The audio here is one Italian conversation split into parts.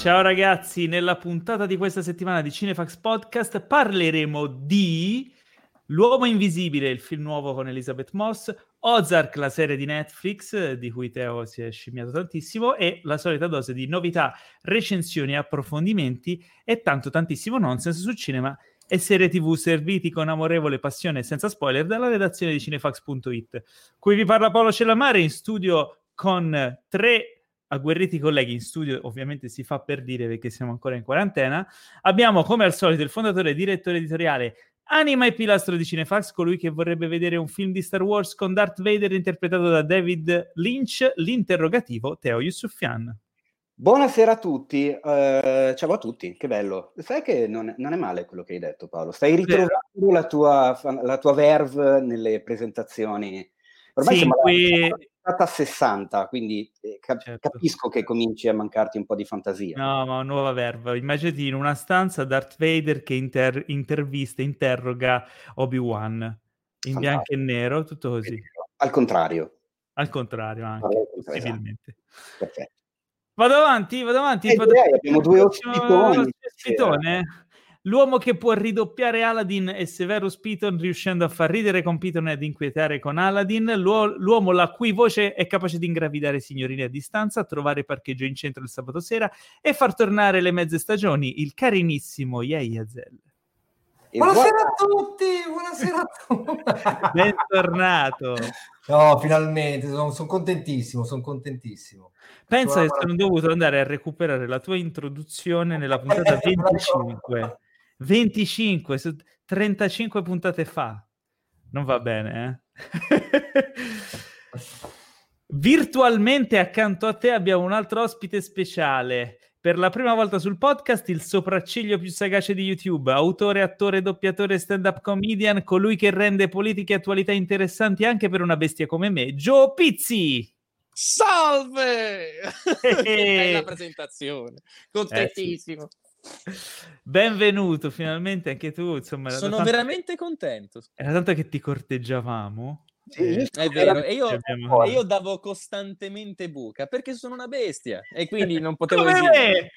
Ciao ragazzi, nella puntata di questa settimana di Cinefax Podcast parleremo di L'Uomo Invisibile, il film nuovo con Elizabeth Moss, Ozark, la serie di Netflix, di cui Teo si è scimmiato tantissimo, e la solita dose di novità, recensioni, approfondimenti e tanto tantissimo nonsense su cinema e serie TV, serviti con amorevole passione e senza spoiler dalla redazione di Cinefax.it. Qui vi parla Paolo Cellamare, in studio con tre agguerriti colleghi. In studio ovviamente si fa per dire perché siamo ancora in quarantena. Abbiamo come al solito il fondatore e direttore editoriale, anima e pilastro di Cinefax, colui che vorrebbe vedere un film di Star Wars con Darth Vader interpretato da David Lynch, l'interrogativo Theo Yusufian. Buonasera a tutti, ciao a tutti, che bello. Sai che non è male quello che hai detto, Paolo, stai ritrovando la tua verve nelle presentazioni. Ormai sì, a 60, quindi capisco che cominci a mancarti un po' di fantasia. No, ma nuova verba. Immaginati in una stanza Darth Vader che interroga Obi-Wan in bianco e nero, tutto così. Al contrario anche, possibilmente. Perfetto. Vado avanti. Abbiamo due ospitoni. L'uomo che può ridoppiare Aladdin e Severus Piton, riuscendo a far ridere con Piton ed inquietare con Aladdin, l'uomo la cui voce è capace di ingravidare signorine a distanza, trovare parcheggio in centro il sabato sera e far tornare le mezze stagioni, il carinissimo Yei Yazel. Buonasera a tutti! Bentornato! No, finalmente, sono contentissimo. Pensa che sono dovuto andare a recuperare la tua introduzione nella puntata 25 su 35 puntate fa. Non va bene, eh? Virtualmente accanto a te abbiamo un altro ospite speciale. Per la prima volta sul podcast, il sopracciglio più sagace di YouTube, autore, attore, doppiatore, stand-up comedian, colui che rende politica e attualità interessanti anche per una bestia come me, Gio Pizzi! Salve! Bella presentazione, contentissimo. Sì. Benvenuto, finalmente anche tu. Insomma, sono veramente contento. Era tanto che ti corteggiavamo. È vero, e io davo costantemente buca perché sono una bestia e quindi non potevo esistere.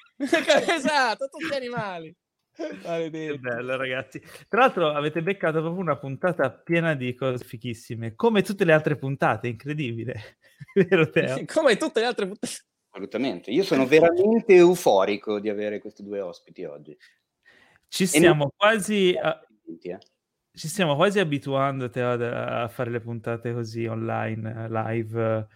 Esatto, tutti animali. Che bello, ragazzi. Tra l'altro avete beccato proprio una puntata piena di cose fichissime, come tutte le altre puntate, incredibile. Vero, Teo? Come tutte le altre puntate. Assolutamente. Io sono veramente euforico di avere questi due ospiti oggi. Ci stiamo quasi abituando a fare le puntate così online, live,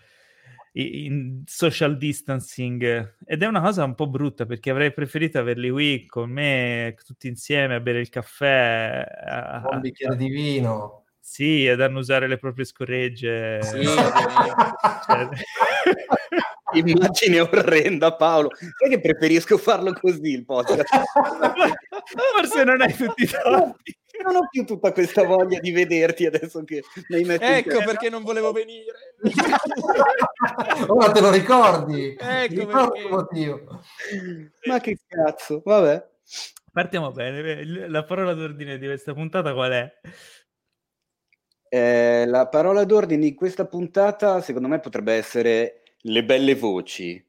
in social distancing, ed è una cosa un po' brutta perché avrei preferito averli qui con me tutti insieme a bere il caffè, un bicchiere di vino, sì, ad annusare le proprie scorregge, sì. Immagine orrenda, Paolo. Sai che preferisco farlo così il podcast? Forse non hai tutti i soldi. Non ho più tutta questa voglia di vederti adesso che mi metti. Ecco perché non volevo venire. Ora te lo ricordi. Ecco perché. Motivo. Ma che cazzo, vabbè. Partiamo bene. La parola d'ordine di questa puntata qual è? La parola d'ordine di questa puntata secondo me potrebbe essere le belle voci.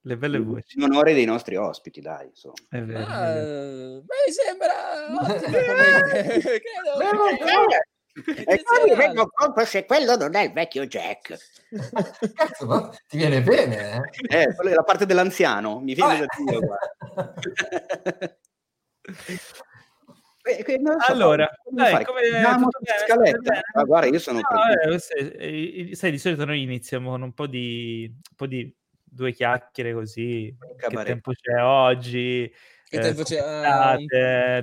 Le belle voci. In onore dei nostri ospiti, dai, insomma. È vero. Mi sembra... Credo. Mi rendo conto se quello non è il vecchio Jack. Cazzo, ma ti viene bene, eh? Quella è la parte dell'anziano. Mi viene da Dio, guarda. Allora, dai, guarda, io sono... sai, di solito noi iniziamo con un po' di due chiacchiere così, che tempo c'è oggi,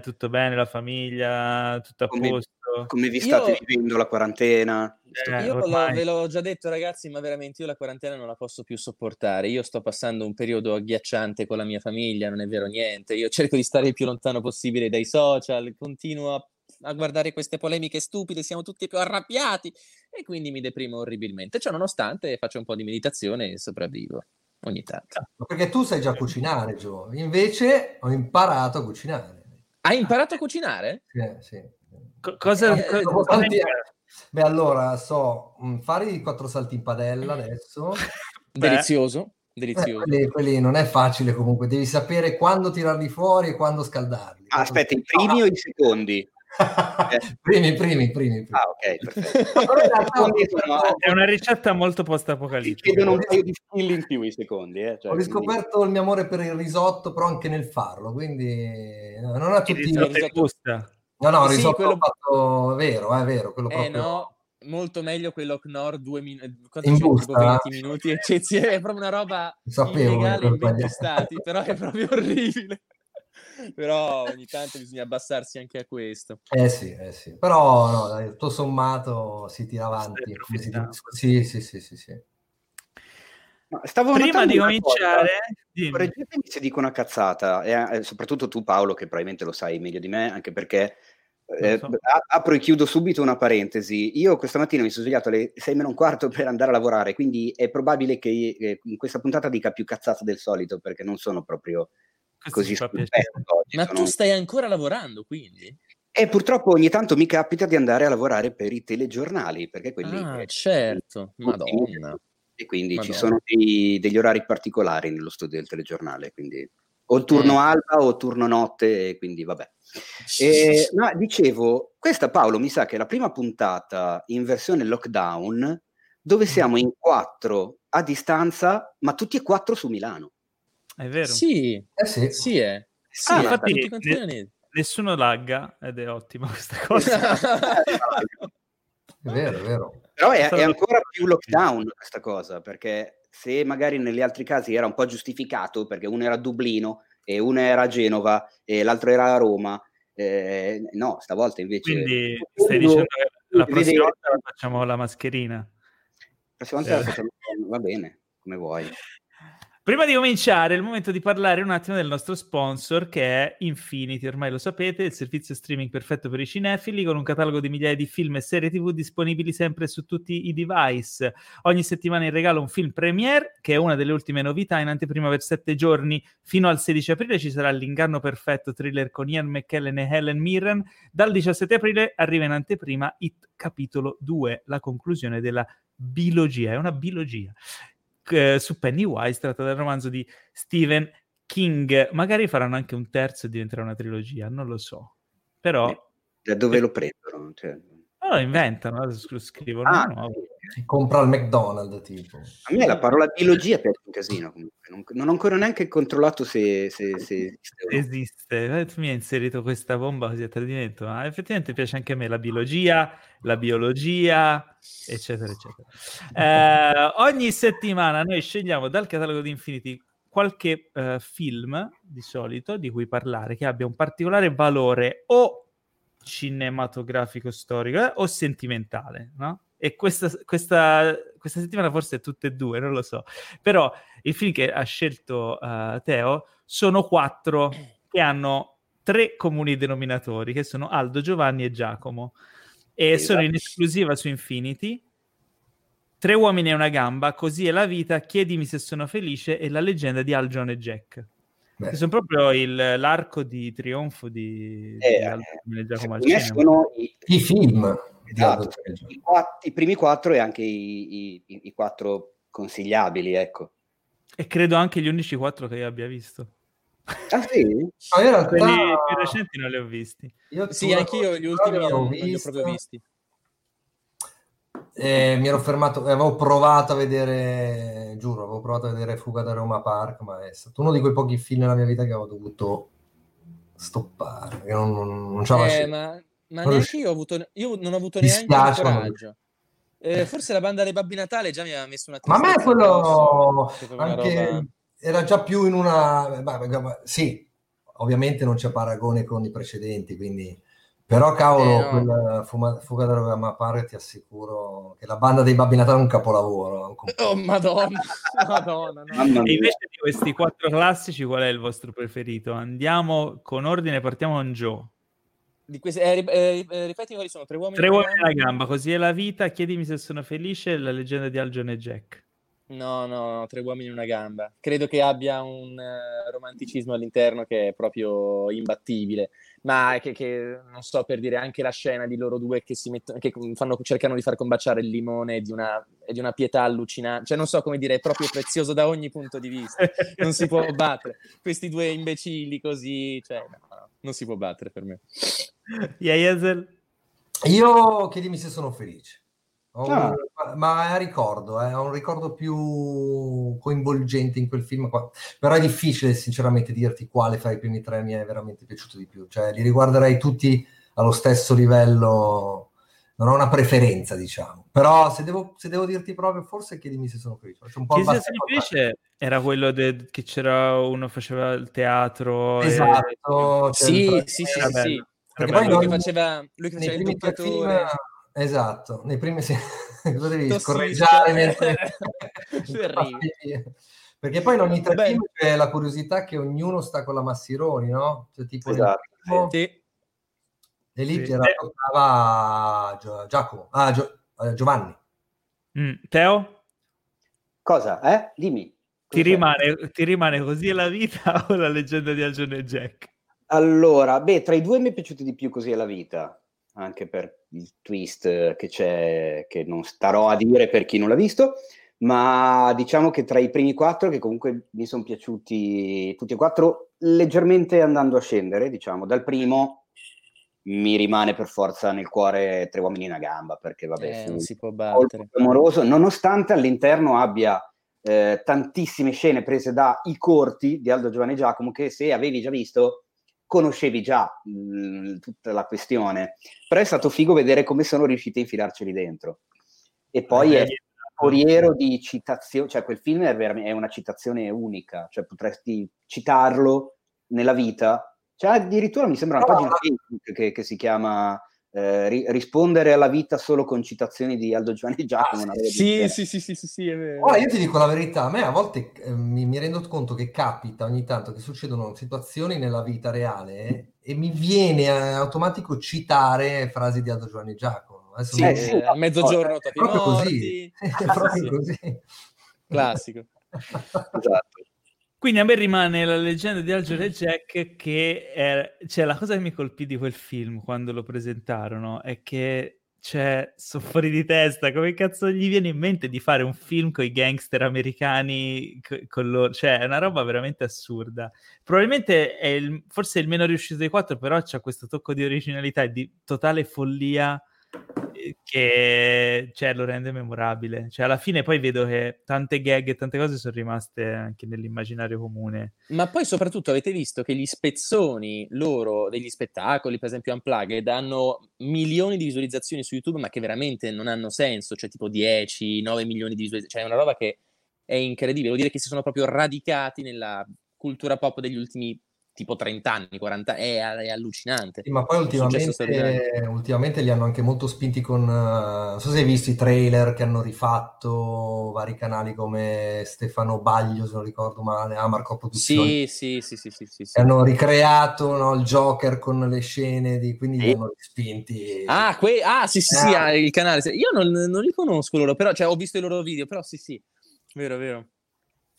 tutto bene, la famiglia, tutto a posto. Come vi state vivendo la quarantena? Ve l'ho già detto, ragazzi, ma veramente io la quarantena non la posso più sopportare. Io sto passando un periodo agghiacciante con la mia famiglia, non è vero niente. Io cerco di stare il più lontano possibile dai social, continuo a guardare queste polemiche stupide, siamo tutti più arrabbiati e quindi mi deprimo orribilmente. Cioè, nonostante faccio un po' di meditazione e sopravvivo. Ogni tanto. Ma perché tu sai già cucinare, Gio? Invece ho imparato a cucinare. Hai imparato a cucinare? Sì. Beh, allora so fare i 4 salti in padella adesso. Delizioso. deliziosi. Quelli non è facile comunque, devi sapere quando tirarli fuori e quando scaldarli. Ah, aspetta, i primi o i secondi? Primi. Ah, ok, perfetto. È una ricetta molto post-apocalittica. Ci chiedono un paio di skill in più i secondi. Cioè, ho riscoperto quindi... il mio amore per il risotto, però anche nel farlo, quindi non a tutti i risotto. No, sì, risotto quello... fatto... è vero. Quello proprio... no, molto meglio quello Knorr 20 minuti, eccezionale. È proprio una roba illegale in 20 stati, però è proprio orribile. Però ogni tanto bisogna abbassarsi anche a questo. Sì. Però no, tutto sommato si tira avanti. Sì. Stavo prima di cominciare, correggetemi se dico una cazzata, soprattutto tu Paolo che probabilmente lo sai meglio di me, anche perché apro e chiudo subito una parentesi. Io questa mattina mi sono svegliato alle 6:15 per andare a lavorare, quindi è probabile che in questa puntata dica più cazzate del solito, perché non sono proprio così stupendo. Ma tu stai ancora lavorando, quindi? E purtroppo ogni tanto mi capita di andare a lavorare per i telegiornali, perché quelli... certo, madonna. E quindi ci sono degli orari particolari nello studio del telegiornale, quindi o turno alba o turno notte, e quindi vabbè. Ma dicevo, questa Paolo mi sa che è la prima puntata in versione lockdown dove siamo in 4 a distanza, ma tutti e 4 su Milano. È vero? Sì, infatti nessuno lagga ed è ottima questa cosa. È vero. Però è ancora più lockdown questa cosa, perché se magari negli altri casi era un po' giustificato, perché uno era a Dublino e uno era a Genova e l'altro era a Roma, no, stavolta invece... Quindi stai dicendo che la prossima volta facciamo la mascherina? La prossima volta la facciamo, va bene, come vuoi. Prima di cominciare, è il momento di parlare un attimo del nostro sponsor, che è Infinity, ormai lo sapete, il servizio streaming perfetto per i cinefili, con un catalogo di migliaia di film e serie TV disponibili sempre su tutti i device. Ogni settimana in regalo un film premiere, che è una delle ultime novità, in anteprima per 7 giorni. Fino al 16 aprile ci sarà L'inganno perfetto, thriller con Ian McKellen e Helen Mirren. Dal 17 aprile arriva in anteprima It capitolo 2, la conclusione della bilogia, è una bilogia, su Pennywise, tratta dal romanzo di Stephen King. Magari faranno anche un terzo e diventerà una trilogia, non lo so, però da dove lo prendono? Cioè... lo inventano, lo scrivono compra al McDonald's tipo. A me la parola trilogia piace un casino, comunque. Non ho ancora neanche controllato se esiste. Tu mi hai inserito questa bomba così a tradimento, ma effettivamente piace anche a me la biologia, la biologia, eccetera eccetera. Ogni settimana noi scegliamo dal catalogo di Infinity qualche film di solito di cui parlare, che abbia un particolare valore o cinematografico storico o sentimentale, no? E questa settimana forse tutte e due, non lo so, però i film che ha scelto Theo sono 4 che hanno 3 comuni denominatori, che sono Aldo, Giovanni e Giacomo, e sono in esclusiva su Infinity: Tre uomini e una gamba, Così è la vita, Chiedimi se sono felice e La leggenda di Al, John e Jack. Che sono proprio l'arco di trionfo di Aldo Giovanni e Giacomo. Sono i film, esatto, i primi 4 e anche i 4 consigliabili, ecco. E credo anche gli unici 4 che io abbia visto. Ah sì? No, in realtà... quelli più recenti non li ho visti. Anch'io gli ultimi non li ho proprio visti. Mi ero fermato, avevo provato a vedere Fuga da Roma Park, ma è stato uno di quei pochi film nella mia vita che avevo dovuto stoppare, che non c'era ma neanche io non ho avuto neanche il coraggio. Forse La banda dei Babbi Natale già mi aveva messo una testa, ma a me quello anche roba... era già più in una sì, ovviamente non c'è paragone con i precedenti, quindi però cavolo, no. Quella Fuga da Roma Park, ti assicuro che La banda dei Babbi Natale è un capolavoro. Oh madonna. No. E invece di questi 4 classici qual è il vostro preferito? Andiamo con ordine, partiamo con Gio. Di questi, ripeti quali sono? Tre uomini e una gamba, Così è la vita, Chiedimi se sono felice, La leggenda di Al, John e Jack. No, Tre Uomini e Una Gamba. Credo che abbia un romanticismo all'interno che è proprio imbattibile, ma che non so, per dire, anche la scena di loro due che si mettono, che cercano di far combaciare il limone di una pietà allucinante, cioè non so come dire, è proprio prezioso da ogni punto di vista, non si può battere questi due imbecilli così, cioè no, non si può battere per me. Yei Yazel. Io Chiedimi se sono felice. Ma ricordo, ho un ricordo più coinvolgente in quel film qua. Però è difficile sinceramente dirti quale fra i primi tre mi è veramente piaciuto di più, cioè li riguarderei tutti allo stesso livello, non ho una preferenza, diciamo. Però se devo dirti proprio, forse Chiedimi se sono felice. Chiedimi se sono felice era quello che c'era uno faceva il teatro, esatto, e... sì. Perché poi lui faceva il doppiatore. Esatto, nei primi cosa devi scorreggiare mentre... Perché poi in ogni tre film c'è la curiosità che ognuno sta con la Massironi, no? Cioè, tipo, esatto. E lì che raccontava Giacomo, Giovanni. Teo? Cosa? Dimmi. Ti rimane Così è la vita o La leggenda di Algernon e Jack? Allora, tra i due mi è piaciuto di più Così è la vita, anche per il twist che c'è, che non starò a dire per chi non l'ha visto, ma diciamo che tra i primi quattro, che comunque mi sono piaciuti tutti e quattro, leggermente andando a scendere, diciamo, dal primo mi rimane per forza nel cuore Tre Uomini e Una Gamba, perché vabbè, non si può battere, amoroso, nonostante all'interno abbia tantissime scene prese da i corti di Aldo Giovanni e Giacomo, che se avevi già visto conoscevi già tutta la questione, però è stato figo vedere come sono riusciti a infilarceli dentro. E poi è foriero di citazioni, cioè quel film è una citazione unica, cioè potresti citarlo nella vita, cioè addirittura mi sembra una pagina che si chiama rispondere alla vita solo con citazioni di Aldo Giovanni e Giacomo. Sì, è vero. Io ti dico la verità, a me a volte mi rendo conto che capita ogni tanto che succedono situazioni nella vita reale e mi viene automatico citare frasi di Aldo Giovanni e Giacomo. A mezzogiorno è proprio così. Così. Classico. Esatto. Quindi a me rimane La leggenda di Alger e Jack, che cioè, la cosa che mi colpì di quel film quando lo presentarono è che, cioè, sono fuori di testa, come cazzo gli viene in mente di fare un film con i gangster americani, con loro, cioè è una roba veramente assurda. Probabilmente forse è il meno riuscito dei quattro, però c'ha questo tocco di originalità e di totale follia che, cioè, lo rende memorabile. Cioè, alla fine poi vedo che tante gag e tante cose sono rimaste anche nell'immaginario comune. Ma poi soprattutto avete visto che gli spezzoni loro degli spettacoli, per esempio Unplugged, hanno milioni di visualizzazioni su YouTube, ma che veramente non hanno senso, cioè tipo 10, 9 milioni di visualizzazioni, cioè è una roba che è incredibile. Vuol dire che si sono proprio radicati nella cultura pop degli ultimi tipo 30 anni, 40, è allucinante. Sì, ma poi ultimamente li hanno anche molto spinti con, non so se hai visto i trailer che hanno rifatto vari canali come Stefano Baglio, se non ricordo male, Marco Produzioni. Sì. Hanno ricreato, no, il Joker con le scene, quindi li hanno spinti. Sì, il canale. Io non li conosco loro, però, cioè, ho visto i loro video, però sì, vero.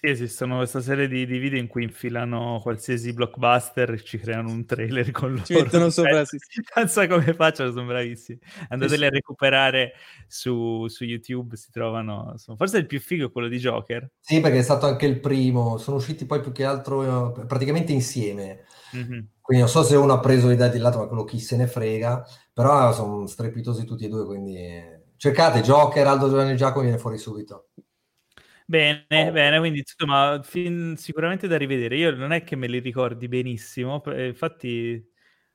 Esistono questa serie di video in cui infilano qualsiasi blockbuster e ci creano un trailer con loro. Ci mettono sopra, sì. Non so come facciano, sono bravissimi. Andateli a recuperare su YouTube, si trovano. Forse il più figo è quello di Joker. Sì, perché è stato anche il primo. Sono usciti poi più che altro praticamente insieme. Mm-hmm. Quindi non so se uno ha preso l'idea dell'altro, ma quello chi se ne frega. Però sono strepitosi tutti e due, quindi... Cercate Joker, Aldo Giovanni e Giacomo, viene fuori subito. Bene, quindi insomma, sicuramente da rivedere. Io non è che me li ricordi benissimo, infatti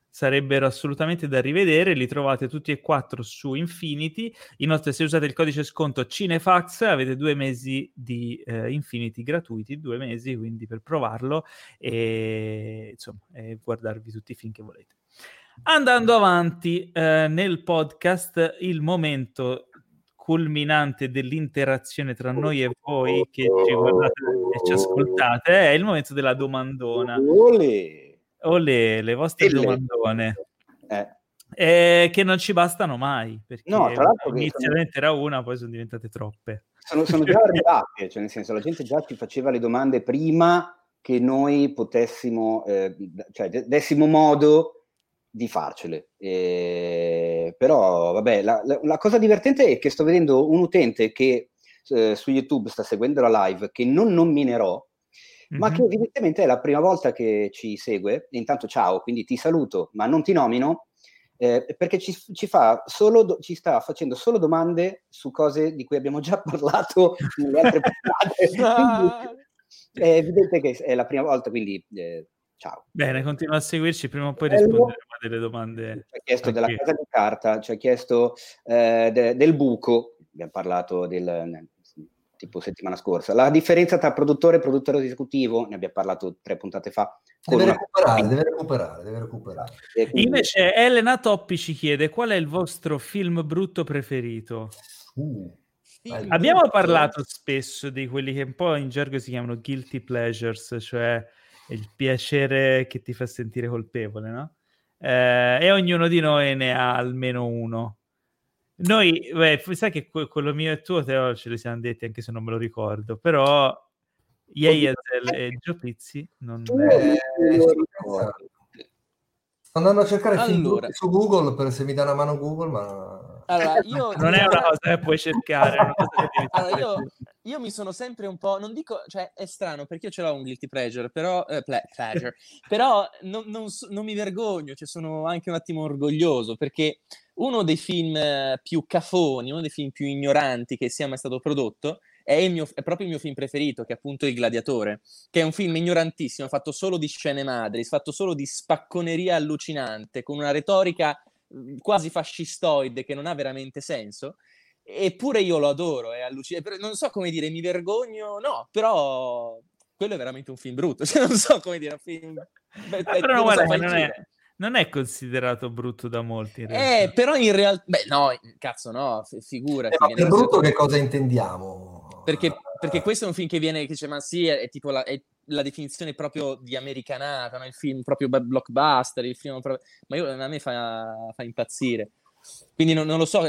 sarebbero assolutamente da rivedere. Li trovate tutti e quattro su Infinity. Inoltre, se usate il codice sconto Cinefax avete 2 mesi di Infinity gratuiti, 2 mesi, quindi per provarlo e insomma guardarvi tutti i film che volete. Andando avanti nel podcast, il momento culminante dell'interazione tra noi e voi che ci guardate e ci ascoltate è il momento della domandona. Olè, le vostre domandone. Che non ci bastano mai, perché no, tra l'altro inizialmente era una, poi sono diventate troppe. Sono già arrivate, cioè nel senso la gente già ci faceva le domande prima che noi potessimo, cioè dessimo modo di farcele. Però vabbè, la cosa divertente è che sto vedendo un utente che su YouTube sta seguendo la live, che non nominerò, ma che evidentemente è la prima volta che ci segue. Intanto ciao, quindi ti saluto, ma non ti nomino. Perché ci sta facendo solo domande su cose di cui abbiamo già parlato nelle altre puntate. È evidente che è la prima volta, quindi ciao. Bene, continua a seguirci, prima o poi risponderemo a delle domande. Ci ha chiesto della casa di carta, ci ha chiesto del buco, abbiamo parlato del tipo settimana scorsa, la differenza tra produttore e produttore esecutivo, ne abbiamo parlato 3 puntate fa. Deve recuperare. Quindi... Invece Elena Toppi ci chiede: qual è il vostro film brutto preferito? Abbiamo parlato spesso di quelli che un po' in gergo si chiamano guilty pleasures, cioè il piacere che ti fa sentire colpevole, no? E ognuno di noi ne ha almeno uno. Noi, sai che quello mio e tuo, Teo, ce li siamo detti anche se non me lo ricordo, però Yei Yazel e Gio Pizzi non sto andando a cercare su Google per se mi dà una mano Google, ma non è una cosa che puoi cercare, è una cosa che io mi sono sempre un po', non dico, cioè è strano perché io ce l'ho un guilty pleasure, però pleasure, però non mi vergogno, cioè sono anche un attimo orgoglioso, perché uno dei film più cafoni, uno dei film più ignoranti che sia mai stato prodotto è proprio il mio film preferito, che è appunto Il Gladiatore, che è un film ignorantissimo, fatto solo di scene madri, fatto solo di spacconeria allucinante, con una retorica quasi fascistoide che non ha veramente senso, eppure io lo adoro, è allucinante, non so come dire, mi vergogno, no, però quello è veramente un film brutto, cioè, non so come dire, un film... però non guarda, non è considerato brutto da molti, in realtà. Però in realtà... Beh, no, cazzo, no, figurati. Ma per brutto che cosa intendiamo? Perché questo è un film che viene... Che dice, ma sì, è tipo la definizione proprio di americanata, no? Il film proprio blockbuster, il film... Proprio... Ma a me fa impazzire. Quindi non lo so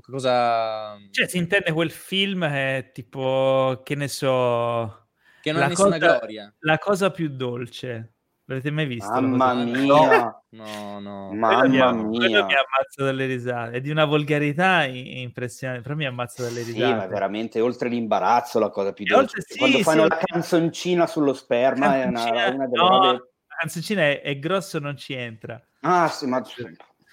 cosa... Cioè, si intende quel film è tipo... Che ne so... Che non ha nessuna gloria. La cosa più dolce... L'avete mai visto? Mamma mia! No. Mamma mia! Quello mi ammazza dalle risate. È di una volgarità impressionante, però mi ammazza dalle risate. Sì, ma veramente, oltre l'imbarazzo, la cosa più dolce. Oltre, quando fanno la canzoncina sullo sperma, è una delle robe... La canzoncina è grosso, non ci entra. Ah, sì, ma...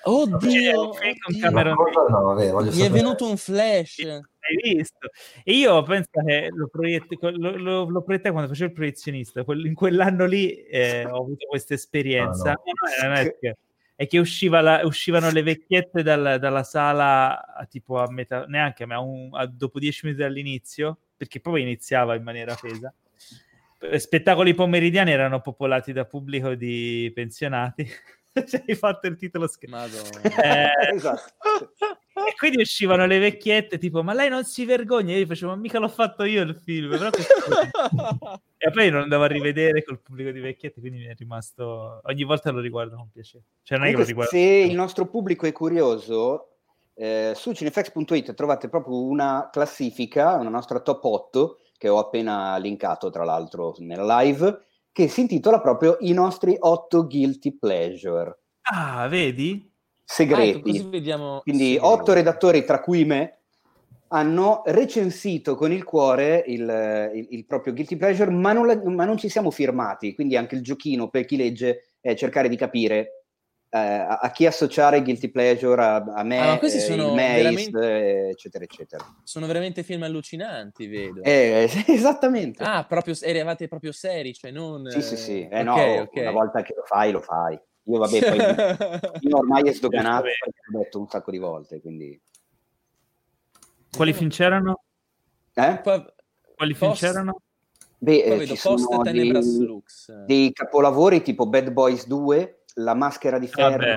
Oddio! Mi è venuto un flash! Hai visto? E io penso che lo proiettai quando facevo il proiezionista, in quell'anno lì ho avuto questa esperienza, è che uscivano le vecchiette dalla sala tipo a metà, neanche dopo 10 minuti dall'inizio, perché poi iniziava in maniera tesa. Spettacoli pomeridiani erano popolati da pubblico di pensionati. Ci hai fatto il titolo scherzo. Esatto. E quindi uscivano le vecchiette tipo: ma lei non si vergogna? E io facevo: ma mica l'ho fatto io il film, però e poi non andavo a rivedere col pubblico di vecchiette, quindi mi è rimasto, ogni volta lo riguardo con piacere, cioè, non è che lo riguardo. Se il nostro pubblico è curioso, su Cinefax.it trovate proprio una classifica, una nostra top 8 che ho appena linkato tra l'altro nella live, che si intitola proprio I nostri 8 guilty pleasure. Ah, vedi? Segreti. Così vediamo... Quindi sì, 8 redattori, tra cui me, hanno recensito con il cuore il proprio guilty pleasure, ma non ci siamo firmati. Quindi anche il giochino per chi legge è cercare di capire a chi associare guilty pleasure, a me, sono il Mace, eccetera, eccetera. Sono veramente film allucinanti, vedo. Esattamente. Ah, proprio, eravate proprio seri, cioè non... Sì. Okay. Una volta che lo fai. Io vabbè, poi io ormai è sdoganato, perché l'ho detto un sacco di volte, quindi... Quali film c'erano? Quali film c'erano? Beh, ci sono dei capolavori tipo Bad Boys 2, La maschera di ferro,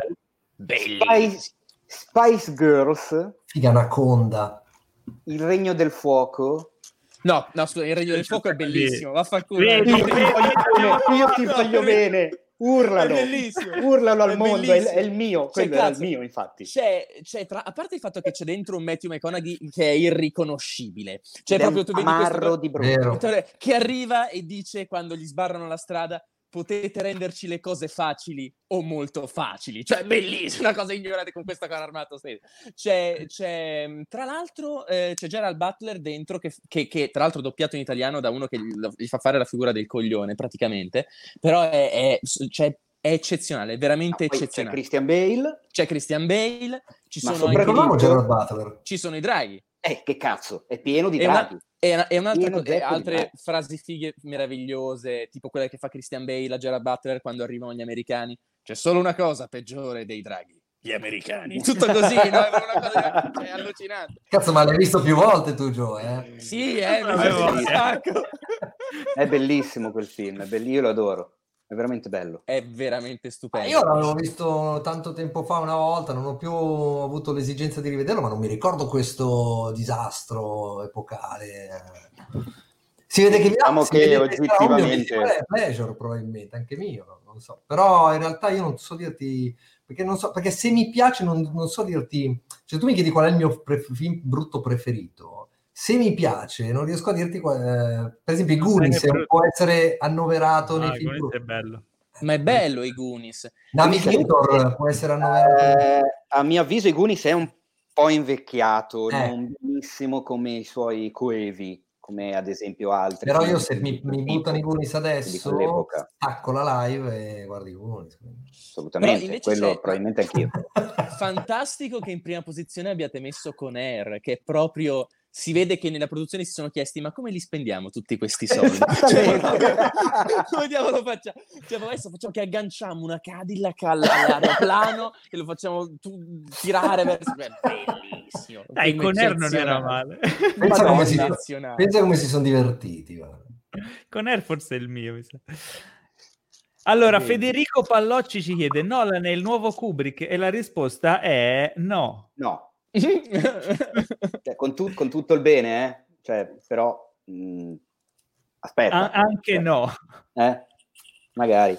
Spice Girls, Figa Anaconda, Il regno del fuoco. No, scusa, Il regno del fuoco è bellissimo. Vaffanculo. Io ti voglio bene. urlalo, è bellissimo, urlalo al mondo, è il mio, quello era il mio, infatti. A parte il fatto che c'è dentro un Matthew McConaughey che è irriconoscibile, c'è proprio tu vedi questo di brutto che arriva e dice, quando gli sbarrano la strada, potete renderci le cose facili o molto facili, cioè bellissima, una cosa ignorante con questa cara armata. C'è tra l'altro c'è Gerald Butler dentro che tra l'altro doppiato in italiano da uno che gli fa fare la figura del coglione praticamente, però è eccezionale, è veramente eccezionale. C'è Christian Bale, ci sono Gerald Butler, ci sono i draghi. Che cazzo, è pieno di draghi. E altre frasi fighe meravigliose, tipo quella che fa Christian Bale a Gerald Butler quando arrivano gli americani. C'è solo una cosa peggiore dei draghi: gli americani. Tutto così, no? Una cosa è allucinante. Cazzo, ma l'hai visto più volte tu, Joe? Sì, un sacco. È bellissimo quel film, io lo adoro. È veramente bello. È veramente stupendo. Io l'avevo visto tanto tempo fa una volta, non ho più avuto l'esigenza di rivederlo, ma non mi ricordo questo disastro epocale. Si vede che diciamo che oggettivamente è pleasure, probabilmente, anche mio, non so. Però in realtà io non so dirti, perché se mi piace non so dirti, cioè tu mi chiedi qual è il mio film brutto preferito. Se mi piace, non riesco a dirti per esempio i Goonies può essere annoverato nei film Goonies è bello. Ma è bello i Goonies. Navigator può essere annoverato. A mio avviso i Goonies è un po' invecchiato, non benissimo come i suoi coevi, come ad esempio altri. Però io se mi buttano i Goonies adesso, stacco la live e guardi i Goonies. Assolutamente, quello probabilmente anch'io. Fantastico che in prima posizione abbiate messo Con Air, che è proprio... Si vede che nella produzione si sono chiesti: ma come li spendiamo tutti questi soldi? Come diavolo facciamo? Cioè, adesso facciamo che agganciamo una Cadillac all'aeroplano e lo facciamo tirare verso. Bellissimo. Dai, Con Air non era male. Pensa come si sono divertiti. Guarda. Con Air forse è il mio, mi sa. Allora, Federico Pallocci ci chiede: Nolan è il nuovo Kubrick? E la risposta è no. No. Cioè, con tutto il bene, cioè, però aspetta, anche no, magari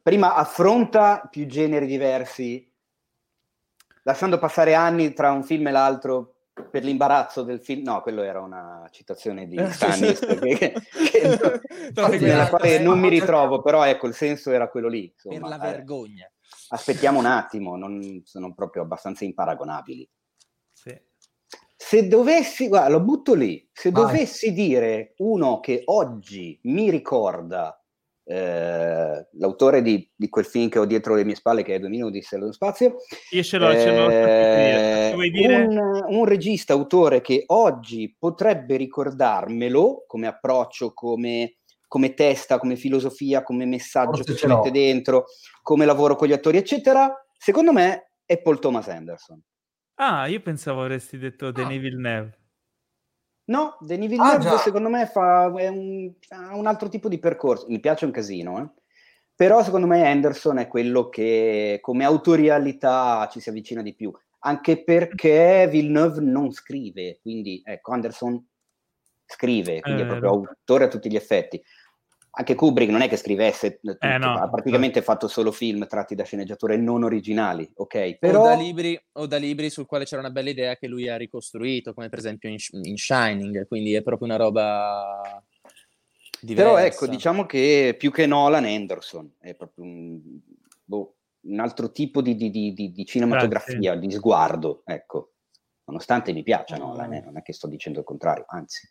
prima affronta più generi diversi, lasciando passare anni tra un film e l'altro per l'imbarazzo del film. No, quello era una citazione di Stannis nella quale non mi ritrovo, però ecco, il senso era quello lì, insomma, per la vergogna. Aspettiamo un attimo, non sono proprio abbastanza imparagonabili. Sì. Se dovessi, guarda, lo butto lì, se dovessi dire uno che oggi mi ricorda l'autore di quel film che ho dietro le mie spalle, che è 2001 di Sello Spazio, io ce l'ho. Vuoi dire? Un regista, autore che oggi potrebbe ricordarmelo come approccio, come testa, come filosofia, come messaggio che ci mette dentro, come lavoro con gli attori, eccetera, secondo me è Paul Thomas Anderson. Ah, io pensavo avresti detto Denis Villeneuve. No, Denis Villeneuve secondo me ha un altro tipo di percorso, mi piace un casino, però secondo me Anderson è quello che come autorialità ci si avvicina di più, anche perché Villeneuve non scrive, quindi ecco, Anderson scrive, quindi è proprio autore a tutti gli effetti. Anche Kubrick non è che scrivesse tutto, ha praticamente fatto solo film tratti da sceneggiature non originali, ok? Però... O da libri sul quale c'era una bella idea che lui ha ricostruito, come per esempio in Shining, quindi è proprio una roba diversa. Però ecco, diciamo che più che Nolan, Anderson è proprio un altro tipo di cinematografia, di sguardo, ecco. Nonostante mi piaccia Nolan, non è che sto dicendo il contrario, anzi.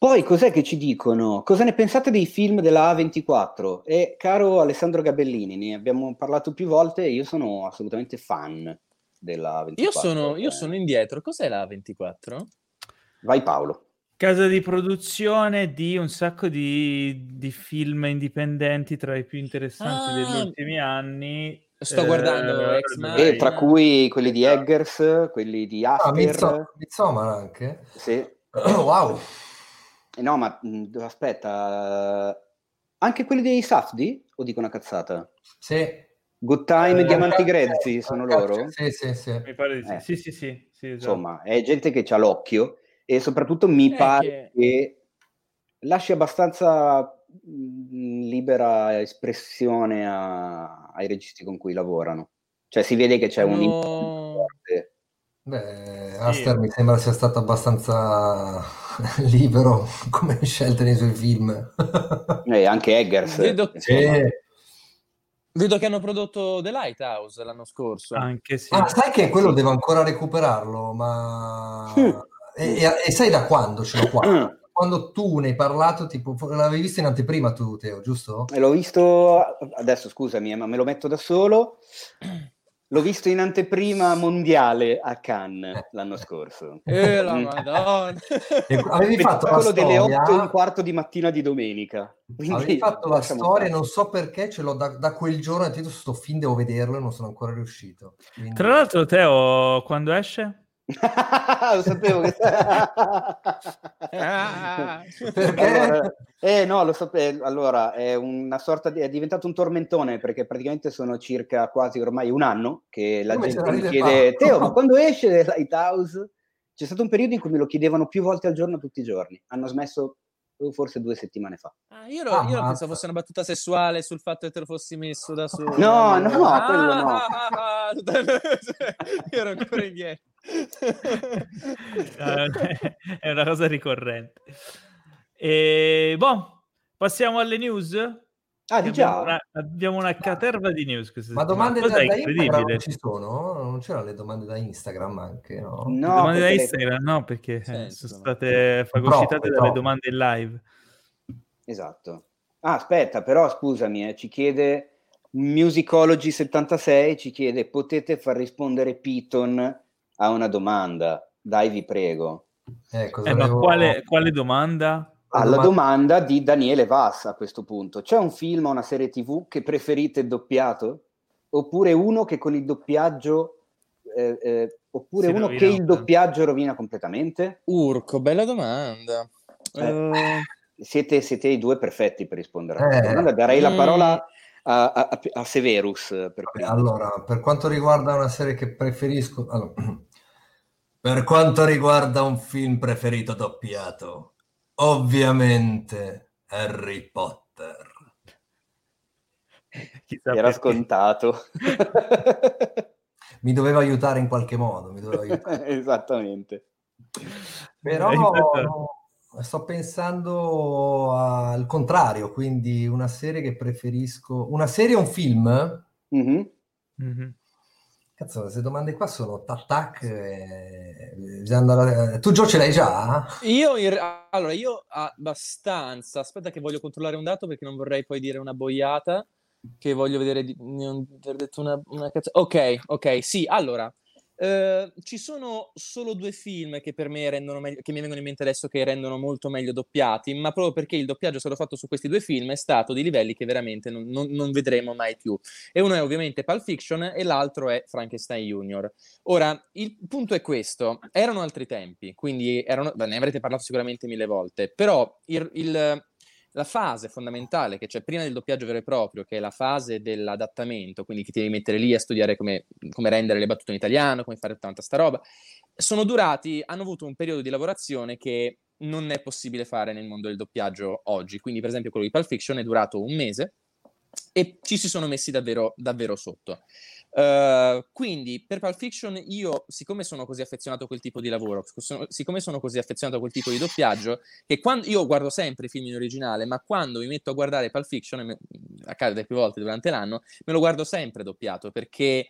Poi cos'è che ci dicono? Cosa ne pensate dei film della A24? E caro Alessandro Gabellini, ne abbiamo parlato più volte, io sono assolutamente fan della A24. Io sono indietro, cos'è la A24? Vai Paolo. Casa di produzione di un sacco di film indipendenti tra i più interessanti degli ultimi anni. Sto guardando tra cui quelli di Eggers, quelli di After. Midsommar anche? Sì. Wow! No, ma aspetta, anche quelli dei Safdie? O dico una cazzata? Sì. Good Time e Diamanti Grezzi sono loro? Sì. Mi pare di sì. Sì, esatto. Insomma, è gente che c'ha l'occhio e soprattutto mi pare che lasci abbastanza libera espressione ai registi con cui lavorano. Cioè si vede che c'è un forte. Beh, Aster mi sembra sia stato abbastanza libero come scelte nei suoi film. E anche Eggers. Vedo che hanno prodotto The Lighthouse l'anno scorso. Anche sì. Ah, sai che quello devo ancora recuperarlo, ma... E sai da quando ce l'ho qua? Quando tu ne hai parlato, tipo, l'avevi visto in anteprima tu, Teo, giusto? E l'ho visto, adesso scusami, ma me lo metto da solo, l'ho visto in anteprima mondiale a Cannes l'anno scorso. La Madonna! Avevi fatto la storia... delle 8:15 di mattina di domenica. Avevi fatto la storia, non so perché, ce l'ho da quel giorno, ho detto, sto film devo vederlo e non sono ancora riuscito. Quindi... Tra l'altro, Teo, quando esce? Lo sapevo che... perché? Allora, no, lo sapevo. Allora è una sorta di... è diventato un tormentone, perché praticamente sono circa quasi ormai un anno che la gente mi chiede: Teo, ma quando esce Lighthouse? C'è stato un periodo in cui me lo chiedevano più volte al giorno, tutti i giorni. Hanno smesso forse 2 settimane fa. Io pensavo fosse una battuta sessuale sul fatto che te lo fossi messo da solo. No, quello no. Io ero ancora indietro. È una cosa ricorrente. E boh, passiamo alle news. Abbiamo una caterva di news. Ma domande da Instagram non ci sono? Non c'erano le domande da Instagram anche? No, domande da Instagram no, perché sono state fagocitate dalle domande in live. Esatto. Ah, aspetta, però scusami, ci chiede Musicology76, ci chiede: potete far rispondere Piton a una domanda? Dai, vi prego. Ma quale domanda? Alla domanda di Daniele Vassa, a questo punto. C'è un film o una serie TV che preferite doppiato? Oppure uno che con il doppiaggio... oppure uno che il doppiaggio rovina completamente? Urco, bella domanda. Siete i due perfetti per rispondere a questa domanda. Darei la parola a Severus. Allora, per quanto riguarda una serie che preferisco... Allora, per quanto riguarda un film preferito doppiato... Ovviamente Harry Potter. Era scontato. Mi doveva aiutare in qualche modo. Esattamente. Però sto pensando al contrario, quindi una serie che preferisco... Una serie o un film? Mm-hmm. Mm-hmm. Cazzo, queste domande qua sono tac. Tu Gio ce l'hai già? Io abbastanza. Aspetta che voglio controllare un dato, perché non vorrei poi dire una boiata, che voglio vedere non aver detto una cazzo. Ok, sì, allora ci sono solo 2 film che per me rendono meglio, che mi vengono in mente adesso, che rendono molto meglio doppiati, ma proprio perché il doppiaggio è stato fatto su questi 2 film è stato di livelli che veramente non vedremo mai più. E uno è ovviamente Pulp Fiction e l'altro è Frankenstein Junior. Ora, il punto è questo: erano altri tempi, quindi ne avrete parlato sicuramente 1000 volte, però la fase fondamentale che c'è prima del doppiaggio vero e proprio, che è la fase dell'adattamento, quindi che ti devi mettere lì a studiare come rendere le battute in italiano, come fare tanta sta roba, hanno avuto un periodo di lavorazione che non è possibile fare nel mondo del doppiaggio oggi. Quindi, per esempio, quello di Pulp Fiction è durato un mese e ci si sono messi davvero, davvero sotto. Quindi per Pulp Fiction io, siccome sono così affezionato a quel tipo di lavoro, siccome sono così affezionato a quel tipo di doppiaggio, che quando io guardo sempre i film in originale, ma quando mi metto a guardare Pulp Fiction, accade più volte durante l'anno, me lo guardo sempre doppiato, perché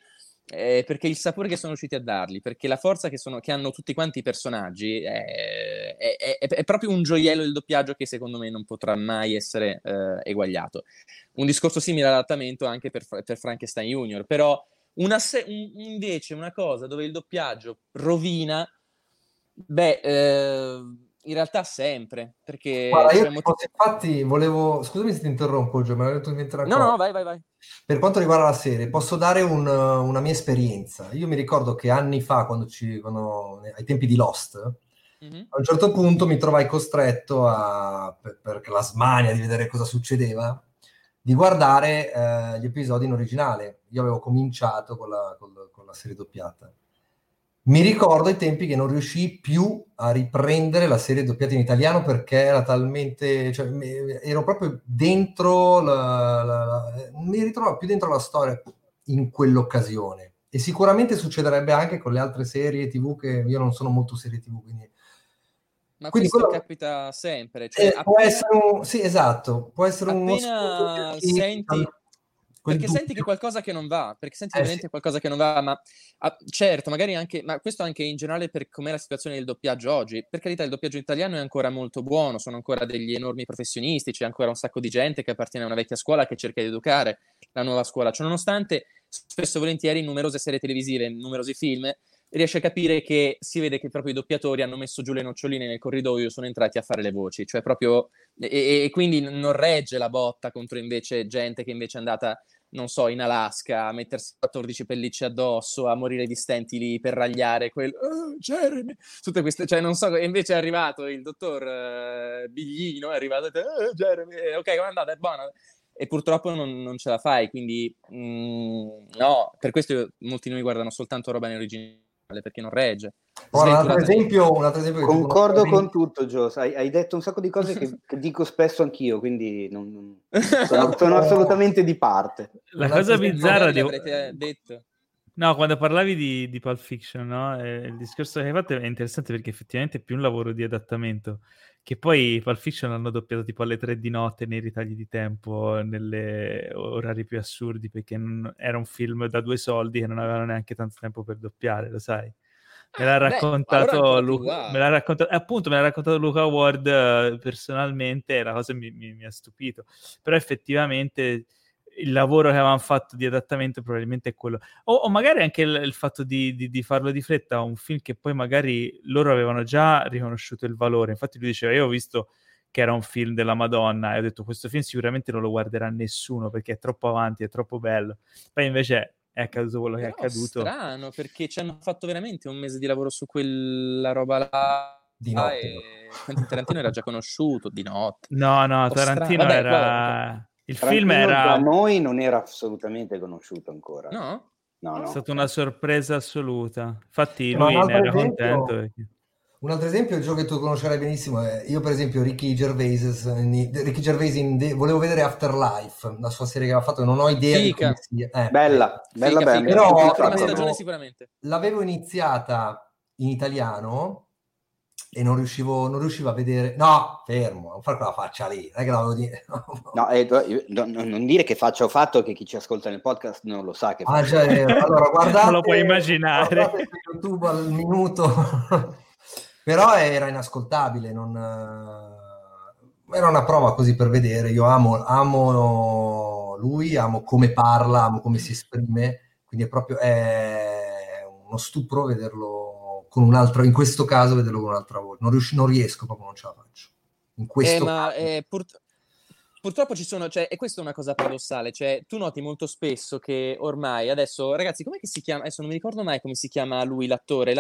il sapore che sono riusciti a dargli, perché la forza che hanno tutti quanti i personaggi è proprio un gioiello del doppiaggio che secondo me non potrà mai essere eguagliato. Un discorso simile all'adattamento anche per Frankenstein Junior, però invece una cosa dove il doppiaggio rovina, in realtà sempre, perché... Guarda, infatti volevo... Scusami se ti interrompo, Gio, me l'ho detto niente. No, vai. Per quanto riguarda la serie, posso dare una mia esperienza. Io mi ricordo che anni fa, quando ai tempi di Lost, a un certo punto mi trovai costretto perché la smania di vedere cosa succedeva, di guardare gli episodi in originale. Io avevo cominciato con la serie doppiata. Mi ricordo ai tempi che non riuscii più a riprendere la serie doppiata in italiano perché era talmente... Cioè, ero proprio dentro mi ritrovavo più dentro la storia in quell'occasione. E sicuramente succederebbe anche con le altre serie TV, che io non sono molto serie TV, quindi... Ma quindi questo capita sempre. Cioè, appena... può essere un... Sì, esatto. Può essere uno spunto che... senti... Perché senti che qualcosa che non va, perché senti veramente sì, qualcosa che non va, ma certo, magari anche, ma questo anche in generale per com'è la situazione del doppiaggio oggi. Per carità, il doppiaggio italiano è ancora molto buono, sono ancora degli enormi professionisti, c'è ancora un sacco di gente che appartiene a una vecchia scuola che cerca di educare la nuova scuola. Cioè, nonostante spesso e volentieri in numerose serie televisive, in numerosi film, riesce a capire che si vede che proprio i doppiatori hanno messo giù le noccioline nel corridoio e sono entrati a fare le voci, cioè proprio e quindi non regge la botta contro invece gente che invece è andata, non so, in Alaska a mettersi 14 pellicce addosso, a morire di stenti lì per ragliare quel Jeremy, tutte queste, cioè non so, invece è arrivato il dottor Biglino, è arrivato Jeremy, ok, come è andata, è buona. E purtroppo non ce la fai, quindi no, per questo molti di noi guardano soltanto roba in originale perché non regge. Un altro esempio concordo con tutto, Gio, hai detto un sacco di cose che dico spesso anch'io, quindi sono assolutamente di parte. La cosa bizzarra detto. No, quando parlavi di Pulp Fiction, no? Il discorso che hai fatto è interessante perché effettivamente è più un lavoro di adattamento, che poi Pulp Fiction l'hanno doppiato tipo alle 3 di notte nei ritagli di tempo, negli orari più assurdi, perché era un film da 2 soldi che non avevano neanche tanto tempo per doppiare, lo sai. Me l'ha raccontato Luca Ward personalmente, e la cosa mi ha stupito. Però effettivamente il lavoro che avevano fatto di adattamento probabilmente è quello, o magari anche il fatto di farlo di fretta a un film che poi magari loro avevano già riconosciuto il valore. Infatti lui diceva, io ho visto che era un film della Madonna e ho detto, questo film sicuramente non lo guarderà nessuno perché è troppo avanti, è troppo bello. Poi invece è accaduto quello che è accaduto. Strano, perché ci hanno fatto veramente un mese di lavoro su quella roba là. Di notte. Tarantino era già conosciuto di notte. No, Tarantino era... Il Tarantino film era... da noi non era assolutamente conosciuto ancora. No? No. È stata una sorpresa assoluta. Infatti lui ne era contento. Perché... Un altro esempio è il gioco che tu conoscerai benissimo. Io per esempio Ricky Gervais, volevo vedere Afterlife, la sua serie che aveva fatto, non ho idea di come sia. Bella. Però la prima stagione sicuramente. L'avevo iniziata in italiano e non riuscivo a vedere. No, fermo, non fare quella faccia lì, non è che l'avevo dire. Non dire che faccia ho fatto, che chi ci ascolta nel podcast non lo sa che faccia. Allora guardate, non lo puoi immaginare, YouTube al minuto. Però era inascoltabile, era una prova così per vedere. Io amo lui, amo come parla, amo come si esprime, quindi è uno stupro vederlo con un altro, in questo caso vederlo con un'altra volta. Non riesco, proprio non ce la faccio. In questo caso. Purtroppo ci sono, cioè, e questa è una cosa paradossale, cioè tu noti molto spesso che ormai adesso, ragazzi, com'è che si chiama? Adesso non mi ricordo mai come si chiama lui, l'attore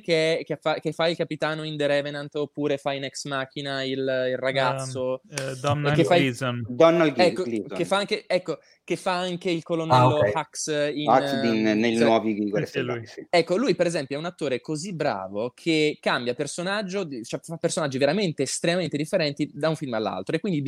che fa il capitano in The Revenant, oppure fa in Ex Machina il ragazzo Donald Gleason. Che fa anche il colonnello Hux nei nuovi Guerrieri. Ecco, lui per esempio è un attore così bravo che cambia personaggio, cioè, fa personaggi veramente estremamente differenti da un film all'altro, e quindi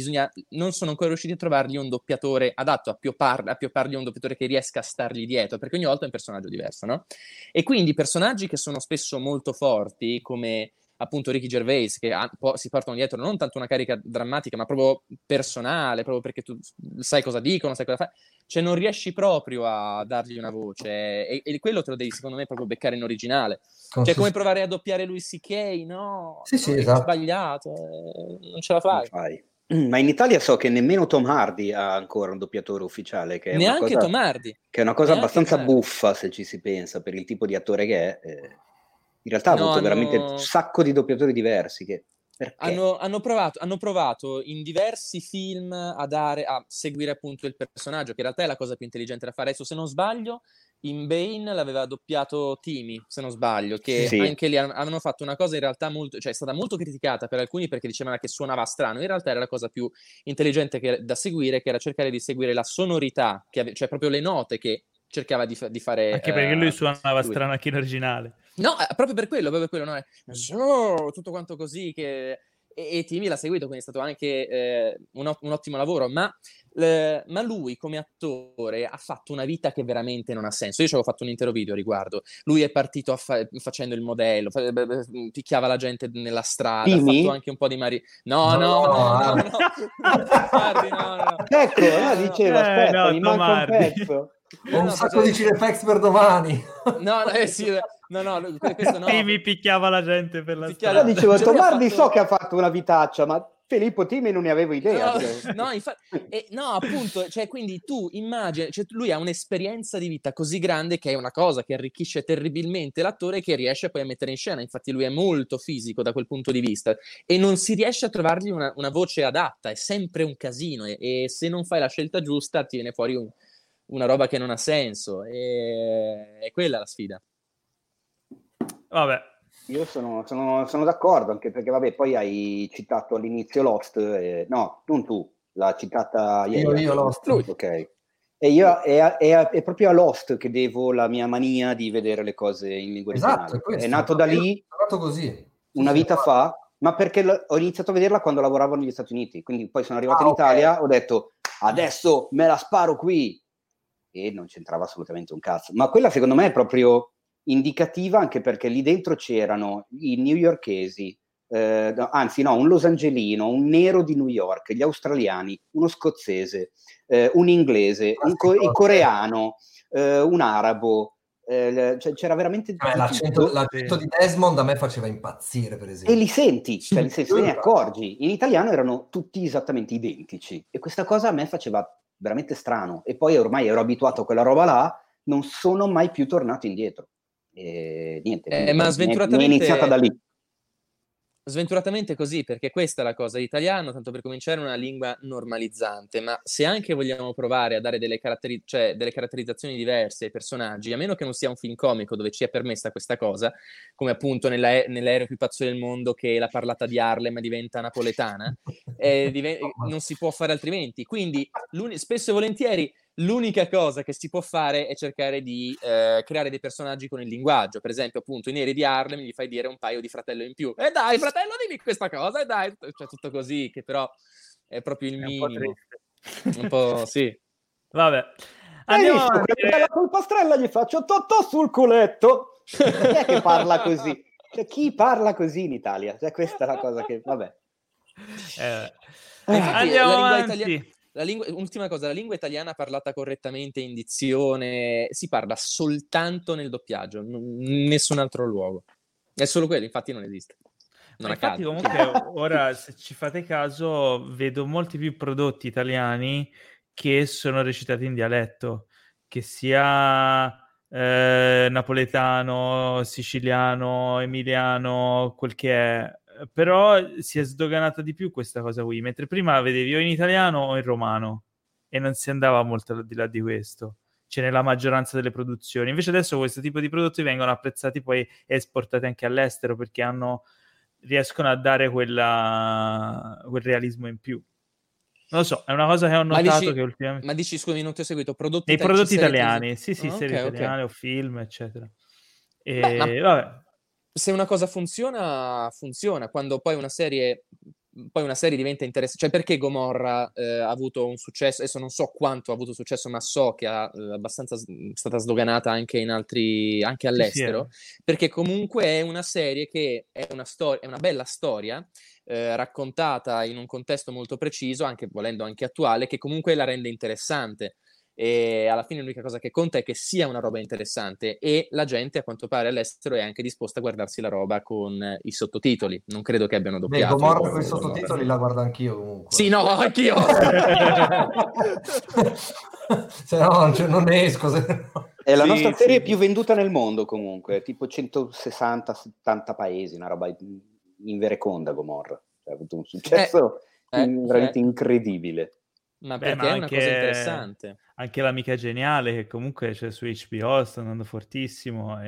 non sono ancora riusciti a trovargli un doppiatore adatto, a più parli un doppiatore che riesca a stargli dietro, perché ogni volta è un personaggio diverso, no? E quindi personaggi che sono spesso molto forti, come appunto Ricky Gervais, che si portano dietro non tanto una carica drammatica, ma proprio personale, proprio perché tu sai cosa dicono, sai cosa fai, cioè non riesci proprio a dargli una voce, e quello te lo devi, secondo me, proprio beccare in originale. Cioè come provare a doppiare lui CK, no? Sì, esatto. È sbagliato, non ce la fai. Ma in Italia so che nemmeno Tom Hardy ha ancora un doppiatore ufficiale, che è neanche Tom Hardy, che è una cosa abbastanza buffa se ci si pensa, per il tipo di attore che è. In realtà ha avuto veramente un sacco di doppiatori diversi che... Hanno provato in diversi film a seguire appunto il personaggio, che in realtà è la cosa più intelligente da fare. Adesso, se non sbaglio, in Bane l'aveva doppiato Timi, se non sbaglio, che sì. Anche lì avevano fatto una cosa in realtà molto, cioè è stata molto criticata per alcuni perché dicevano che suonava strano. In realtà era la cosa più intelligente da seguire, che era cercare di seguire la sonorità, cioè proprio le note che cercava di fare... Anche perché lui suonava strano anche in originale. No, proprio per quello, no? Tutto quanto così che... E Timi l'ha seguito, quindi è stato anche un ottimo lavoro, ma lui come attore ha fatto una vita che veramente non ha senso. Io ci avevo fatto un intero video a riguardo. Lui è partito facendo il modello, picchiava la gente nella strada, Timi? Ha fatto anche un po' di mari... No. Ecco, diceva, aspetta, mi manca un pezzo. Ho un sacco di Cinefax per domani. Questo no. Timi picchiava la gente per la strada. Dicevo, Tom Hardy so che ha fatto una vitaccia, ma Filippo Timi non ne avevo idea. Quindi tu immagini, lui ha un'esperienza di vita così grande che è una cosa che arricchisce terribilmente l'attore, che riesce poi a mettere in scena. Infatti lui è molto fisico da quel punto di vista e non si riesce a trovargli una voce adatta, è sempre un casino e se non fai la scelta giusta ti viene fuori una roba che non ha senso, e è quella la sfida. Vabbè, io sono d'accordo, anche perché vabbè, poi hai citato all'inizio Lost, no, non tu, l'ha citata io Lost, ok. E io è proprio a Lost che devo la mia mania di vedere le cose in lingua originale. Esatto, è nato da lì, una vita fa, ma perché ho iniziato a vederla quando lavoravo negli Stati Uniti, quindi poi sono arrivato in Italia, okay. Ho detto adesso me la sparo qui, e non c'entrava assolutamente un cazzo, ma quella secondo me è proprio indicativa, anche perché lì dentro c'erano i newyorkesi, un losangelino, un nero di New York, gli australiani, uno scozzese, un inglese, un coreano, un arabo, cioè, c'era veramente l'accento di Desmond a me faceva impazzire, per esempio, e li senti, cioè, se ne accorgi. In italiano erano tutti esattamente identici e questa cosa a me faceva veramente strano, e poi ormai ero abituato a quella roba là, non sono mai più tornato indietro. Ma sventuratamente è iniziata da lì. Sventuratamente così, perché questa è la cosa. L'italiano, tanto per cominciare, è una lingua normalizzante, ma se anche vogliamo provare a dare delle caratterizzazioni diverse ai personaggi, a meno che non sia un film comico dove ci è permessa questa cosa, come appunto nell'aereo più pazzo del mondo che la parlata di Harlem diventa napoletana, non si può fare altrimenti. Quindi spesso e volentieri l'unica cosa che si può fare è cercare di creare dei personaggi con il linguaggio. Per esempio, appunto, i neri di Harlem gli fai dire un paio di fratello in più. E dai, fratello, dimmi questa cosa, e dai. Cioè, tutto così, che però è proprio il minimo. Un po' sì. Vabbè. Andiamo la colpastrella gli faccio totò sul culetto. Chi è che parla così? Cioè, chi parla così in Italia? Cioè, questa è la cosa che... Vabbè. Andiamo avanti. Ultima cosa, la lingua italiana parlata correttamente in dizione si parla soltanto nel doppiaggio, nessun altro luogo, è solo quello, infatti non esiste. Infatti comunque ora, se ci fate caso, vedo molti più prodotti italiani che sono recitati in dialetto, che sia napoletano, siciliano, emiliano, quel che è. Però si è sdoganata di più questa cosa qui, mentre prima la vedevi o in italiano o in romano e non si andava molto al di là di questo, cioè nella maggioranza delle produzioni. Invece adesso questo tipo di prodotti vengono apprezzati poi e esportati anche all'estero, perché riescono a dare quel realismo in più. Non lo so, è una cosa che ho notato, che ultimamente... Ma dici, scusami, non ti ho seguito, prodotti italiani? Prodotti italiani, serie italiane o film, eccetera. E vabbè. Se una cosa funziona, quando poi una serie diventa interessante. Cioè, perché Gomorra ha avuto un successo, adesso non so quanto ha avuto successo, ma so che ha abbastanza stata sdoganata anche in altri, anche all'estero, sì. Perché comunque è una serie che è una bella storia raccontata in un contesto molto preciso, anche volendo anche attuale, che comunque la rende interessante. E alla fine l'unica cosa che conta è che sia una roba interessante, e la gente a quanto pare all'estero è anche disposta a guardarsi la roba con i sottotitoli. Non credo che abbiano doppiato. Gomorra con i sottotitoli la guardo anch'io comunque. Sì, no, anch'io. Se no, cioè, non ne esco. No. È la nostra serie più venduta nel mondo comunque, tipo 160-70 paesi, una roba invereconda Gomorra. Ha avuto un successo veramente incredibile. Ma perché è una cosa interessante. Anche l'amica geniale, che comunque c'è su HBO, sta andando fortissimo,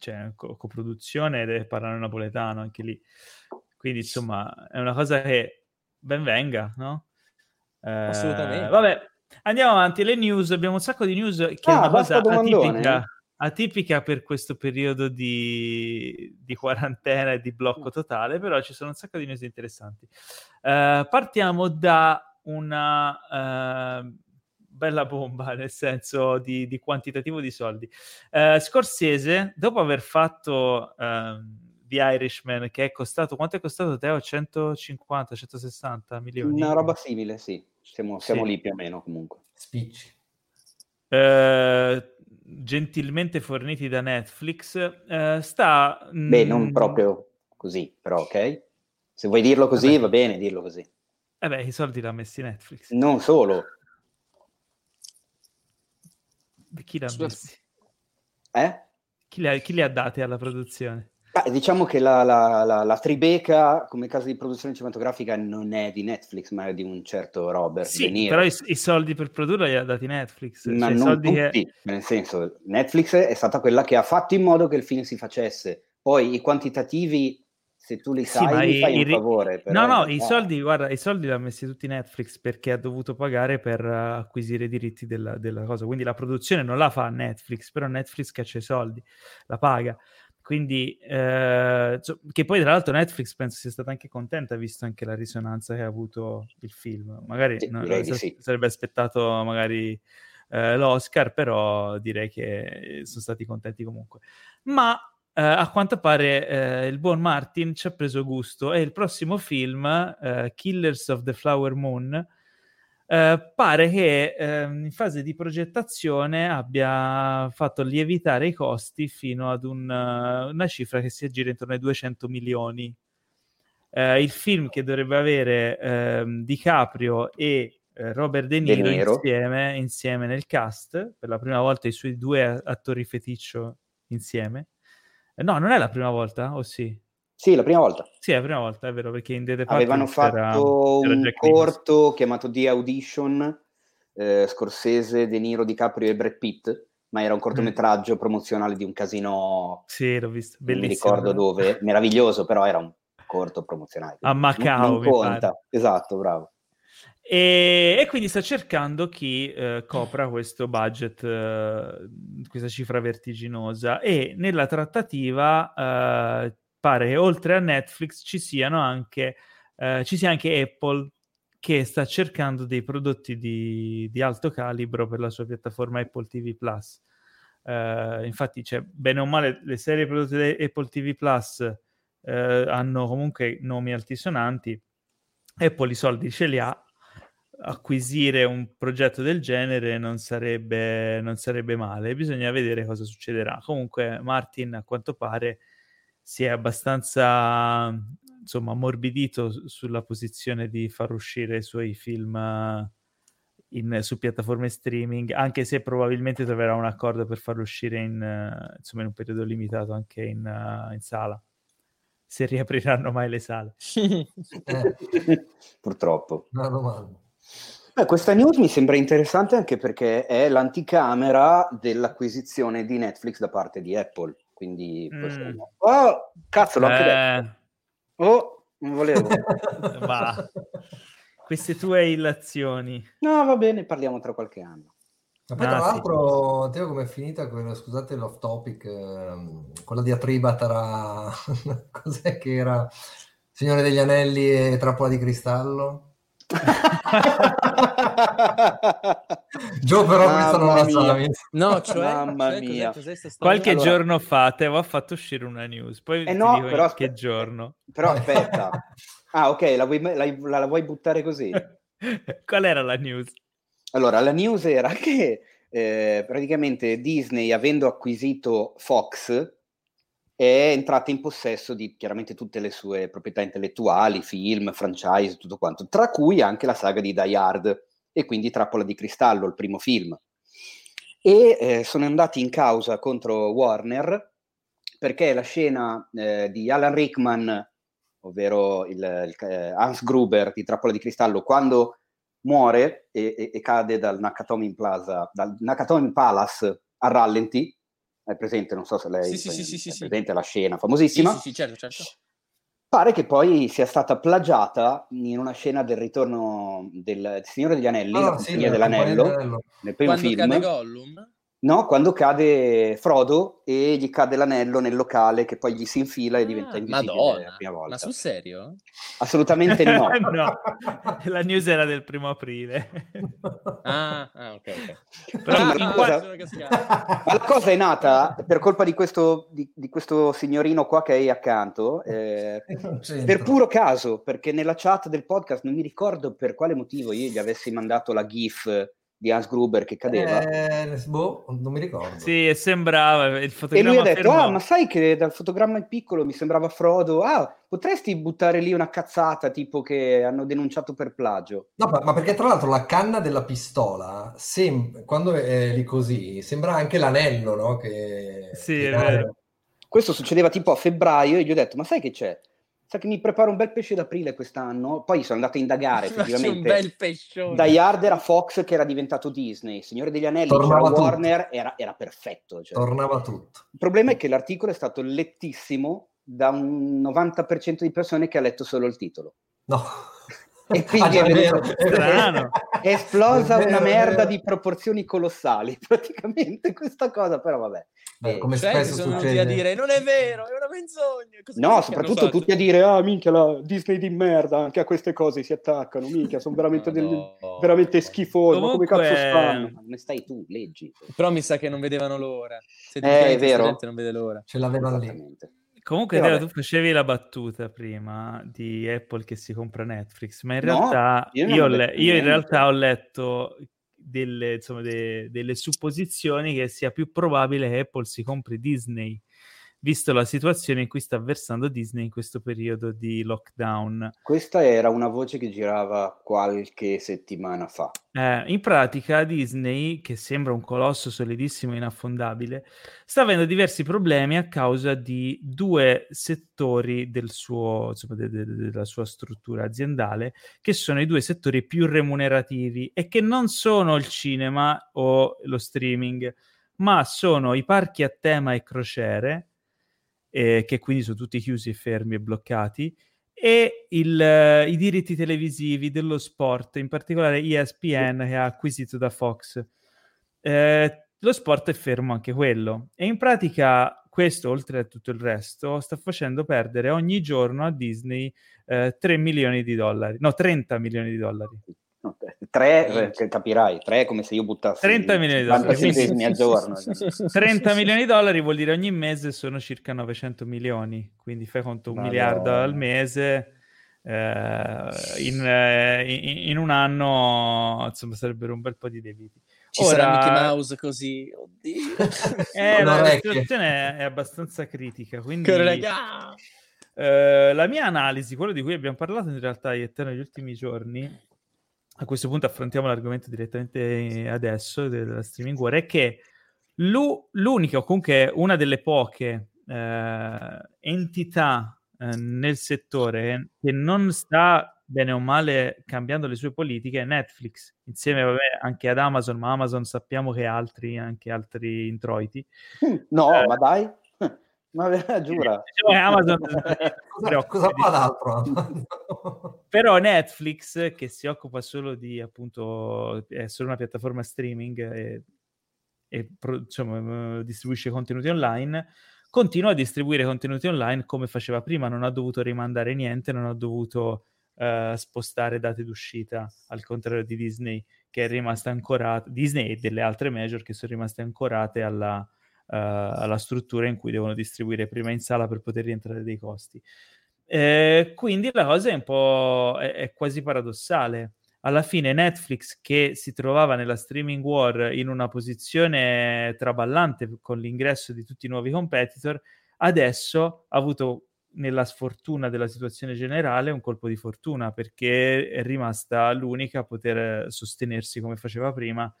c'è coproduzione ed è parlare napoletano anche lì, quindi insomma è una cosa che ben venga, no? Assolutamente. Vabbè, Andiamo avanti, le news, abbiamo un sacco di news che è una cosa atipica per questo periodo di quarantena e di blocco totale, però ci sono un sacco di news interessanti. Partiamo da una bella bomba, nel senso di quantitativo di soldi. Scorsese, dopo aver fatto The Irishman, che è costato, quanto è costato, Teo? 150-160 milioni? Una roba simile, sì. Siamo lì più o meno, comunque. Spicci. Gentilmente forniti da Netflix. Beh, non proprio così, però ok? Se vuoi dirlo così, va bene dirlo così. I soldi l'ha messi Netflix. Non solo. Chi l'ha messi? Chi li ha dati alla produzione? Diciamo che la Tribeca come casa di produzione cinematografica non è di Netflix, ma è di un certo Robert De Niro. Però i soldi per produrla li ha dati Netflix. Ma non soldi tutti, nel senso, Netflix è stata quella che ha fatto in modo che il film si facesse. Poi i quantitativi, se tu li sai, li fai un favore. Però i soldi li ha messi tutti Netflix, perché ha dovuto pagare per acquisire i diritti della cosa. Quindi la produzione non la fa Netflix, però Netflix caccia i soldi, la paga. Quindi, che poi tra l'altro Netflix penso sia stata anche contenta, visto anche la risonanza che ha avuto il film. Magari sarebbe aspettato magari l'Oscar, però direi che sono stati contenti comunque. Ma a quanto pare il buon Martin ci ha preso gusto, e il prossimo film, Killers of the Flower Moon, pare che in fase di progettazione abbia fatto lievitare i costi fino ad una cifra che si aggira intorno ai 200 milioni. Il film, che dovrebbe avere DiCaprio e Robert De Niro. Insieme nel cast, per la prima volta i suoi due attori feticcio insieme. No, non è la prima volta, o sì? Sì, la prima volta. Sì, la prima volta, è vero, perché in The Department avevano fatto un corto chiamato The Audition, Scorsese, De Niro, DiCaprio e Brad Pitt, ma era un cortometraggio promozionale di un casino. Sì, l'ho visto, bellissimo. Non mi ricordo dove, meraviglioso, però era un corto promozionale. A Macao, non conta. Pare. Esatto, bravo. E quindi sta cercando chi copra questo budget, questa cifra vertiginosa, e nella trattativa pare che oltre a Netflix ci sia anche Apple, che sta cercando dei prodotti di alto calibro per la sua piattaforma Apple TV Plus. Infatti, bene o male, le serie prodotte da Apple TV Plus hanno comunque nomi altisonanti. Apple i soldi ce li ha. Acquisire un progetto del genere non sarebbe male. Bisogna vedere cosa succederà. Comunque Martin, a quanto pare, si è abbastanza, insomma, ammorbidito sulla posizione di far uscire i suoi film su piattaforme streaming, anche se probabilmente troverà un accordo per farlo uscire in un periodo limitato anche in sala, se riapriranno mai le sale. Purtroppo. No. Questa news mi sembra interessante anche perché è l'anticamera dell'acquisizione di Netflix da parte di Apple. Quindi oh, cazzo, l'ho anche detto. Oh, non volevo. Ma queste tue illazioni. No, va bene, parliamo tra qualche anno. Ma poi, tra l'altro, Teo, com'è finita quella, scusate l'off topic, quella diatriba tra cos'è che era Signore degli Anelli e Trappola di Cristallo? Gio, però questa non la sai. No, mamma mia. Cos'è qualche giorno fa Teo ha fatto uscire una news, poi ti dico che giorno. Però aspetta. Ok, la vuoi buttare così? Qual era la news? Allora, la news era che praticamente Disney, avendo acquisito Fox, è entrata in possesso di chiaramente tutte le sue proprietà intellettuali, film, franchise, tutto quanto, tra cui anche la saga di Die Hard, e quindi Trappola di Cristallo, il primo film. E sono andati in causa contro Warner perché la scena di Alan Rickman, ovvero il Hans Gruber di Trappola di Cristallo, quando muore e cade dal Nakatomi Palace a rallenti, è presente, non so se lei è presente la scena famosissima. Sì, certo. Pare che poi sia stata plagiata in una scena del ritorno del Signore degli Anelli, la compagnia dell'anello, nel primo quando film. Quando cade Gollum? No, quando cade Frodo e gli cade l'anello nel locale che poi gli si infila e diventa invisibile. Madonna, la prima volta. Ma sul serio? Assolutamente no. No. La news era del 1 aprile. Ok. Però ma la cosa è nata per colpa di questo signorino qua che hai accanto, per puro caso, perché nella chat del podcast non mi ricordo per quale motivo io gli avessi mandato la GIF di Hans Gruber che cadeva, non mi ricordo. Sì, e sembrava il fotogramma. E lui ha detto: ma sai che dal fotogramma in piccolo mi sembrava Frodo. Potresti buttare lì una cazzata tipo che hanno denunciato per plagio? No, ma perché tra l'altro la canna della pistola, quando è lì così, sembra anche l'anello, no? Sì, è vero. Questo succedeva tipo a febbraio e gli ho detto: ma sai che c'è? Sa che mi preparo un bel pesce d'aprile quest'anno. Poi sono andato a indagare effettivamente. Un bel pescione. Da Yard era Fox che era diventato Disney, Signore degli Anelli c'era Warner, era perfetto, cioè. Tornava tutto. Il problema è che l'articolo è stato lettissimo da un 90% di persone che ha letto solo il titolo. No. E quindi è esplosa una merda di proporzioni colossali praticamente questa cosa, però vabbè. Beh, come spesso sono succede a dire non è vero, è una menzogna. No, soprattutto tutti a dire minchia la Disney di merda, anche a queste cose si attaccano, minchia, sono veramente veramente schifosi. Comunque... come cazzo stanno? Ma come stai tu, leggi. Però mi sa che non vedevano l'ora. Se è vero, non vede l'ora. Ce l'avevano lì. Comunque tu facevi la battuta prima di Apple che si compra Netflix, ma in realtà io in realtà ho letto delle supposizioni che sia più probabile che Apple si compri Disney, visto la situazione in cui sta versando Disney in questo periodo di lockdown. Questa era una voce che girava qualche settimana fa. In pratica Disney, che sembra un colosso solidissimo e inaffondabile, sta avendo diversi problemi a causa di due settori della sua struttura aziendale, che sono i due settori più remunerativi e che non sono il cinema o lo streaming, ma sono i parchi a tema e crociere, che quindi sono tutti chiusi, fermi e bloccati, e i diritti televisivi dello sport, in particolare ESPN che ha acquisito da Fox. Lo sport è fermo anche quello, e in pratica questo, oltre a tutto il resto, sta facendo perdere ogni giorno a Disney 30 milioni di dollari. 3, capirai, 3 è come se io buttassi 30 milioni di dollari al giorno. 30 milioni di dollari vuol dire ogni mese sono circa 900 milioni, quindi fai conto un miliardo al mese in un anno, insomma, sarebbero un bel po' di debiti. Sarà Mickey Mouse così, oddio. La situazione è abbastanza critica, quindi la mia analisi, quello di cui abbiamo parlato in realtà negli ultimi giorni, a questo punto affrontiamo l'argomento direttamente adesso della streaming war, è che l'unica o comunque una delle poche entità nel settore che non sta bene o male cambiando le sue politiche è Netflix, insieme anche ad Amazon, ma Amazon sappiamo che ha altri introiti. No, ma dai, ma giura. Amazon cosa fa l'altro? Però Netflix, che si occupa solo di, appunto, è solo una piattaforma streaming e distribuisce contenuti online, continua a distribuire contenuti online come faceva prima, non ha dovuto rimandare niente, non ha dovuto spostare date d'uscita, al contrario di Disney, che è rimasta ancorata, Disney e delle altre major che sono rimaste ancorate alla struttura in cui devono distribuire prima in sala per poter rientrare dei costi. Quindi la cosa è un po' è quasi paradossale. Alla fine Netflix, che si trovava nella streaming war in una posizione traballante con l'ingresso di tutti i nuovi competitor, adesso ha avuto, nella sfortuna della situazione generale, un colpo di fortuna, perché è rimasta l'unica a poter sostenersi come faceva prima.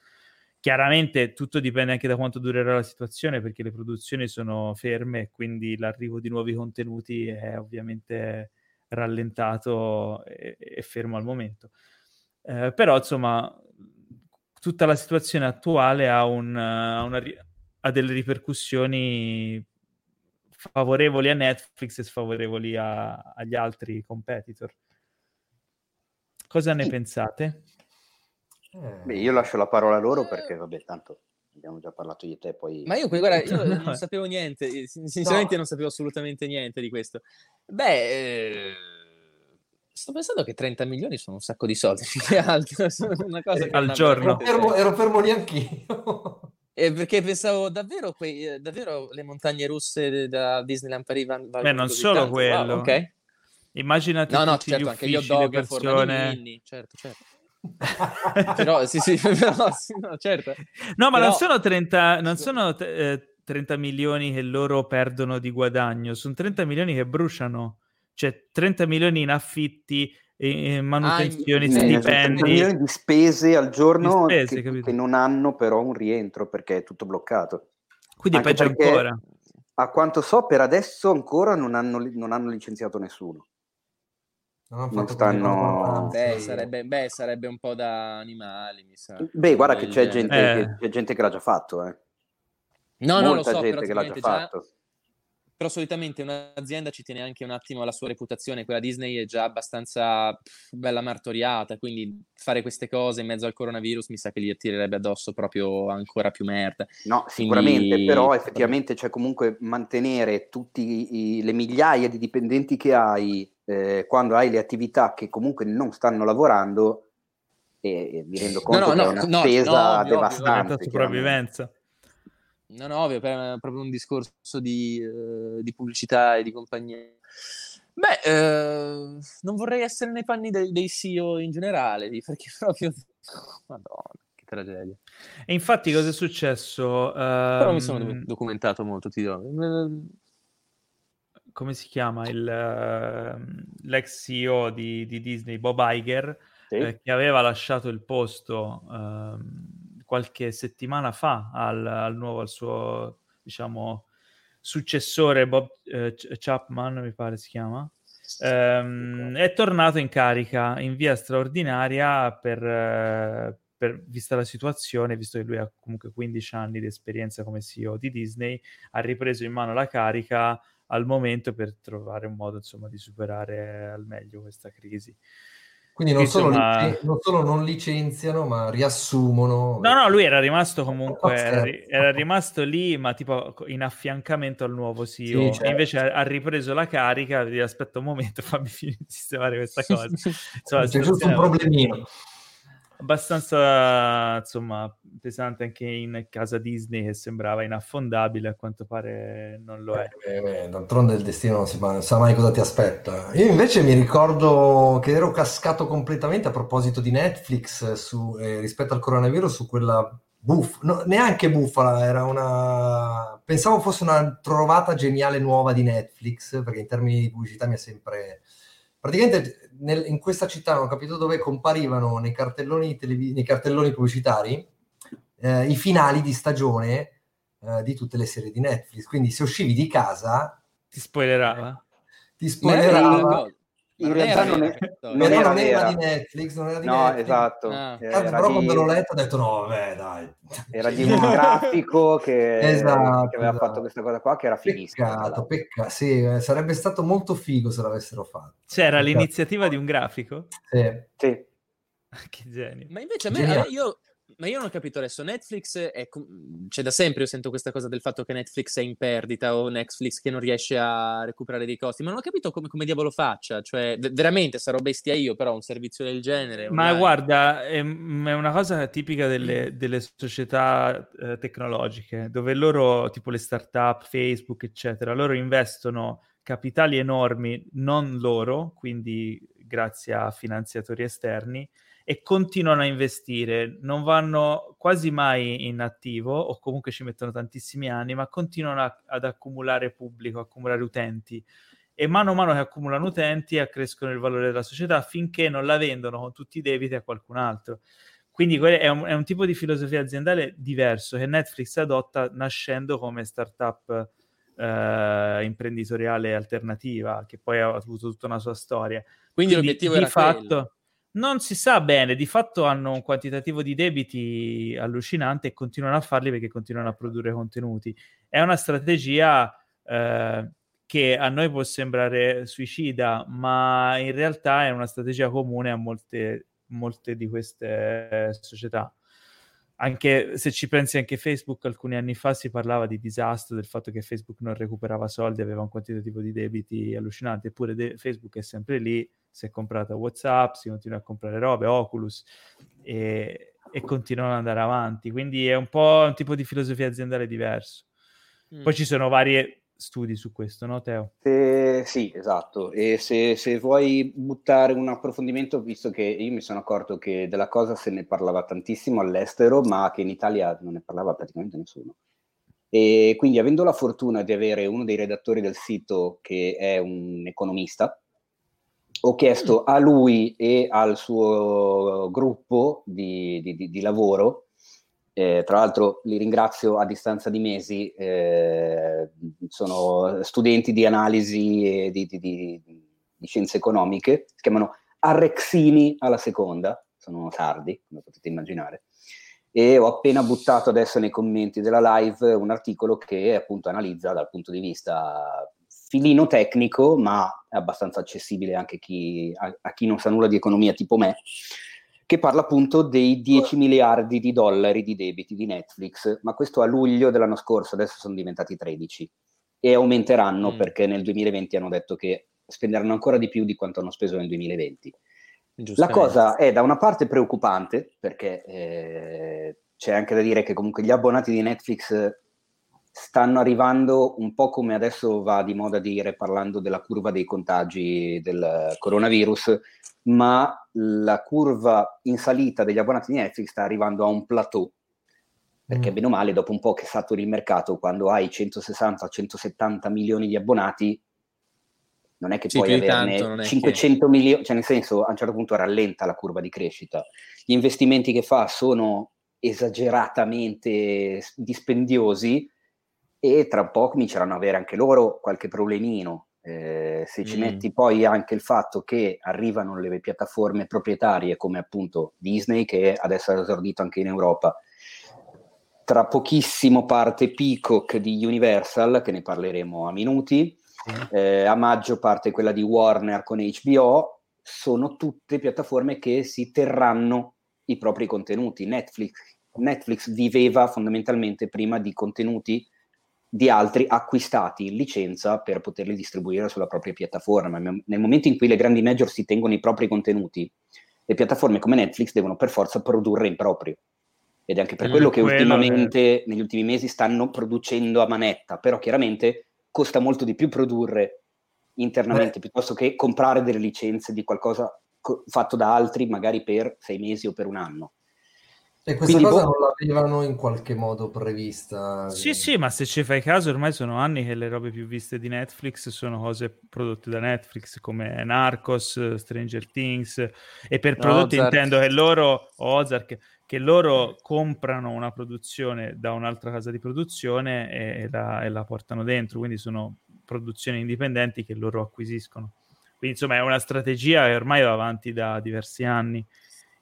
Chiaramente tutto dipende anche da quanto durerà la situazione, perché le produzioni sono ferme, quindi l'arrivo di nuovi contenuti è ovviamente rallentato e fermo al momento. Però, insomma, tutta la situazione attuale ha delle ripercussioni favorevoli a Netflix e sfavorevoli agli altri competitor. Cosa ne pensate? Beh, io lascio la parola a loro perché vabbè, tanto abbiamo già parlato io e te, poi... Ma io, guarda, io non sapevo niente, sinceramente non sapevo assolutamente niente di questo. Beh, sto pensando che 30 milioni sono un sacco di soldi, che altro, una cosa che al giorno. Ero fermo neanch'io. Perché pensavo davvero, davvero le montagne russe da Disneyland Paris vanno non solo tanto. Quello. Wow, okay. Immaginati tutti certo, gli uffici, anche gli hot dog, le persone. Certo. Però certo. No, ma però... non sono 30 milioni che loro perdono di guadagno, sono 30 milioni che bruciano, cioè 30 milioni in affitti, manutenzioni, stipendi, 30 milioni di spese al giorno, di spese, che non hanno però un rientro perché è tutto bloccato. Quindi anche peggio ancora. A quanto so, per adesso ancora non hanno licenziato nessuno. Non stanno... sarebbe un po' da animali, mi sa. Beh, guarda che c'è gente che l'ha già fatto, eh. No, lo so, gente che l'ha già fatto. Però solitamente un'azienda ci tiene anche un attimo alla sua reputazione, quella Disney è già abbastanza bella martoriata, quindi fare queste cose in mezzo al coronavirus mi sa che gli attirerebbe addosso proprio ancora più merda. No, sicuramente, quindi... però effettivamente c'è comunque mantenere tutti le migliaia di dipendenti che hai, quando hai le attività che comunque non stanno lavorando, e mi rendo conto che è una spesa devastante. Ovvio, sopravvivenza. Non ovvio, è proprio un discorso di pubblicità e di compagnia. Beh, non vorrei essere nei panni dei CEO in generale, perché proprio... Madonna, che tragedia. E infatti cosa è successo? Però mi sono documentato molto, ti dirò. Come si chiama l'ex CEO di Disney, Bob Iger, sì, che aveva lasciato il posto qualche settimana fa al suo, diciamo, successore, Bob Chapman, mi pare si chiama, è tornato in carica in via straordinaria vista la situazione, visto che lui ha comunque 15 anni di esperienza come CEO di Disney, ha ripreso in mano la carica al momento per trovare un modo, insomma, di superare al meglio questa crisi. Quindi non solo non licenziano, ma riassumono. No, lui era rimasto comunque, era rimasto lì, ma tipo in affiancamento al nuovo CEO. Sì, certo. Invece ha ripreso la carica, vi aspetta un momento, fammi finire di sistemare questa cosa. Insomma, c'è giusto un problemino. Abbastanza, insomma, pesante anche in casa Disney, che sembrava inaffondabile, a quanto pare non lo è. D'altronde il destino non sa mai cosa ti aspetta. Io invece mi ricordo che ero cascato completamente a proposito di Netflix rispetto al coronavirus, su quella neanche bufala, era una... Pensavo fosse una trovata geniale nuova di Netflix, perché in termini di pubblicità mi è sempre... Praticamente in questa città, non ho capito dove, comparivano nei cartelloni pubblicitari i finali di stagione di tutte le serie di Netflix. Quindi se uscivi di casa... Ti spoilerava. In realtà non era di Netflix, non era di Netflix. No, esatto. Però quando l'ho letto ho detto no, vabbè, dai. Era di un grafico che aveva fatto questa cosa qua, che era finissima. Peccato. Sì, sarebbe stato molto figo se l'avessero fatto. C'era l'iniziativa di un grafico? Sì. Che genio. Ma invece a me... Ma io non ho capito adesso, Netflix c'è da sempre, io sento questa cosa del fatto che Netflix è in perdita o Netflix che non riesce a recuperare dei costi, ma non ho capito come diavolo faccia, cioè veramente sarò bestia io, però un servizio del genere... Ma guarda, è una cosa tipica delle società tecnologiche, dove loro, tipo le start-up, Facebook, eccetera, loro investono capitali enormi, non loro, quindi grazie a finanziatori esterni, e continuano a investire, non vanno quasi mai in attivo, o comunque ci mettono tantissimi anni, ma continuano ad accumulare pubblico, accumulare utenti, e mano a mano che accumulano utenti accrescono il valore della società finché non la vendono con tutti i debiti a qualcun altro. Quindi è un tipo di filosofia aziendale diverso che Netflix adotta nascendo come startup imprenditoriale alternativa, che poi ha avuto tutta una sua storia. Quindi l'obiettivo era quello. Non si sa bene, di fatto hanno un quantitativo di debiti allucinante e continuano a farli perché continuano a produrre contenuti. È una strategia che a noi può sembrare suicida, ma in realtà è una strategia comune a molte di queste società. Anche se ci pensi, anche Facebook alcuni anni fa si parlava di disastro, del fatto che Facebook non recuperava soldi, aveva un quantitativo di debiti allucinante, eppure Facebook è sempre lì, si è comprata WhatsApp, si continua a comprare robe, Oculus, e continuano ad andare avanti. Quindi è un po' un tipo di filosofia aziendale diverso. Poi ci sono vari studi su questo, no Teo? Sì, esatto. E se vuoi buttare un approfondimento, visto che io mi sono accorto che della cosa se ne parlava tantissimo all'estero, ma che in Italia non ne parlava praticamente nessuno. E quindi, avendo la fortuna di avere uno dei redattori del sito che è un economista, ho chiesto a lui e al suo gruppo di lavoro, tra l'altro li ringrazio a distanza di mesi, sono studenti di analisi e di scienze economiche, si chiamano Arrexini alla seconda, sono sardi, come potete immaginare, e ho appena buttato adesso nei commenti della live un articolo che appunto analizza dal punto di vista filino tecnico, ma è abbastanza accessibile anche a chi non sa nulla di economia tipo me, che parla appunto dei 10 miliardi di dollari di debiti di Netflix, ma questo a luglio dell'anno scorso, adesso sono diventati 13, e aumenteranno perché nel 2020 hanno detto che spenderanno ancora di più di quanto hanno speso nel 2020. La cosa è da una parte preoccupante, perché c'è anche da dire che comunque gli abbonati di Netflix stanno arrivando un po' come adesso va di moda dire, parlando della curva dei contagi del coronavirus, ma la curva in salita degli abbonati di Netflix sta arrivando a un plateau, perché bene o male dopo un po' che saturi il mercato, quando hai 160-170 milioni di abbonati non è che puoi averne tanto, 500 che... milioni, cioè nel senso a un certo punto rallenta la curva di crescita, gli investimenti che fa sono esageratamente dispendiosi e tra un po' cominceranno ad avere anche loro qualche problemino. Se ci metti poi anche il fatto che arrivano le piattaforme proprietarie come appunto Disney, che adesso ha esordito anche in Europa, tra pochissimo parte Peacock di Universal, che ne parleremo a minuti, a maggio parte quella di Warner con HBO, sono tutte piattaforme che si terranno i propri contenuti. Netflix viveva fondamentalmente prima di contenuti di altri acquistati in licenza per poterli distribuire sulla propria piattaforma. Nel momento in cui le grandi major si tengono i propri contenuti, le piattaforme come Netflix devono per forza produrre in proprio. Ed è anche per quello che ultimamente, negli ultimi mesi, stanno producendo a manetta. Però chiaramente costa molto di più produrre internamente piuttosto che comprare delle licenze di qualcosa fatto da altri, magari per 6 mesi o per un anno. E questa quindi, cosa non l'avevano in qualche modo prevista? Sì, sì, ma se ci fai caso ormai sono anni che le robe più viste di Netflix sono cose prodotte da Netflix, come Narcos, Stranger Things, e per prodotti Ozark. Intendo che loro, Ozark, che loro comprano una produzione da un'altra casa di produzione e la portano dentro, quindi sono produzioni indipendenti che loro acquisiscono. Quindi insomma è una strategia che ormai va avanti da diversi anni.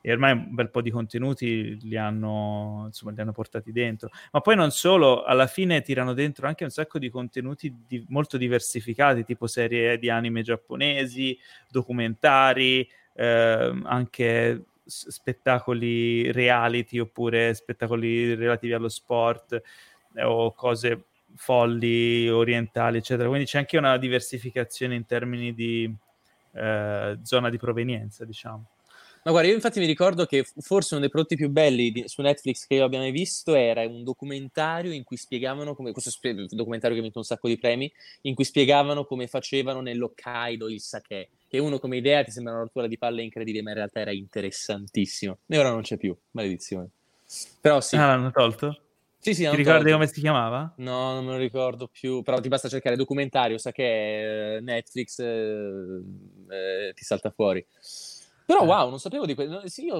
E ormai un bel po' di contenuti li hanno portati dentro, ma poi non solo, alla fine tirano dentro anche un sacco di contenuti molto diversificati, tipo serie di anime giapponesi, documentari, anche spettacoli reality oppure spettacoli relativi allo sport o cose folli orientali eccetera, quindi c'è anche una diversificazione in termini di zona di provenienza, diciamo. Ma guarda, io infatti mi ricordo che forse uno dei prodotti più belli su Netflix che io abbia mai visto era un documentario in cui spiegavano come, questo documentario che ha vinto un sacco di premi, in cui spiegavano come facevano nell'Hokkaido il sake, che uno come idea ti sembra una rottura di palle incredibile, ma in realtà era interessantissimo. E ora non c'è più, maledizione. Però sì. Ah, l'hanno tolto? Sì, ti ricordi come si chiamava? No, non me lo ricordo più, però ti basta cercare documentario sake Netflix, ti salta fuori. Però wow, non sapevo di questo. Sì,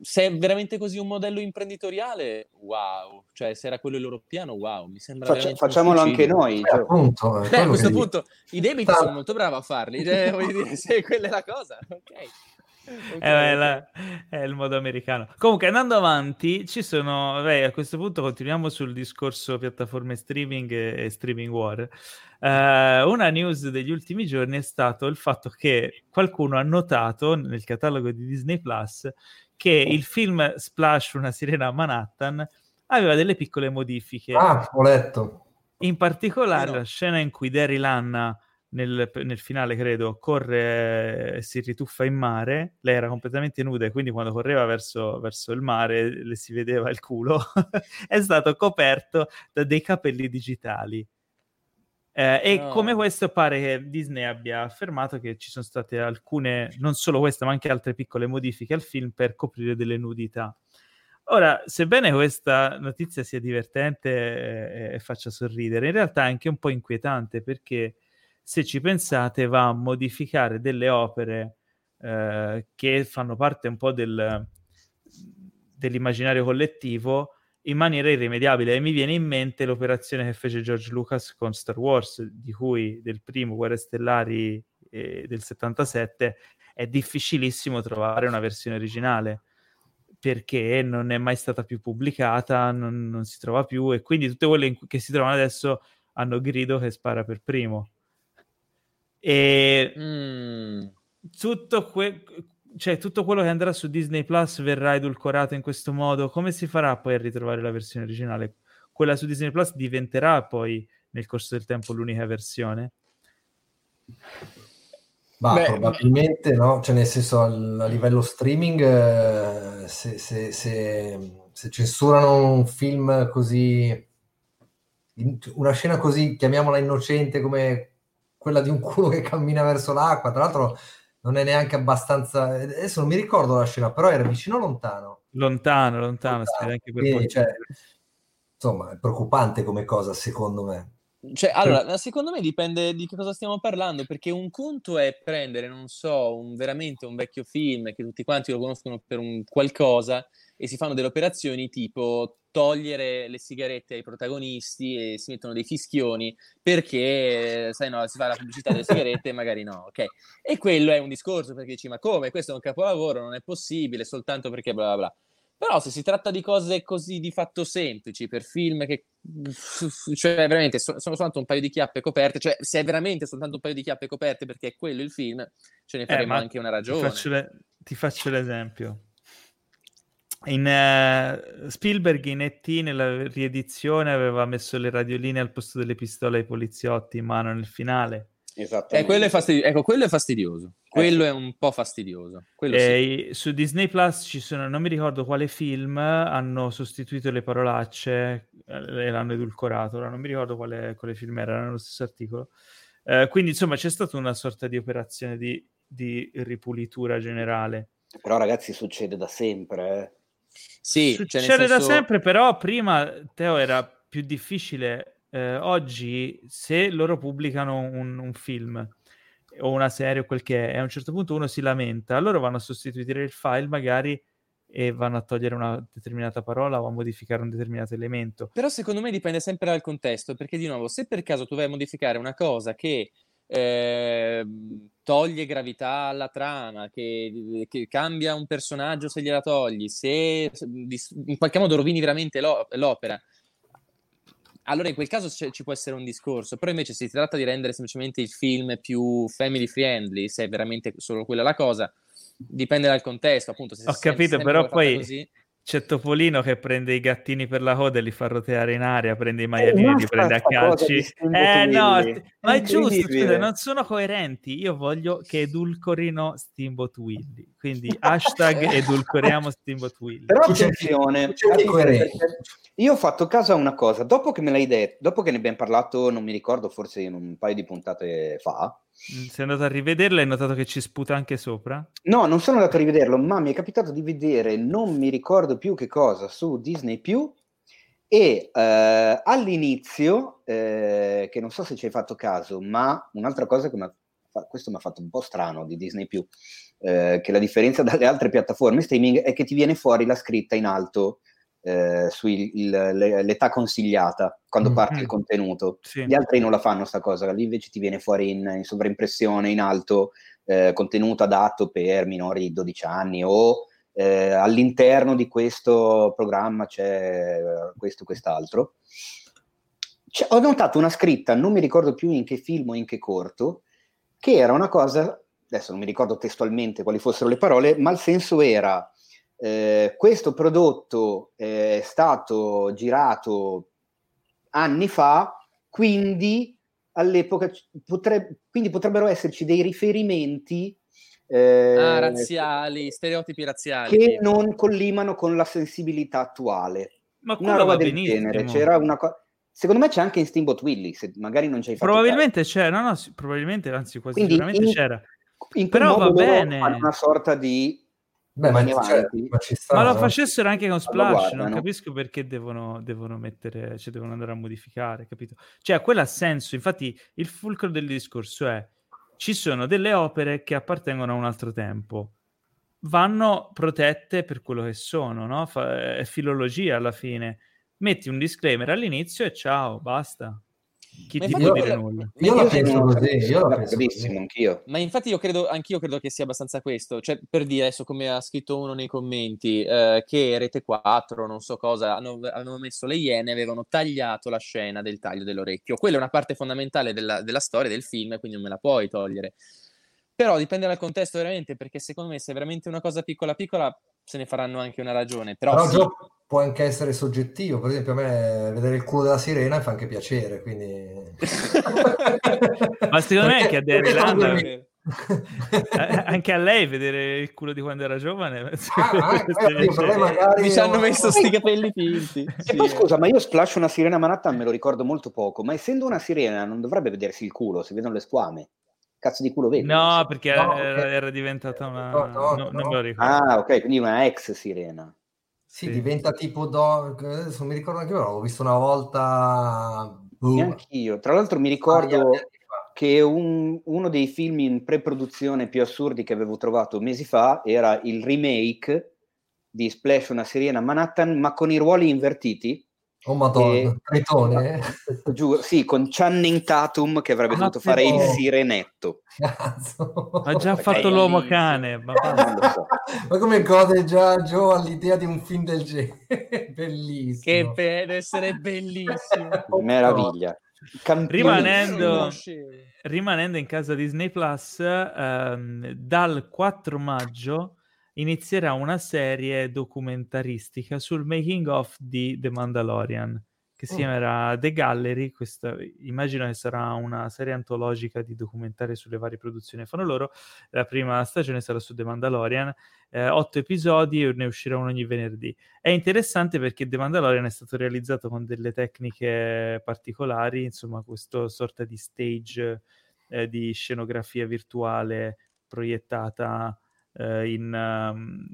se è veramente così un modello imprenditoriale, wow. Cioè, se era quello il loro piano, wow. Mi sembra facciamolo anche noi. Cioè. Appunto, a questo punto i debiti sono molto bravi a farli. Voglio dire, se quella è la cosa, ok. Okay. È il modo americano. Comunque, andando avanti, ci sono. Beh, a questo punto continuiamo sul discorso piattaforme streaming e streaming war. Una news degli ultimi giorni è stato il fatto che qualcuno ha notato nel catalogo di Disney Plus che il film Splash, una sirena a Manhattan, aveva delle piccole modifiche. Ah, ho letto. In particolare la scena in cui Daryl Hannah nel finale, credo, corre e si rituffa in mare. Lei era completamente nuda e quindi quando correva verso il mare le si vedeva il culo. È stato coperto da dei capelli digitali. E come questo pare che Disney abbia affermato che ci sono state alcune, non solo questa ma anche altre piccole modifiche al film per coprire delle nudità. Ora, sebbene questa notizia sia divertente e faccia sorridere, in realtà è anche un po' inquietante perché, se ci pensate, va a modificare delle opere che fanno parte un po' dell'immaginario collettivo in maniera irrimediabile. E mi viene in mente l'operazione che fece George Lucas con Star Wars, di cui del primo Guerre Stellari del 77 è difficilissimo trovare una versione originale, perché non è mai stata più pubblicata, non si trova più, e quindi tutte quelle che si trovano adesso hanno Grido che spara per primo. E tutto quello che andrà su Disney Plus verrà edulcorato in questo modo. Come si farà poi a ritrovare la versione originale? Quella su Disney Plus diventerà poi nel corso del tempo l'unica versione? Beh, probabilmente no, cioè nel senso a livello streaming se censurano un film così, una scena così, chiamiamola innocente, come quella di un culo che cammina verso l'acqua, tra l'altro non è neanche abbastanza, adesso non mi ricordo la scena, però era vicino o lontano? Lontano. Anche per quindi, insomma, è preoccupante come cosa, secondo me. Cioè, allora, secondo me dipende di che cosa stiamo parlando, perché un conto è prendere, non so, veramente un vecchio film che tutti quanti lo conoscono per un qualcosa, e si fanno delle operazioni tipo togliere le sigarette ai protagonisti e si mettono dei fischioni perché, sai, no, si fa la pubblicità delle sigarette e magari no, ok? E quello è un discorso, perché dici, ma come? Questo è un capolavoro, non è possibile, soltanto perché bla bla bla. Però se si tratta di cose così di fatto semplici, per film che, cioè veramente sono soltanto un paio di chiappe coperte, cioè se è veramente soltanto un paio di chiappe coperte perché è quello il film, ce ne faremo anche una ragione. Ti faccio l'esempio. In Spielberg in E.T. nella riedizione aveva messo le radioline al posto delle pistole ai poliziotti in mano nel finale. Esattamente. Quello è fastidioso. Quello è un po' fastidioso. Sì. Su Disney Plus ci sono, non mi ricordo quale film, hanno sostituito le parolacce e l'hanno edulcorato. Ora non mi ricordo quale film era nello stesso articolo. Quindi insomma c'è stata una sorta di operazione di ripulitura generale. Però ragazzi succede da sempre, eh. Sì, succede da sempre, però prima, Teo, era più difficile. Oggi se loro pubblicano un film o una serie o quel che è, a un certo punto uno si lamenta, loro vanno a sostituire il file magari e vanno a togliere una determinata parola o a modificare un determinato elemento. Però secondo me dipende sempre dal contesto, perché di nuovo, se per caso tu vai a modificare una cosa che toglie gravità alla trama, che cambia un personaggio se gliela togli, se in qualche modo rovini veramente l'opera, allora in quel caso ci può essere un discorso. Però invece se si tratta di rendere semplicemente il film più family friendly, se è veramente solo quella la cosa, dipende dal contesto, appunto. Se Ho capito, però poi così... c'è Topolino che prende i gattini per la coda e li fa roteare in aria, prende i maialini e li prende a calci. Ma è giusto, scusa, non sono coerenti. Io voglio che edulcorino Steamboat Willie, quindi hashtag edulcoriamo Steamboat Willie. Però attenzione, io ho fatto caso a una cosa, dopo che me l'hai detto, dopo che ne abbiamo parlato, non mi ricordo, forse in un paio di puntate fa. Sei andato a rivederlo e hai notato che ci sputa anche sopra? No, non sono andato a rivederlo, ma mi è capitato di vedere, non mi ricordo più che cosa, su Disney+, e all'inizio, che non so se ci hai fatto caso, ma un'altra cosa che questo mi ha fatto un po' strano di Disney+, che la differenza dalle altre piattaforme streaming è che ti viene fuori la scritta in alto sull'età consigliata quando parte il contenuto. Sì. Gli altri non la fanno sta cosa, lì invece ti viene fuori in sovraimpressione in alto contenuto adatto per minori di 12 anni o all'interno di questo programma c'è questo e quest'altro. Ho notato una scritta, non mi ricordo più in che film o in che corto, che era una cosa, adesso non mi ricordo testualmente quali fossero le parole, ma il senso era questo prodotto è stato girato anni fa, quindi all'epoca quindi potrebbero esserci dei riferimenti razziali, stereotipi razziali che non collimano con la sensibilità attuale. Ma una roba del genere. C'era una secondo me c'è anche in Steamboat Willie, se magari non c'hai fatto probabilmente caso. C'è, no, probabilmente, anzi quasi quindi sicuramente c'era. In però va bene. Una sorta di ma lo facessero anche con Splash, non capisco perché devono mettere, cioè devono andare a modificare, capito? Cioè, quello ha senso, infatti il fulcro del discorso è ci sono delle opere che appartengono a un altro tempo, vanno protette per quello che sono, no? È filologia alla fine, metti un disclaimer all'inizio e ciao, basta. Chi ti può dire nulla? Io la penso così, anch'io. Ma infatti anch'io credo che sia abbastanza questo, cioè per dire adesso come ha scritto uno nei commenti che Rete 4, non so cosa, hanno messo le Iene, avevano tagliato la scena del taglio dell'orecchio. Quella è una parte fondamentale della storia del film, quindi non me la puoi togliere. Però dipende dal contesto veramente, perché secondo me se è veramente una cosa piccola piccola se ne faranno anche una ragione. Però sì, può anche essere soggettivo, per esempio a me vedere il culo della sirena fa anche piacere, quindi ma secondo me anche a Derry anche a lei vedere il culo di quando era giovane mi ci hanno messo sti capelli finti e poi scusa, ma io Splash una sirena Manhattan me lo ricordo molto poco, ma essendo una sirena non dovrebbe vedersi il culo, si vedono le squame, cazzo di culo vedi? No, perché era diventata una no. Non me lo ricordo. Ah, ok, quindi una ex sirena. Sì. Diventa tipo non mi ricordo anche io, l'ho visto una volta anch'io. Tra l'altro mi ricordo che uno dei film in pre-produzione più assurdi che avevo trovato mesi fa era il remake di Splash una sirena Manhattan, ma con i ruoli invertiti. Oh madonna, Tritone. Giuro, sì, con Channing Tatum che avrebbe dovuto fare il sirenetto. Cazzo. Ha già fatto l'uomo cane, non lo so. Ma come gode già Gio all'idea di un film del genere? Bellissimo. Che deve essere bellissimo. Meraviglia. Rimanendo in casa Disney Plus, dal 4 maggio inizierà una serie documentaristica sul making of di The Mandalorian che si chiamerà The Gallery. Questa immagino che sarà una serie antologica di documentari sulle varie produzioni che fanno loro. La prima stagione sarà su The Mandalorian, 8 episodi, ne uscirà uno ogni venerdì. È interessante perché The Mandalorian è stato realizzato con delle tecniche particolari, insomma questa sorta di stage di scenografia virtuale proiettata in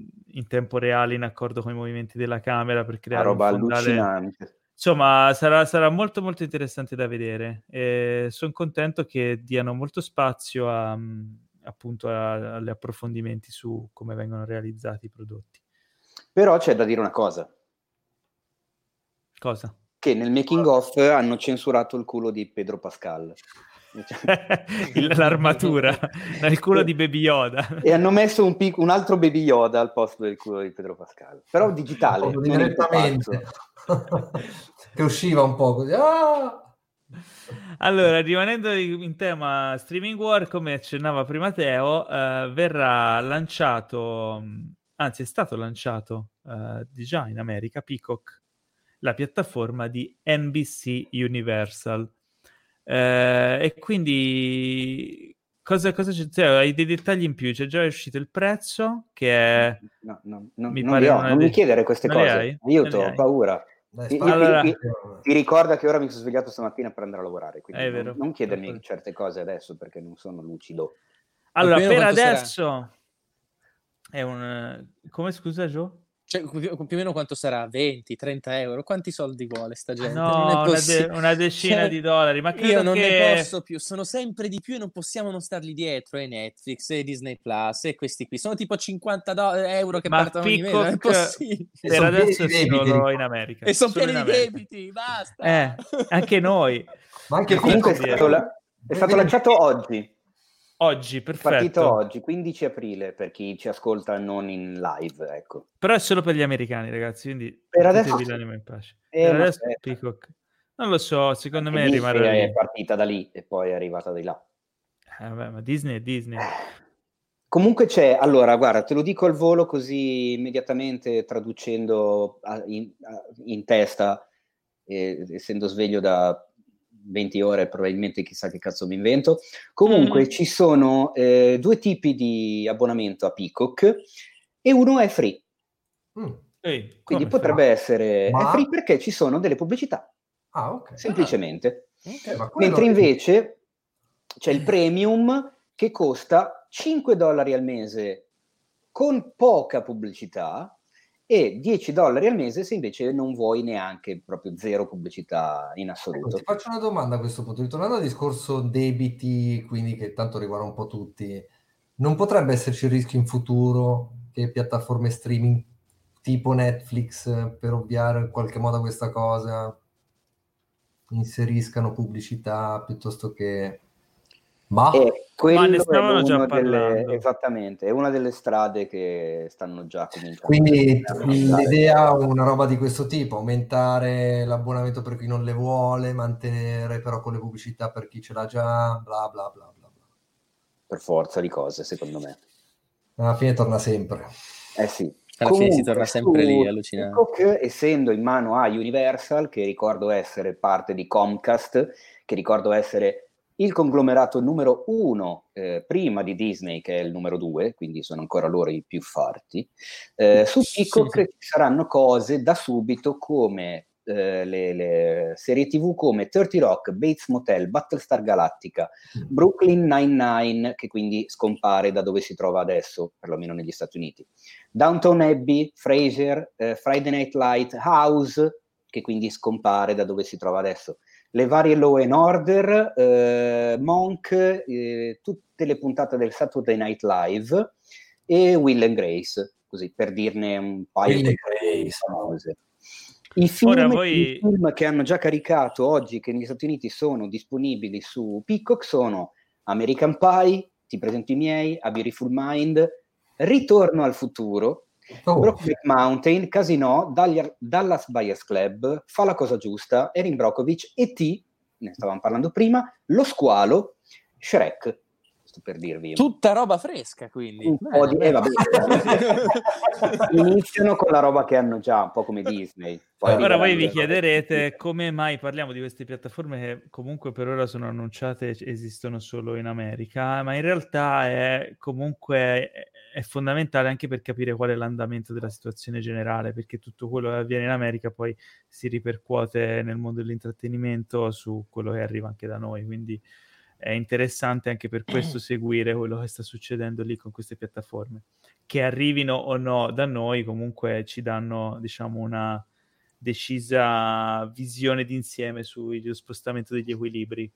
tempo reale in accordo con i movimenti della camera per creare una roba allucinante. Insomma sarà molto molto interessante da vedere e sono contento che diano molto spazio agli approfondimenti su come vengono realizzati i prodotti. Però c'è da dire una cosa? Che nel making of hanno censurato il culo di Pedro Pascal, l'armatura dal culo di Baby Yoda, e hanno messo un altro Baby Yoda al posto del culo di Pedro Pascal, però digitale, direttamente che usciva un po' così. Allora, rimanendo in tema streaming war, come accennava prima Theo, verrà lanciato, anzi è stato lanciato già in America, Peacock, la piattaforma di NBC Universal. E quindi cosa c'è? Cioè, hai dei dettagli in più? C'è già uscito il prezzo che è no, mi pare non mi chiedere queste cose, aiuto, ho paura. Allora, ti ricorda che ora mi sono svegliato stamattina per andare a lavorare, quindi non chiedermi certe cose adesso perché non sono lucido. Allora, per adesso sarà? È un come, scusa Gio? Cioè, più o meno quanto sarà? 20, 30 euro? Quanti soldi vuole sta gente? No, non è una decina di dollari. Ma credo io non ne posso più, sono sempre di più e non possiamo non starli dietro. E Netflix, e Disney Plus, e questi qui. Sono tipo 50 euro che partono ogni mese. Non è possibile. Per adesso sono in America. E sono pieni di debiti, basta. Anche noi. Ma anche comunque è stato lanciato oggi. Oggi, perfetto. Partito oggi, 15 aprile, per chi ci ascolta non in live, ecco. Però è solo per gli americani, ragazzi, quindi per adesso l'anima in pace. Per adesso Peacock. Non lo so, secondo me Disney è partita da lì e poi è arrivata di là. Vabbè, ma Disney è Disney. Comunque c'è, allora, guarda, te lo dico al volo così immediatamente traducendo in testa, essendo sveglio da 20 ore probabilmente chissà che cazzo mi invento. Comunque ci sono due tipi di abbonamento a Peacock e uno è free. Ehi, quindi potrebbe essere è free perché ci sono delle pubblicità. Ah, ok. Semplicemente. Okay, mentre invece c'è il premium che costa $5 al mese con poca pubblicità e $10 al mese se invece non vuoi neanche proprio zero pubblicità in assoluto. Ti faccio una domanda a questo punto, ritornando al discorso debiti, quindi che tanto riguarda un po' tutti, non potrebbe esserci il rischio in futuro che piattaforme streaming tipo Netflix, per ovviare in qualche modo a questa cosa, inseriscano pubblicità piuttosto che... Ma ne stavano già parlando. Esattamente, è una delle strade che stanno già cominciando. Quindi l'idea è una roba di questo tipo, aumentare l'abbonamento per chi non le vuole, mantenere però con le pubblicità per chi ce l'ha già, bla bla bla bla. Per forza di cose, secondo me. Alla fine torna sempre. Eh sì. Alla fine si torna sempre lì, allucinante. Peacock, essendo in mano a Universal, che ricordo essere parte di Comcast, che ricordo essere... il conglomerato numero 1, prima di Disney, che è il numero 2, quindi sono ancora loro i più forti. Su Peacock ci saranno cose da subito come le serie TV come 30 Rock, Bates Motel, Battlestar Galactica, Brooklyn Nine-Nine, che quindi scompare da dove si trova adesso, perlomeno negli Stati Uniti, Downton Abbey, Frasier, Friday Night Light, House, che quindi scompare da dove si trova adesso. Le varie Law and Order, Monk, tutte le puntate del Saturday Night Live e Will and Grace, così per dirne un paio di cose. I film che hanno già caricato oggi, che negli Stati Uniti sono disponibili su Peacock, sono American Pie, Ti presento i miei, A Beautiful Mind, Ritorno al futuro, Brokeback Mountain, Casino, Dallas Buyers Club, Fa la cosa giusta, Erin Brockovich, E.T., ne stavamo parlando prima, Lo squalo, Shrek, questo per dirvi. Tutta roba fresca, quindi. Iniziano con la roba che hanno già, un po' come Disney. Poi allora voi vi chiederete come mai parliamo di queste piattaforme che comunque per ora sono annunciate e esistono solo in America, ma in realtà è comunque... è fondamentale anche per capire qual è l'andamento della situazione generale, perché tutto quello che avviene in America poi si ripercuote nel mondo dell'intrattenimento su quello che arriva anche da noi, quindi è interessante anche per questo seguire quello che sta succedendo lì con queste piattaforme. Che arrivino o no da noi, comunque ci danno, diciamo, una decisa visione d'insieme sullo spostamento degli equilibri.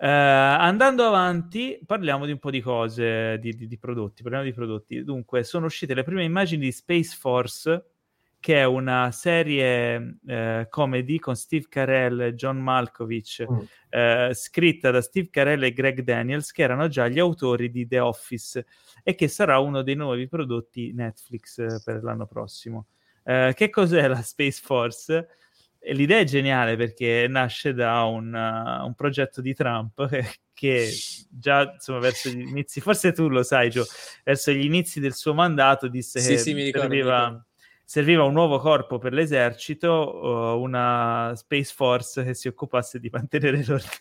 Andando avanti parliamo di un po' di cose di prodotti, parliamo di prodotti. Dunque sono uscite le prime immagini di Space Force, che è una serie comedy con Steve Carell e John Malkovich, scritta da Steve Carell e Greg Daniels, che erano già gli autori di The Office e che sarà uno dei nuovi prodotti Netflix per l'anno prossimo. Che cos'è la Space Force? L'idea è geniale perché nasce da un progetto di Trump che già, insomma, verso gli inizi, forse tu lo sai Gio, verso gli inizi del suo mandato disse che serviva un nuovo corpo per l'esercito, una Space Force che si occupasse di mantenere l'ordine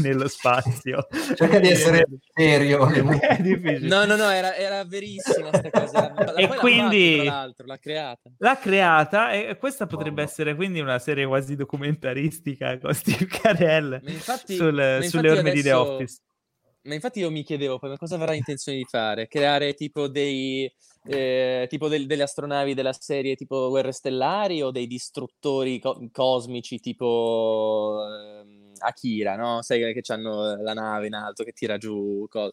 nello spazio. Cerca di essere serio. No, era verissima sta cosa. E quindi l'ha creata e questa potrebbe essere quindi una serie quasi documentaristica con Steve Carell sulle orme di The Office. Ma infatti io mi chiedevo poi, ma cosa avrà intenzione di fare? Creare tipo delle astronavi della serie tipo Guerre Stellari o dei distruttori cosmici tipo Akira, no? Sai che c'hanno la nave in alto che tira giù cose.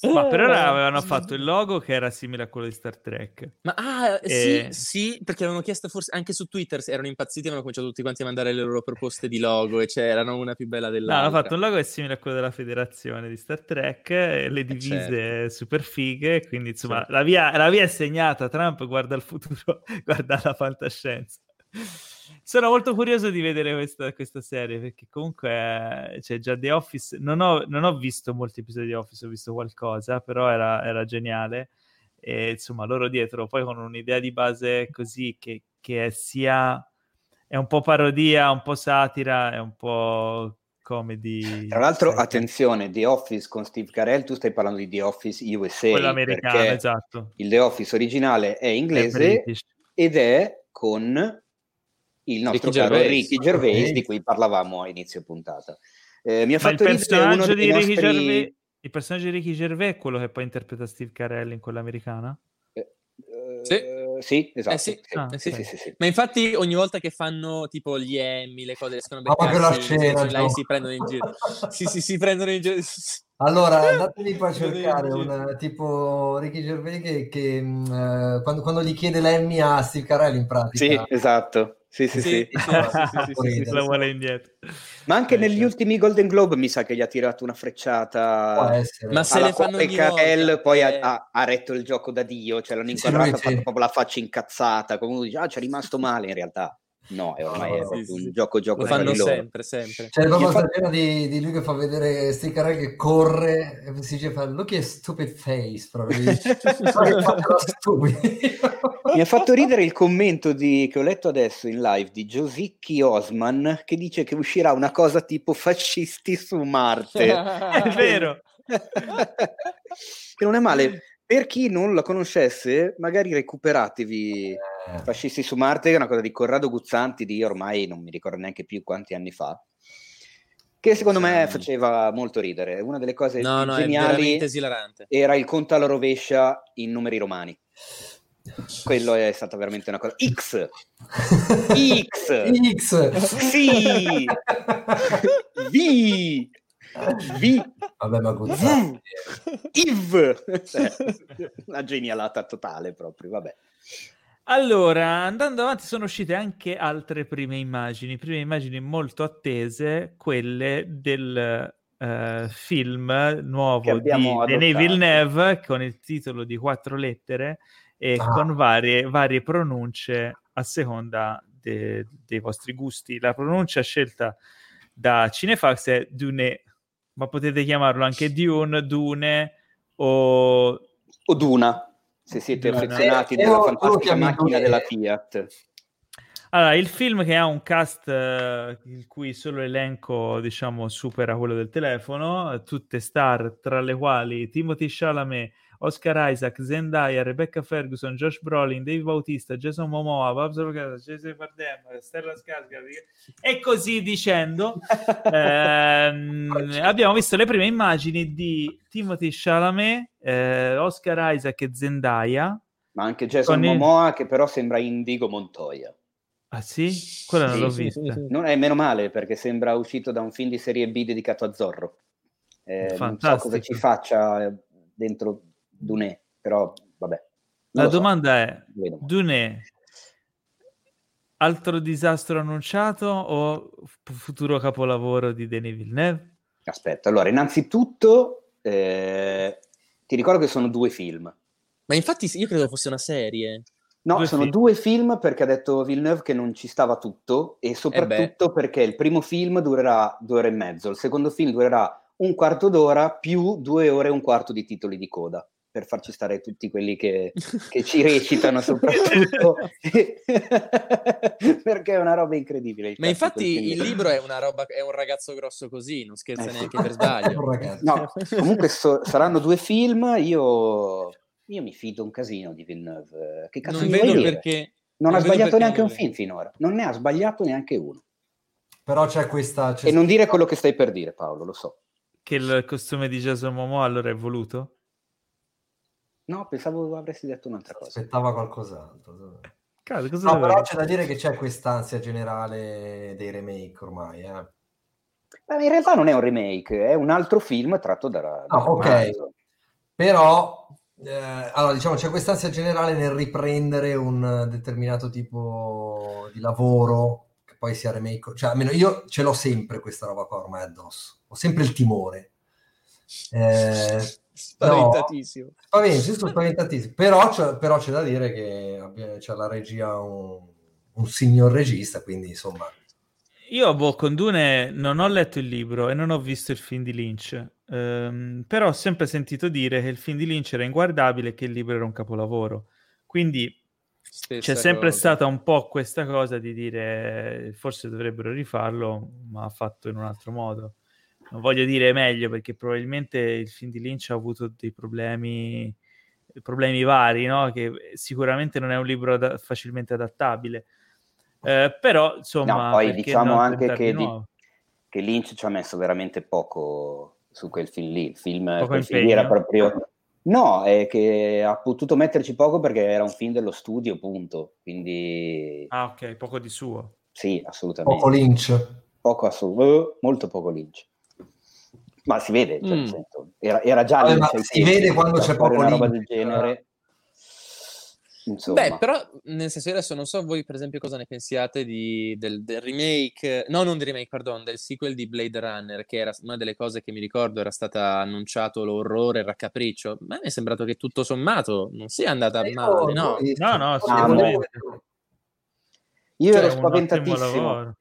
Ma per ora avevano fatto il logo che era simile a quello di Star Trek. Ma sì, perché avevano chiesto forse anche su Twitter, erano impazziti, avevano cominciato tutti quanti a mandare le loro proposte di logo e c'erano una più bella dell'altra. No, hanno fatto un logo che è simile a quello della federazione di Star Trek, le divise certo, super fighe, quindi insomma certo, la via è segnata, Trump guarda il futuro, guarda la fantascienza. Sono molto curioso di vedere questa serie, perché comunque c'è già The Office, non ho visto molti episodi di Office, ho visto qualcosa, però era geniale, e insomma loro dietro poi con un'idea di base così che è un po' parodia, un po' satira, è un po' comedy. Tra l'altro attenzione, The Office con Steve Carell, tu stai parlando di The Office USA, quello americano, esatto. Il The Office originale è inglese ed è con il nostro Ricky caro Gervais. Ricky Gervais, di cui parlavamo a inizio puntata. Mi ha fatto il personaggio di Ricky Gervais è quello che poi interpreta Steve Carell in quella americana? Sì, esatto. Sì. Ma infatti ogni volta che fanno tipo gli Emmy, le cose escono no. Si prendono in giro. si prendono in giro. Allora, andatevi poi a cercare un tipo Ricky Gervais che quando gli chiede l'Emmy a Steve Carell in pratica. Sì, esatto. Sì, se la vuole indietro. Ma anche negli ultimi Golden Globe mi sa che gli ha tirato una frecciata. Ma se le fanno ogni volta, poi ha retto il gioco da Dio, cioè l'hanno inquadrata, ha fatto proprio la faccia incazzata, comunque dice c'è rimasto male, in realtà no, è ormai un gioco. Lo fanno sempre. C'è proprio la scena di lui che fa vedere Steve Carell che corre e si dice look at stupid face, proprio mi ha fatto ridere il commento che ho letto adesso in live di Josicki Osman che dice che uscirà una cosa tipo fascisti su Marte. È vero. Che non è male. Per chi non la conoscesse, magari recuperatevi Fascisti su Marte, che è una cosa di Corrado Guzzanti di ormai non mi ricordo neanche più quanti anni fa, che secondo me faceva molto ridere. Una delle cose geniali era il conto alla rovescia in numeri romani. Quello è stata veramente una cosa sì vabbè, ma Guzzanti una genialata totale proprio, vabbè. Allora, andando avanti, sono uscite anche altre prime immagini molto attese, quelle del film nuovo di Denis Villeneuve con il titolo di 4 lettere e con varie pronunce a seconda dei vostri gusti. La pronuncia scelta da Cinefax è Dune, ma potete chiamarlo anche Dune, Dune o Duna, se siete affezionati della fantastica macchina della Fiat. Allora, il film che ha un cast il cui solo elenco, diciamo, supera quello del telefono, tutte star, tra le quali Timothée Chalamet, Oscar Isaac, Zendaya, Rebecca Ferguson, Josh Brolin, Dave Bautista, Jason Momoa, Pablo Casas, Jason Bardem, Stellan Skarsgård e così dicendo. Abbiamo visto le prime immagini di Timothée Chalamet, Oscar Isaac e Zendaya, ma anche Jason Momoa che però sembra Indigo Montoya. Ah sì? Quella non l'ho vista. Sì. Non è meno male, perché sembra uscito da un film di serie B dedicato a Zorro. Non so cosa ci faccia dentro Dune, però vabbè. La domanda è, Dune, altro disastro annunciato o futuro capolavoro di Denis Villeneuve? Aspetta, allora, innanzitutto ti ricordo che sono 2 film. Ma infatti io credo fosse una serie. No, sono 2 film perché ha detto Villeneuve che non ci stava tutto, e soprattutto perché il primo film durerà 2 ore e mezzo, il secondo film durerà 1/4 d'ora più 2 ore e un quarto di titoli di coda, per farci stare tutti quelli che ci recitano soprattutto perché è una roba incredibile. Ma infatti il libro è una roba, è un ragazzo grosso così, non scherza neanche per sbaglio. No, comunque saranno 2 film, io mi fido un casino di Villeneuve. Che cazzo, non vedo perché non ha sbagliato neanche un film finora, non ne ha sbagliato neanche uno. Però c'è questa e non dire quello che stai per dire, Paolo, lo so. Che il costume di Jason Momoa allora è voluto? No, pensavo avresti detto un'altra cosa. Aspettava qualcos'altro. Cazzo, però c'è da dire che c'è quest'ansia generale dei remake ormai, eh. Ma in realtà non è un remake, è un altro film tratto da... Ah, ok. Però allora, diciamo, c'è quest'ansia generale nel riprendere un determinato tipo di lavoro che poi sia remake, cioè almeno io ce l'ho sempre questa roba qua ormai addosso, ho sempre il timore, spaventatissimo. Spaventatissimo. Però c'è da dire che c'è la regia un signor regista, quindi insomma io con Dune non ho letto il libro e non ho visto il film di Lynch, però ho sempre sentito dire che il film di Lynch era inguardabile e che il libro era un capolavoro, quindi stessa c'è sempre cosa. Stata un po' questa cosa di dire forse dovrebbero rifarlo ma fatto in un altro modo, non voglio dire meglio perché probabilmente il film di Lynch ha avuto dei problemi vari, no? Che sicuramente non è un libro facilmente adattabile, però insomma no, poi diciamo anche che Lynch ci ha messo veramente poco su quel film lì, il film era proprio no, è che ha potuto metterci poco perché era un film dello studio, punto, quindi ok, poco di suo, sì, assolutamente molto poco Lynch, ma si vede, cioè, sento, era già lì, ma si vede quando c'è poco una roba del genere. Insomma. Beh, però nel senso, adesso non so voi per esempio cosa ne pensiate del remake, no, non di remake, pardon, del sequel di Blade Runner, che era una delle cose che mi ricordo era stata annunciato l'orrore, il raccapriccio. Ma mi è sembrato che tutto sommato non sia andata male, no, sicuramente. Io ero spaventatissimo.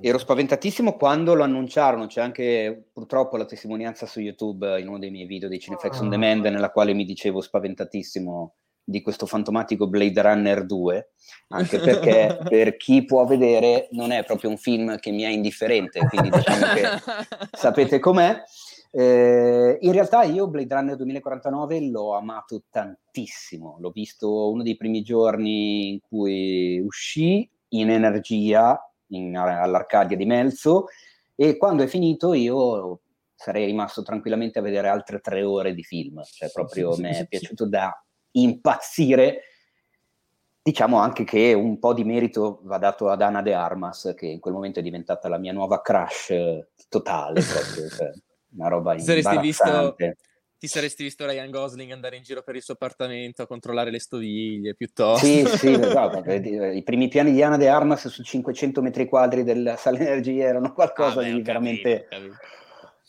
Ero spaventatissimo quando lo annunciarono, c'è anche purtroppo la testimonianza su YouTube in uno dei miei video di Cinefax on Demand nella quale mi dicevo spaventatissimo di questo fantomatico Blade Runner 2, anche perché per chi può vedere non è proprio un film che mi è indifferente, quindi diciamo che sapete com'è. In realtà io Blade Runner 2049 l'ho amato tantissimo, l'ho visto uno dei primi giorni in cui uscì in Energia, all'Arcadia di Melzo, e quando è finito io sarei rimasto tranquillamente a vedere altre 3 ore di film, cioè proprio mi è piaciuto da impazzire. Diciamo anche che un po' di merito va dato ad Ana de Armas, che in quel momento è diventata la mia nuova crush totale, proprio, cioè, una roba imbarazzante. Ti saresti visto Ryan Gosling andare in giro per il suo appartamento a controllare le stoviglie, piuttosto. Sì, no, i primi piani di Ana de Armas su 500 metri quadri della sala energia erano qualcosa di veramente capito.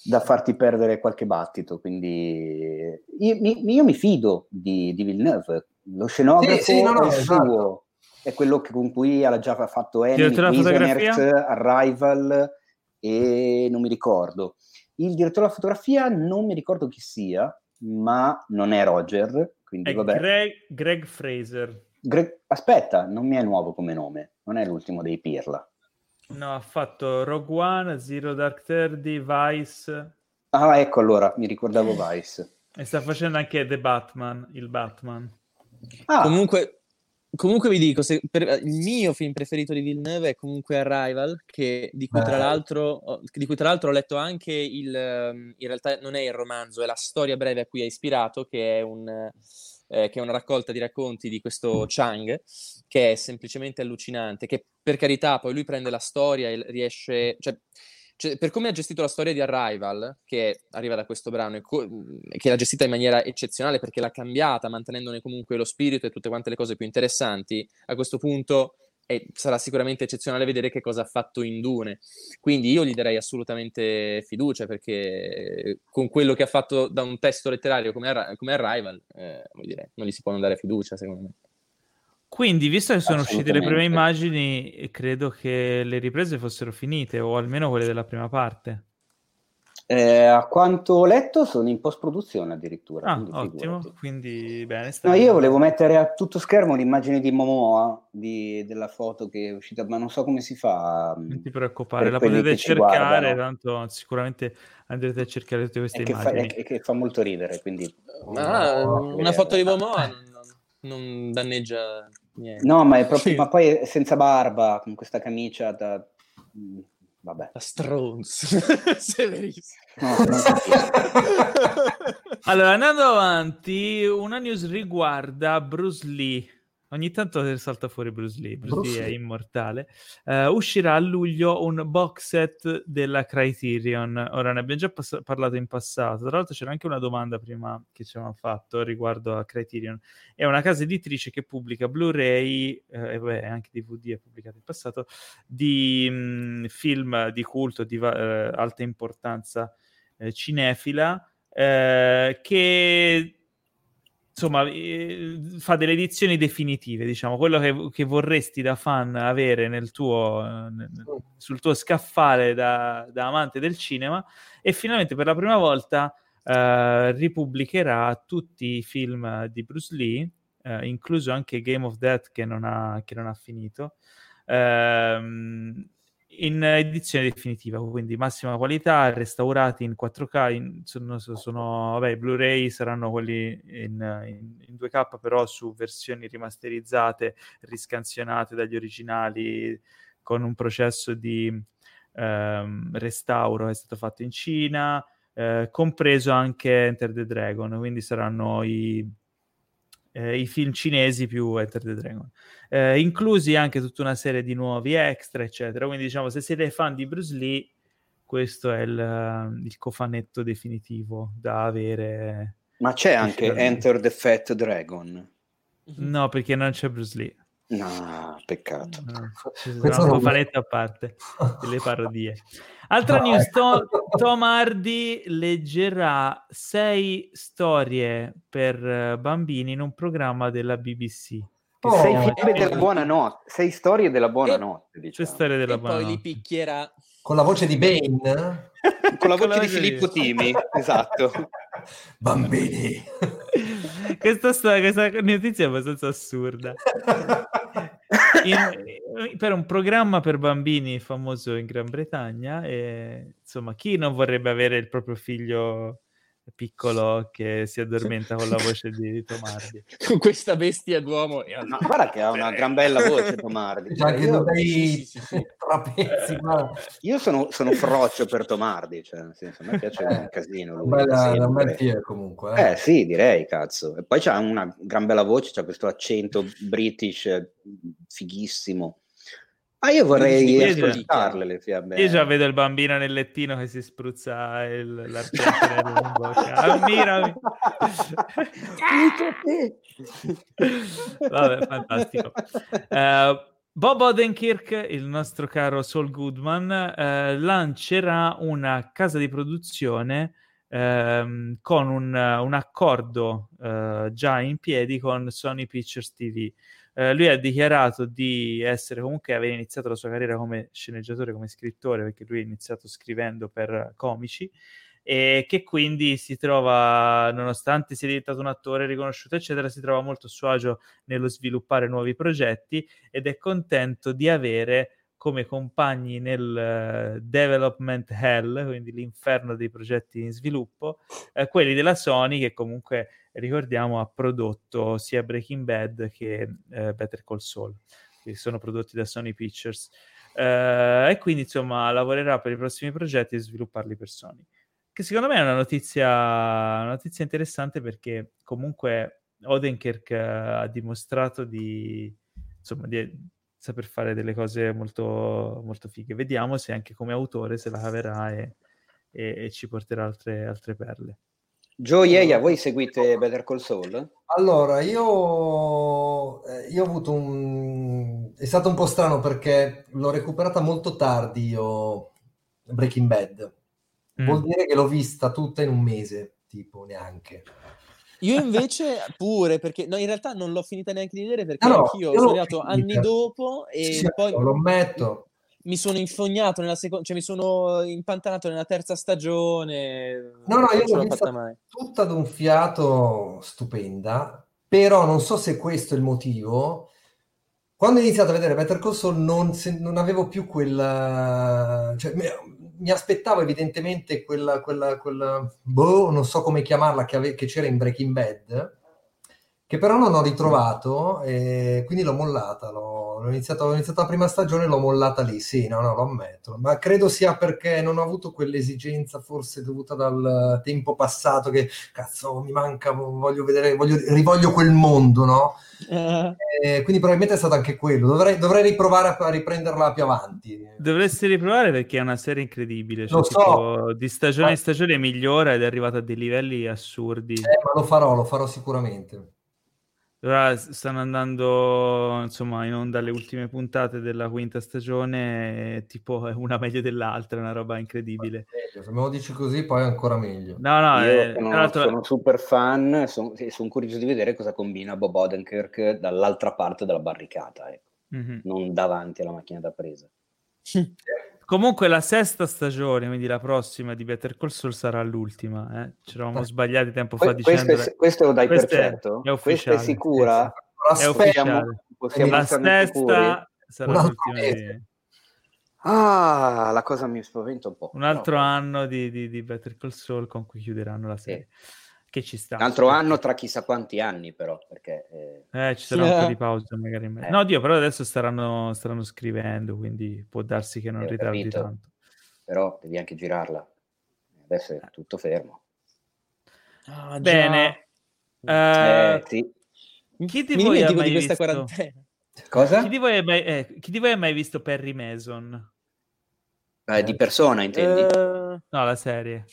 Da farti perdere qualche battito, quindi io mi fido di Villeneuve, lo scenografo è suo, è quello con cui ha già fatto Annie, Prisoners, Arrival e non mi ricordo. Il direttore della fotografia non mi ricordo chi sia, ma non è Roger, quindi vabbè. Greg Fraser. Aspetta, non mi è nuovo come nome, non è l'ultimo dei Pirla. No, ha fatto Rogue One, Zero Dark Thirty, Vice. Ah, ecco, allora, mi ricordavo Vice. E sta facendo anche The Batman, il Batman. Ah. Comunque vi dico, il mio film preferito di Villeneuve è comunque Arrival, di cui tra l'altro ho letto anche in realtà non è il romanzo, è la storia breve a cui è ispirato, che è una raccolta di racconti di questo Chang, che è semplicemente allucinante, che per carità poi lui prende la storia e riesce... Cioè, per come ha gestito la storia di Arrival, che arriva da questo brano, che l'ha gestita in maniera eccezionale perché l'ha cambiata, mantenendone comunque lo spirito e tutte quante le cose più interessanti, a questo punto sarà sicuramente eccezionale vedere che cosa ha fatto in Dune. Quindi io gli darei assolutamente fiducia, perché con quello che ha fatto da un testo letterario come Arrival, voglio dire, non gli si può non dare fiducia, secondo me. Quindi, visto che sono uscite le prime immagini, credo che le riprese fossero finite, o almeno quelle della prima parte. A quanto ho letto sono in post-produzione addirittura. Ah, quindi ottimo, quindi bene. Io volevo mettere a tutto schermo l'immagine di Momoa, della foto che è uscita, ma non so come si fa. Non ti preoccupare, la potete cercare, tanto sicuramente andrete a cercare tutte queste immagini. Che fa molto ridere, quindi... una foto di Momoa non danneggia... niente. No, ma è proprio, sì. Ma poi è senza barba, con questa camicia da vabbè, da stronzo. Severissimo. Allora, andando avanti, una news riguarda Bruce Lee. Ogni tanto salta fuori Bruce Lee. Bruce Lee è immortale. Uscirà a luglio un box set della Criterion. Ora ne abbiamo già parlato in passato. Tra l'altro c'era anche una domanda prima che ci avevamo fatto riguardo a Criterion. È una casa editrice che pubblica Blu-ray e anche DVD ha pubblicato in passato di film di culto di alta importanza cinefila che insomma fa delle edizioni definitive, diciamo, quello che vorresti da fan avere nel tuo, sul tuo scaffale da amante del cinema, e finalmente per la prima volta ripubblicherà tutti i film di Bruce Lee, incluso anche Game of Death che non ha finito, in edizione definitiva, quindi massima qualità, restaurati in 4K, vabbè, Blu-ray saranno quelli in 2K, però su versioni rimasterizzate, riscansionate dagli originali, con un processo di restauro che è stato fatto in Cina, compreso anche Enter the Dragon, quindi saranno i film cinesi più Enter the Dragon, inclusi anche tutta una serie di nuovi extra eccetera, quindi diciamo se siete fan di Bruce Lee questo è il cofanetto definitivo da avere. Ma c'è anche Enter the Fat Dragon? No, perché non c'è Bruce Lee. No, peccato. No, ci sarà un cofanetto a parte delle parodie. Altra news, Tom Hardy leggerà 6 storie per bambini in un programma della BBC. 6 storie della buonanotte, diciamo. Storie della buonanotte. Poi li picchierà con la voce di Bane, con la voce di Filippo Timi, esatto. Bambini. Questa notizia è abbastanza assurda. Per un programma per bambini famoso in Gran Bretagna, e insomma, chi non vorrebbe avere il proprio figlio piccolo che si addormenta con la voce di Tom Hardy, con questa bestia d'uomo? Ma guarda che ha una gran bella voce Tom Hardy, cioè, trapezzi, ma... io sono frocio per Tom Hardy, cioè, nel senso, a me piace un casino lui, bella mattia, comunque sì, direi, cazzo. E poi c'ha una gran bella voce, c'ha questo accento british fighissimo. Ma io vorrei ascoltarle le fiabe. Io già vedo il bambino nel lettino che si spruzza l'argento in bocca. Ammirami. Vabbè, fantastico. Bob Odenkirk, il nostro caro Saul Goodman, lancerà una casa di produzione con un accordo già in piedi con Sony Pictures TV. Lui ha dichiarato di essere comunque, avere iniziato la sua carriera come sceneggiatore, come scrittore, perché lui ha iniziato scrivendo per comici, e che quindi si trova, nonostante sia diventato un attore riconosciuto eccetera, si trova molto a suo agio nello sviluppare nuovi progetti ed è contento di avere come compagni nel development hell, quindi l'inferno dei progetti in sviluppo, quelli della Sony, che comunque ricordiamo ha prodotto sia Breaking Bad che Better Call Saul, che sono prodotti da Sony Pictures, e quindi insomma lavorerà per i prossimi progetti e svilupparli per Sony, che secondo me è una notizia interessante, perché comunque Odenkirk ha dimostrato di saper fare delle cose molto, molto fighe. Vediamo se anche come autore se la caverà e ci porterà altre perle. Gio, Yeia, voi seguite Better Call Saul? Allora, io ho avuto è stato un po' strano perché l'ho recuperata molto tardi io, Breaking Bad. Vuol dire che l'ho vista tutta in un mese, tipo, neanche. Io invece pure, perché no, in realtà non l'ho finita neanche di vedere, perché anch'io ho studiato anni dopo e sì, poi lo ammetto, mi sono infognato nella seconda, cioè mi sono impantanato nella terza stagione. No, io l'ho vista mai tutta ad un fiato, stupenda, però non so se questo è il motivo. Quando ho iniziato a vedere Better Call Saul non avevo più quella, cioè, mi aspettavo evidentemente quella non so come chiamarla, che c'era in Breaking Bad, che però non ho ritrovato, e quindi l'ho mollata, ho iniziato la prima stagione, l'ho mollata lì, sì, no, lo ammetto, ma credo sia perché non ho avuto quell'esigenza forse dovuta dal tempo passato che, cazzo, mi manca, voglio rivoglio quel mondo, no? Quindi probabilmente è stato anche quello, dovrei riprovare a riprenderla più avanti. Dovresti riprovare perché è una serie incredibile, cioè, lo so. Tipo, di stagione in stagione migliora ed è arrivata a dei livelli assurdi. Ma lo farò sicuramente. Ora stanno andando, insomma, in onda le ultime puntate della quinta stagione, tipo una meglio dell'altra, una roba incredibile. Se me lo dici così, poi è ancora meglio. Sono super fan, sono curioso di vedere cosa combina Bob Odenkirk dall'altra parte della barricata, non davanti alla macchina da presa. Comunque la sesta stagione, quindi la prossima di Better Call Saul, sarà l'ultima, eh? Ci eravamo sbagliati tempo fa dicendo questo lo dai per certo, questa è sicura, è ufficiale. La sesta sarà l'ultima di... la cosa mi spaventa un po', un altro anno di Better Call Saul con cui chiuderanno la serie, che ci sta un altro anno tra chissà quanti anni, però, perché ci sarà un po' di pausa magari. No, Dio, però adesso staranno scrivendo, quindi può darsi che non ritardi tanto, però devi anche girarla, adesso è tutto fermo. Bene, sì. Chi di voi ha mai visto quarantena? Cosa? Chi di voi ha mai visto Perry Mason? Di persona intendi? No, la serie.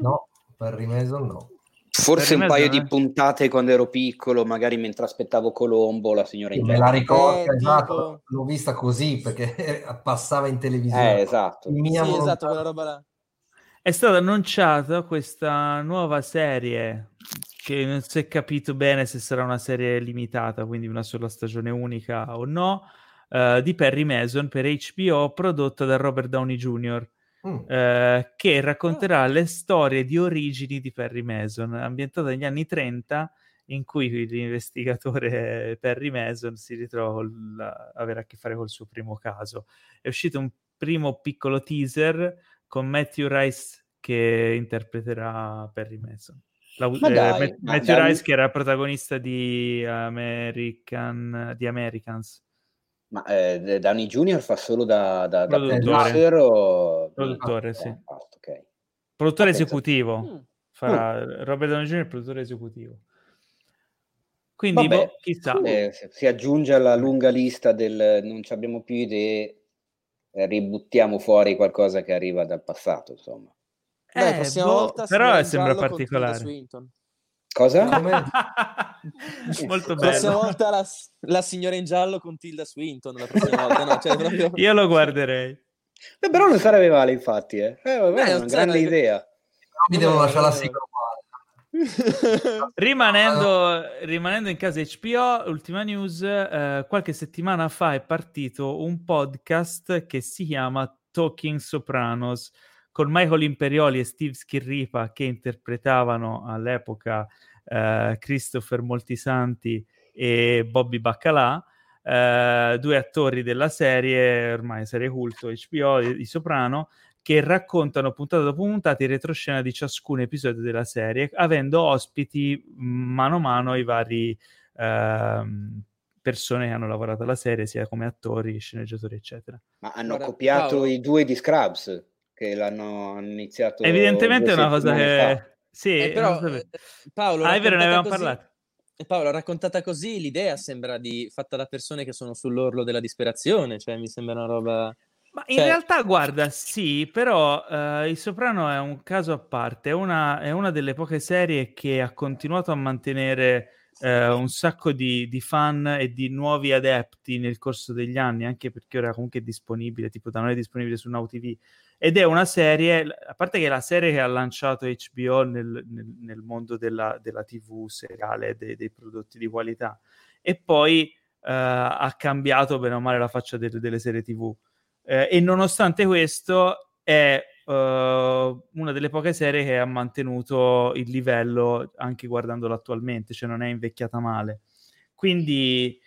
No, Perry Mason no. Forse un paio di puntate quando ero piccolo, magari mentre aspettavo Colombo, la signora in me la ricordo, esatto, l'ho vista così perché passava in televisione. Esatto. Esatto, quella roba là. È stata annunciata questa nuova serie che non si è capito bene se sarà una serie limitata, quindi una sola stagione unica o no, di Perry Mason per HBO, prodotta da Robert Downey Jr. Che racconterà le storie di origini di Perry Mason, ambientata negli anni 30, in cui l'investigatore Perry Mason si ritrova a avere a che fare col suo primo caso. È uscito un primo piccolo teaser con Matthew Rice che interpreterà Perry Mason. Matthew Rice che era protagonista di Americans. Ma Downey Jr. fa solo da produttore, o... produttore, sì. Okay. Produttore esecutivo. Farà Robert Downey Jr. produttore esecutivo. Quindi chissà. Si aggiunge alla lunga lista del non ci abbiamo più idee, ributtiamo fuori qualcosa che arriva dal passato, insomma. Dai, volta però sembra particolare. Cosa? Molto bello. La prossima volta la signora in giallo con Tilda Swinton. La prossima volta, no, cioè proprio... Io lo guarderei. Però non sarebbe male, infatti. Vabbè, è una grande idea. Mi devo lasciare la sigla. Rimanendo in casa HBO, ultima news, qualche settimana fa è partito un podcast che si chiama Talking Sopranos, con Michael Imperioli e Steve Schirripa che interpretavano all'epoca Christopher Moltisanti e Bobby Baccalà, due attori della serie, ormai serie culto HBO di Soprano, che raccontano puntata dopo puntata in retroscena di ciascun episodio della serie, avendo ospiti mano a mano i vari persone che hanno lavorato alla serie, sia come attori, sceneggiatori, eccetera. Ma hanno copiato i due di Scrubs, che l'hanno iniziato evidentemente. È una cosa che sì, però Paolo, è vero, ne avevamo parlato. Paolo, raccontata così l'idea sembra fatta da persone che sono sull'orlo della disperazione, cioè mi sembra una roba, ma in realtà guarda, sì, però Il Soprano è un caso a parte, è una delle poche serie che ha continuato a mantenere un sacco di fan e di nuovi adepti nel corso degli anni, anche perché ora comunque è disponibile, tipo da noi è disponibile su Now TV, ed è una serie, a parte che è la serie che ha lanciato HBO nel mondo della TV seriale, dei prodotti di qualità, e poi ha cambiato bene o male la faccia delle serie TV, e nonostante questo è una delle poche serie che ha mantenuto il livello anche guardandola attualmente, cioè non è invecchiata male, quindi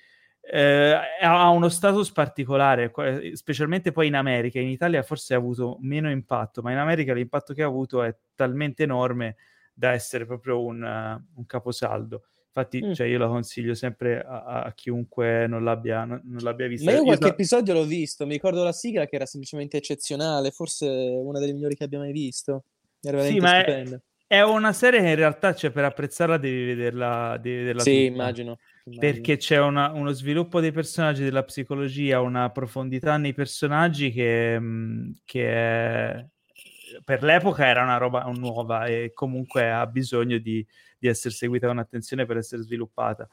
ha uno status particolare, specialmente poi in America. In Italia forse ha avuto meno impatto, ma in America l'impatto che ha avuto è talmente enorme da essere proprio un caposaldo. Infatti, cioè, io la consiglio sempre a chiunque non l'abbia vista. Ma io qualche episodio l'ho visto, mi ricordo la sigla che era semplicemente eccezionale, forse una delle migliori che abbia mai visto. Era sì, ma è una serie che in realtà, cioè, per apprezzarla devi vederla sì, tutta. Immagino. Perché c'è uno sviluppo dei personaggi, della psicologia, una profondità nei personaggi che è... per l'epoca era una roba nuova e comunque ha bisogno di essere seguita con attenzione per essere sviluppata.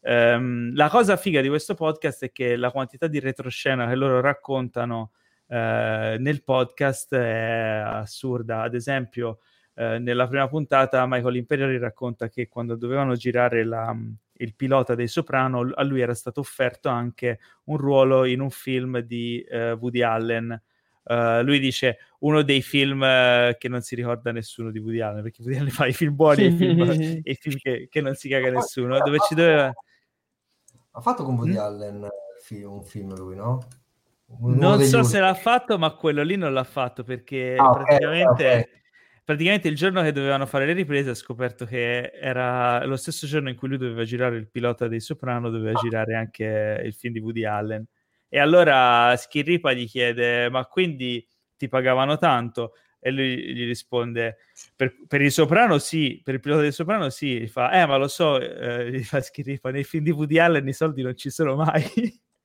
La cosa figa di questo podcast è che la quantità di retroscena che loro raccontano nel podcast è assurda. Ad esempio, nella prima puntata Michael Imperioli racconta che quando dovevano girare il pilota dei Soprano, a lui era stato offerto anche un ruolo in un film di Woody Allen. Lui dice uno dei film che non si ricorda nessuno di Woody Allen, perché Woody Allen fa i film buoni e i film che non si caga nessuno. Dove ci doveva... ha fatto con Woody Allen un film lui, no? Non so se l'ha fatto, ma quello lì non l'ha fatto perché praticamente il giorno che dovevano fare le riprese ha scoperto che era lo stesso giorno in cui lui doveva girare il pilota dei Soprano, doveva girare anche il film di Woody Allen. E allora Schirripa gli chiede: ma quindi ti pagavano tanto? E lui gli risponde: per il Soprano sì, per il pilota del Soprano sì. Gli fa: ma lo so, gli fa Schirripa, nei film di Woody Allen i soldi non ci sono mai.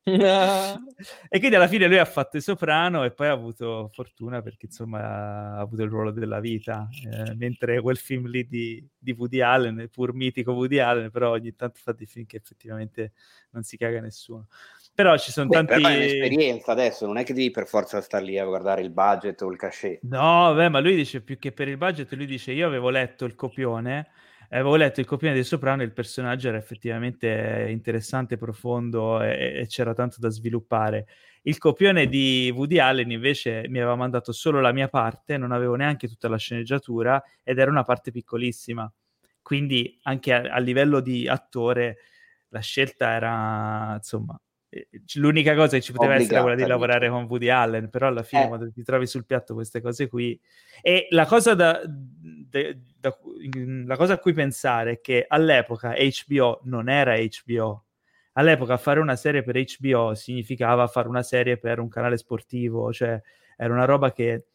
No. E quindi alla fine lui ha fatto il Soprano e poi ha avuto fortuna perché insomma ha avuto il ruolo della vita, mentre quel film lì di Woody Allen, pur mitico Woody Allen, però ogni tanto fa dei film che effettivamente non si caga nessuno. Però ci sono tanti... Però è un'esperienza adesso, non è che devi per forza star lì a guardare il budget o il cachet. No, ma lui dice più che per il budget, lui dice: io avevo letto il copione dei Soprano, il personaggio era effettivamente interessante, profondo e c'era tanto da sviluppare. Il copione di Woody Allen invece mi aveva mandato solo la mia parte, non avevo neanche tutta la sceneggiatura ed era una parte piccolissima. Quindi anche a livello di attore la scelta era, insomma... l'unica cosa che ci poteva essere quella di lavorare con Woody Allen, però alla fine quando ti trovi sul piatto queste cose qui, e la cosa la cosa a cui pensare è che all'epoca HBO non era HBO. All'epoca fare una serie per HBO significava fare una serie per un canale sportivo, cioè era una roba che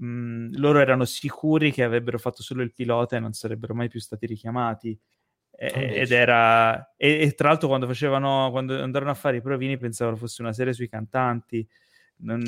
loro erano sicuri che avrebbero fatto solo il pilota e non sarebbero mai più stati richiamati. E tra l'altro quando andarono a fare i provini pensavano fosse una serie sui cantanti, no,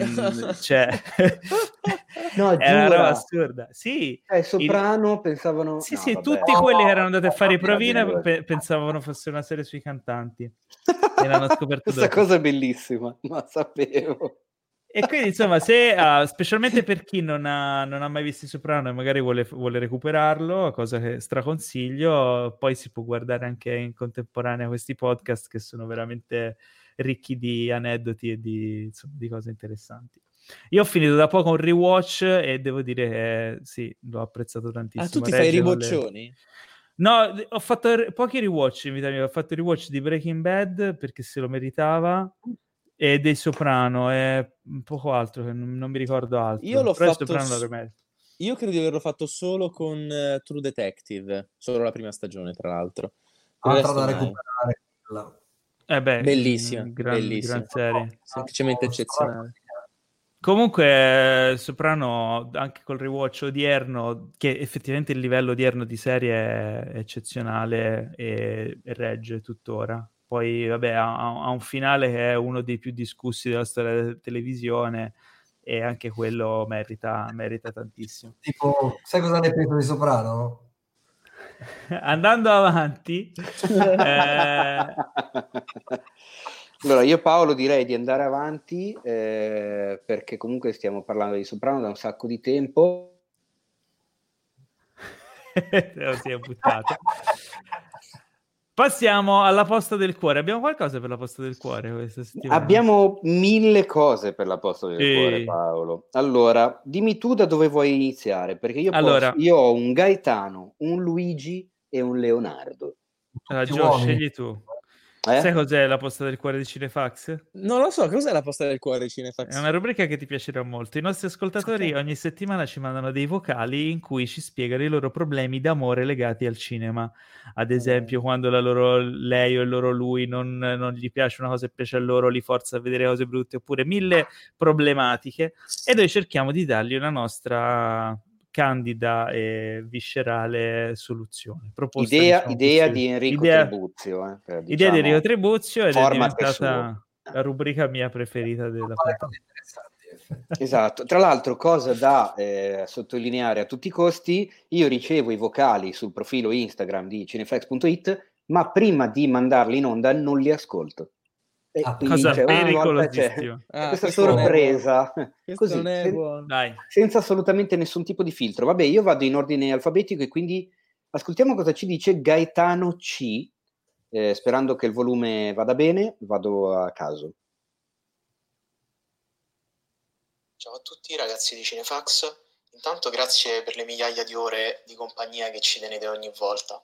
è una roba assurda. Sì, Soprano pensavano. Sì, no, sì, vabbè. Tutti quelli che erano andati a fare i provini pensavano fosse una serie sui cantanti. E l'hanno scoperto questa cosa è bellissima, ma sapevo. E quindi insomma, se specialmente per chi non ha mai visto Soprano e magari vuole recuperarlo, cosa che straconsiglio, poi si può guardare anche in contemporanea questi podcast che sono veramente ricchi di aneddoti e di cose interessanti. Io ho finito da poco un rewatch e devo dire che sì, l'ho apprezzato tantissimo. Tu ti fai i rewatchoni? No, ho fatto pochi rewatch in vita mia. Ho fatto il rewatch di Breaking Bad perché se lo meritava, e dei Soprano e poco altro, che non mi ricordo altro. Io l'ho fatto io credo di averlo fatto solo con True Detective, solo la prima stagione tra l'altro. Altra da recuperare. Bellissima, bellissima serie, semplicemente eccezionale. Comunque Soprano, anche col rewatch odierno, che effettivamente il livello odierno di serie è eccezionale e regge tuttora. Poi vabbè, ha un finale che è uno dei più discussi della storia della televisione e anche quello merita tantissimo. Tipo, sai cosa ne penso di Soprano? Andando avanti Allora io, Paolo, direi di andare avanti perché comunque stiamo parlando di Soprano da un sacco di tempo. Si è buttato. Passiamo alla posta del cuore. Abbiamo qualcosa per la posta del cuore questa settimana? Abbiamo 1000 cose per la posta del cuore, Paolo. Allora, dimmi tu da dove vuoi iniziare, perché io ho un Gaetano, un Luigi e un Leonardo. Allora, Gio, scegli tu. Sai cos'è la posta del cuore di Cinefax? Non lo so, cos'è la posta del cuore di Cinefax? È una rubrica che ti piacerà molto. I nostri ascoltatori ogni settimana ci mandano dei vocali in cui ci spiegano i loro problemi d'amore legati al cinema. Ad esempio, quando la loro lei o il loro lui non gli piace una cosa che piace a loro, li forza a vedere cose brutte, oppure mille problematiche. E noi cerchiamo di dargli una nostra candida e viscerale soluzione. Proposta, idea di Enrico Tribuzio. Idea di Enrico Tribuzio ed è diventata la rubrica mia preferita della puntata. Esatto. Tra l'altro, cosa da sottolineare a tutti i costi, io ricevo i vocali sul profilo Instagram di Cinefax.it, ma prima di mandarli in onda non li ascolto. Cosa pericolosissima, questa sorpresa così, non è buono. Dai. Senza assolutamente nessun tipo di filtro. Vabbè, io vado in ordine alfabetico e quindi ascoltiamo cosa ci dice Gaetano C, sperando che il volume vada bene. Vado a caso. Ciao a tutti ragazzi di Cinefax, intanto grazie per le migliaia di ore di compagnia che ci tenete ogni volta.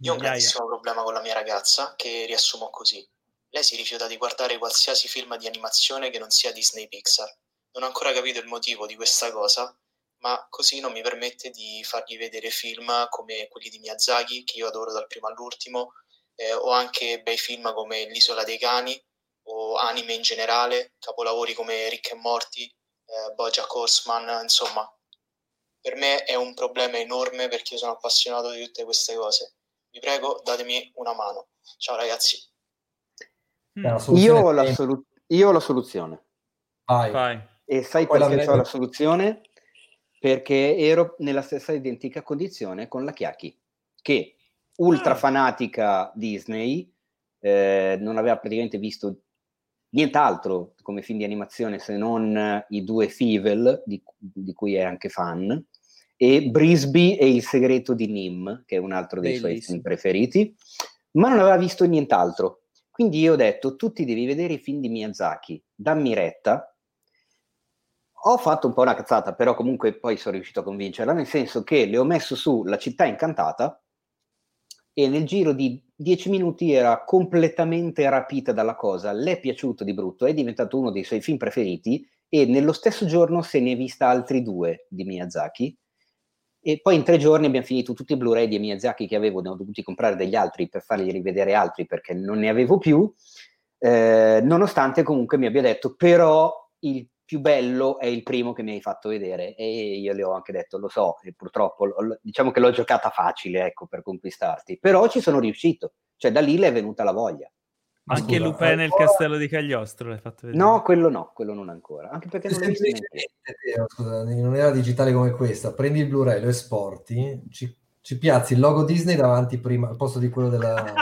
Io ho un grandissimo problema con la mia ragazza, che riassumo così: lei si rifiuta di guardare qualsiasi film di animazione che non sia Disney Pixar. Non ho ancora capito il motivo di questa cosa, ma così non mi permette di fargli vedere film come quelli di Miyazaki, che io adoro dal primo all'ultimo, o anche bei film come L'Isola dei Cani, o anime in generale, capolavori come Rick e Morty, BoJack Horseman, insomma. Per me è un problema enorme perché io sono appassionato di tutte queste cose. Vi prego, datemi una mano. Ciao ragazzi. Io ho la soluzione. Vai. E sai perché ho la soluzione? Perché ero nella stessa identica condizione con la Chiaki, che ultra fanatica Disney, non aveva praticamente visto nient'altro come film di animazione se non i due Fievel, di cui è anche fan, e Brisby e il segreto di Nim, che è un altro dei suoi film preferiti, ma non aveva visto nient'altro. Quindi io ho detto, tu ti devi vedere i film di Miyazaki, dammi retta. Ho fatto un po' una cazzata, però comunque poi sono riuscito a convincerla, nel senso che le ho messo su La città incantata e nel giro di 10 minuti era completamente rapita dalla cosa, le è piaciuto di brutto, è diventato uno dei suoi film preferiti e nello stesso giorno se ne è vista altri 2 di Miyazaki. E poi in 3 giorni abbiamo finito tutti i Blu-ray di Miyazaki che avevo, ne ho dovuti comprare degli altri per fargli rivedere altri perché non ne avevo più, nonostante comunque mi abbia detto però il più bello è il primo che mi hai fatto vedere, e io le ho anche detto lo so, e purtroppo diciamo che l'ho giocata facile, ecco, per conquistarti, però ci sono riuscito, cioè da lì le è venuta la voglia. Anche Lupin nel castello di Cagliostro l'hai fatto vedere? No, quello non ancora. Anche perché non l'ho visto niente. Scusa, in un'era digitale come questa, prendi il Blu-ray, lo esporti, ci piazzi il logo Disney davanti prima, al posto di quello della...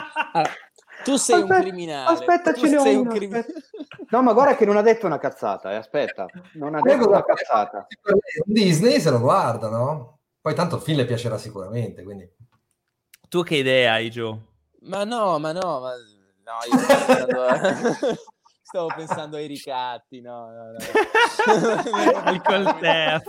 Tu sei un criminale. Aspetta, ce ne ho uno. No, ma guarda che non ha detto una cazzata, aspetta. Non ha detto una cazzata. Disney se lo guarda, no? Poi tanto il film le piacerà sicuramente, quindi... Tu che idea hai, Gio? Ma no, no, io stavo pensando ai ricatti, no. Il coltello,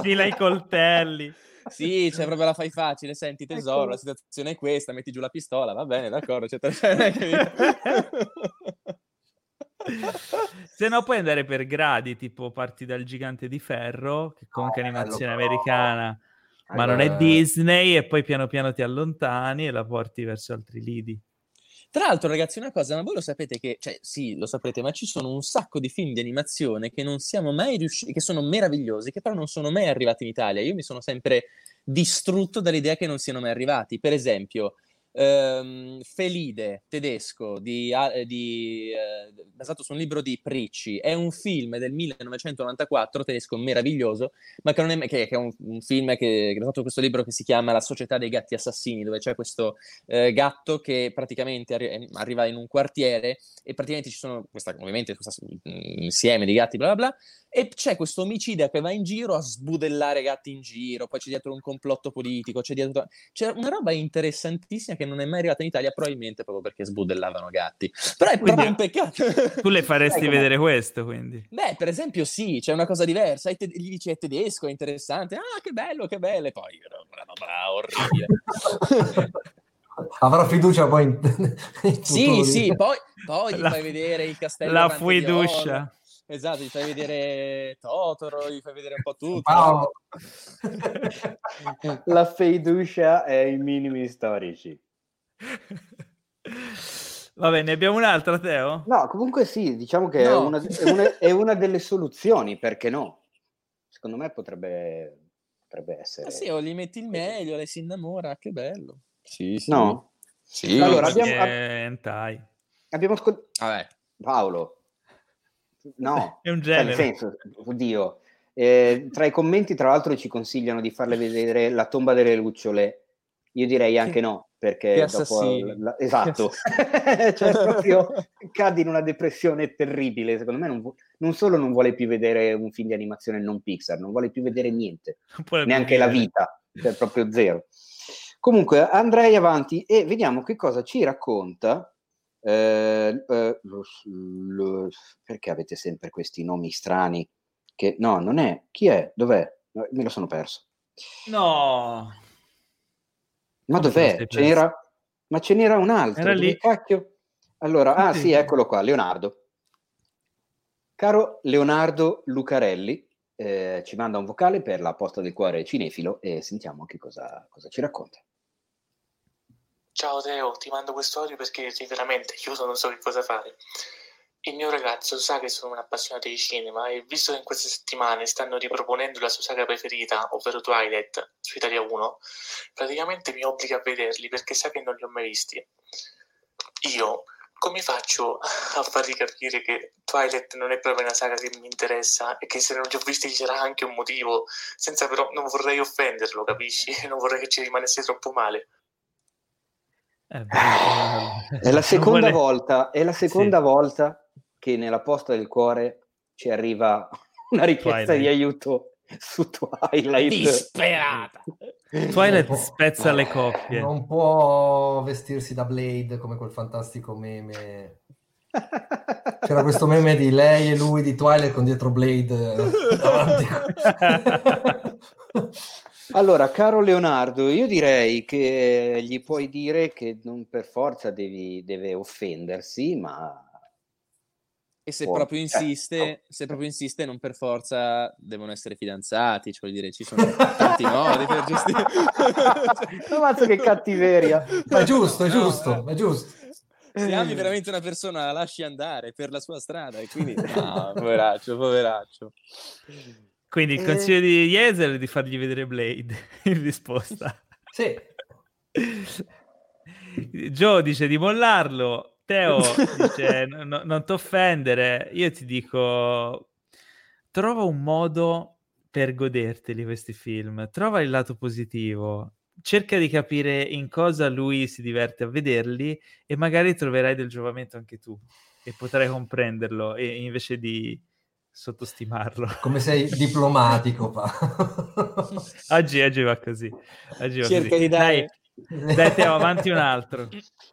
fila i coltelli. Sì, cioè proprio la fai facile, senti tesoro, la situazione è questa, metti giù la pistola, va bene, d'accordo. Se no puoi andare per gradi, tipo parti dal Gigante di Ferro, che comunque è animazione americana, ma non è Disney, e poi piano piano ti allontani e la porti verso altri lidi. Tra l'altro, ragazzi, una cosa, ma voi lo sapete che, cioè sì, lo saprete, ma ci sono un sacco di film di animazione che non siamo mai riusciti, che sono meravigliosi, che però non sono mai arrivati in Italia. Io mi sono sempre distrutto dall'idea che non siano mai arrivati. Per esempio, Felide, tedesco, basato su un libro di Pricci, è un film del 1994, tedesco meraviglioso, ma che, non è, che è un film che è stato questo libro che si chiama La società dei gatti assassini, dove c'è questo gatto che praticamente arriva in un quartiere e praticamente ci sono insieme di gatti bla bla bla, e c'è questo omicida che va in giro a sbudellare gatti in giro, poi c'è dietro un complotto politico, c'è una roba interessantissima che non è mai arrivata in Italia, probabilmente proprio perché sbudellavano gatti. Però è proprio un peccato. Tu le faresti vedere questo, quindi? Beh, per esempio sì, c'è una cosa diversa, gli dici è tedesco, è interessante, ah che bello, e poi una roba orribile. avrà fiducia poi in sì, sì, poi gli fai vedere il castello, la fiducia. Esatto, gli fai vedere Totoro, gli fai vedere un po' tutto. Wow. La fiducia è i minimi storici. Va bene, abbiamo un'altra, Teo? No, comunque sì, diciamo che no. è una delle soluzioni, perché no? Secondo me potrebbe essere... Ah sì, o gli metti il meglio, lei si innamora, che bello. Sì, sì. No? Sì, allora, abbiamo ascoltato... Paolo. No, è un genere. Nel senso, oddio. Tra i commenti, tra l'altro, ci consigliano di farle vedere La tomba delle lucciole. Io direi anche no, perché dopo... Esatto. Cioè, proprio cadi in una depressione terribile. Secondo me non solo non vuole più vedere un film di animazione non Pixar, non vuole più vedere niente, neanche la vita, cioè proprio zero. Comunque, andrei avanti e vediamo che cosa ci racconta. Perché avete sempre questi nomi strani? Che no, non è. Chi è? Dov'è? Me lo sono perso. No. Ma dov'è? Ce n'era un altro. Era lì. Cacchio? Allora, ah sì, eccolo qua, Leonardo. Caro Leonardo Lucarelli, ci manda un vocale per la posta del cuore cinefilo e sentiamo che cosa ci racconta. Ciao Teo, ti mando questo audio perché veramente chiuso non so che cosa fare. Il mio ragazzo sa che sono un appassionato di cinema e visto che in queste settimane stanno riproponendo la sua saga preferita, ovvero Twilight, su Italia 1, praticamente mi obbliga a vederli perché sa che non li ho mai visti. Io come faccio a fargli capire che Twilight non è proprio una saga che mi interessa e che se non li ho visti c'era anche un motivo, senza però non vorrei offenderlo, capisci? Non vorrei che ci rimanesse troppo male. È la seconda volta che nella posta del cuore ci arriva una richiesta di aiuto su Twilight. Disperata. Twilight spezza le coppie. Non può vestirsi da Blade come quel fantastico meme. C'era questo meme di lei e lui di Twilight con dietro Blade davanti. Allora, caro Leonardo, io direi che gli puoi dire che non per forza deve offendersi, ma... E se proprio insiste, no. Se proprio insiste, non per forza devono essere fidanzati, cioè vuol dire ci sono tanti modi per giustificare. Mazzo che cattiveria! Ma è giusto. Se ami veramente una persona, la lasci andare per la sua strada e quindi... No, poveraccio. Quindi il consiglio di Yazel è di fargli vedere Blade in risposta. Sì. Gio dice di mollarlo, Teo dice non t'offendere, io ti dico trova un modo per goderteli questi film, trova il lato positivo, cerca di capire in cosa lui si diverte a vederli e magari troverai del giovamento anche tu e potrai comprenderlo e invece di sottostimarlo. Come sei diplomatico, pa. Oggi va così. Cerca di dare. Dai Teo, avanti un altro.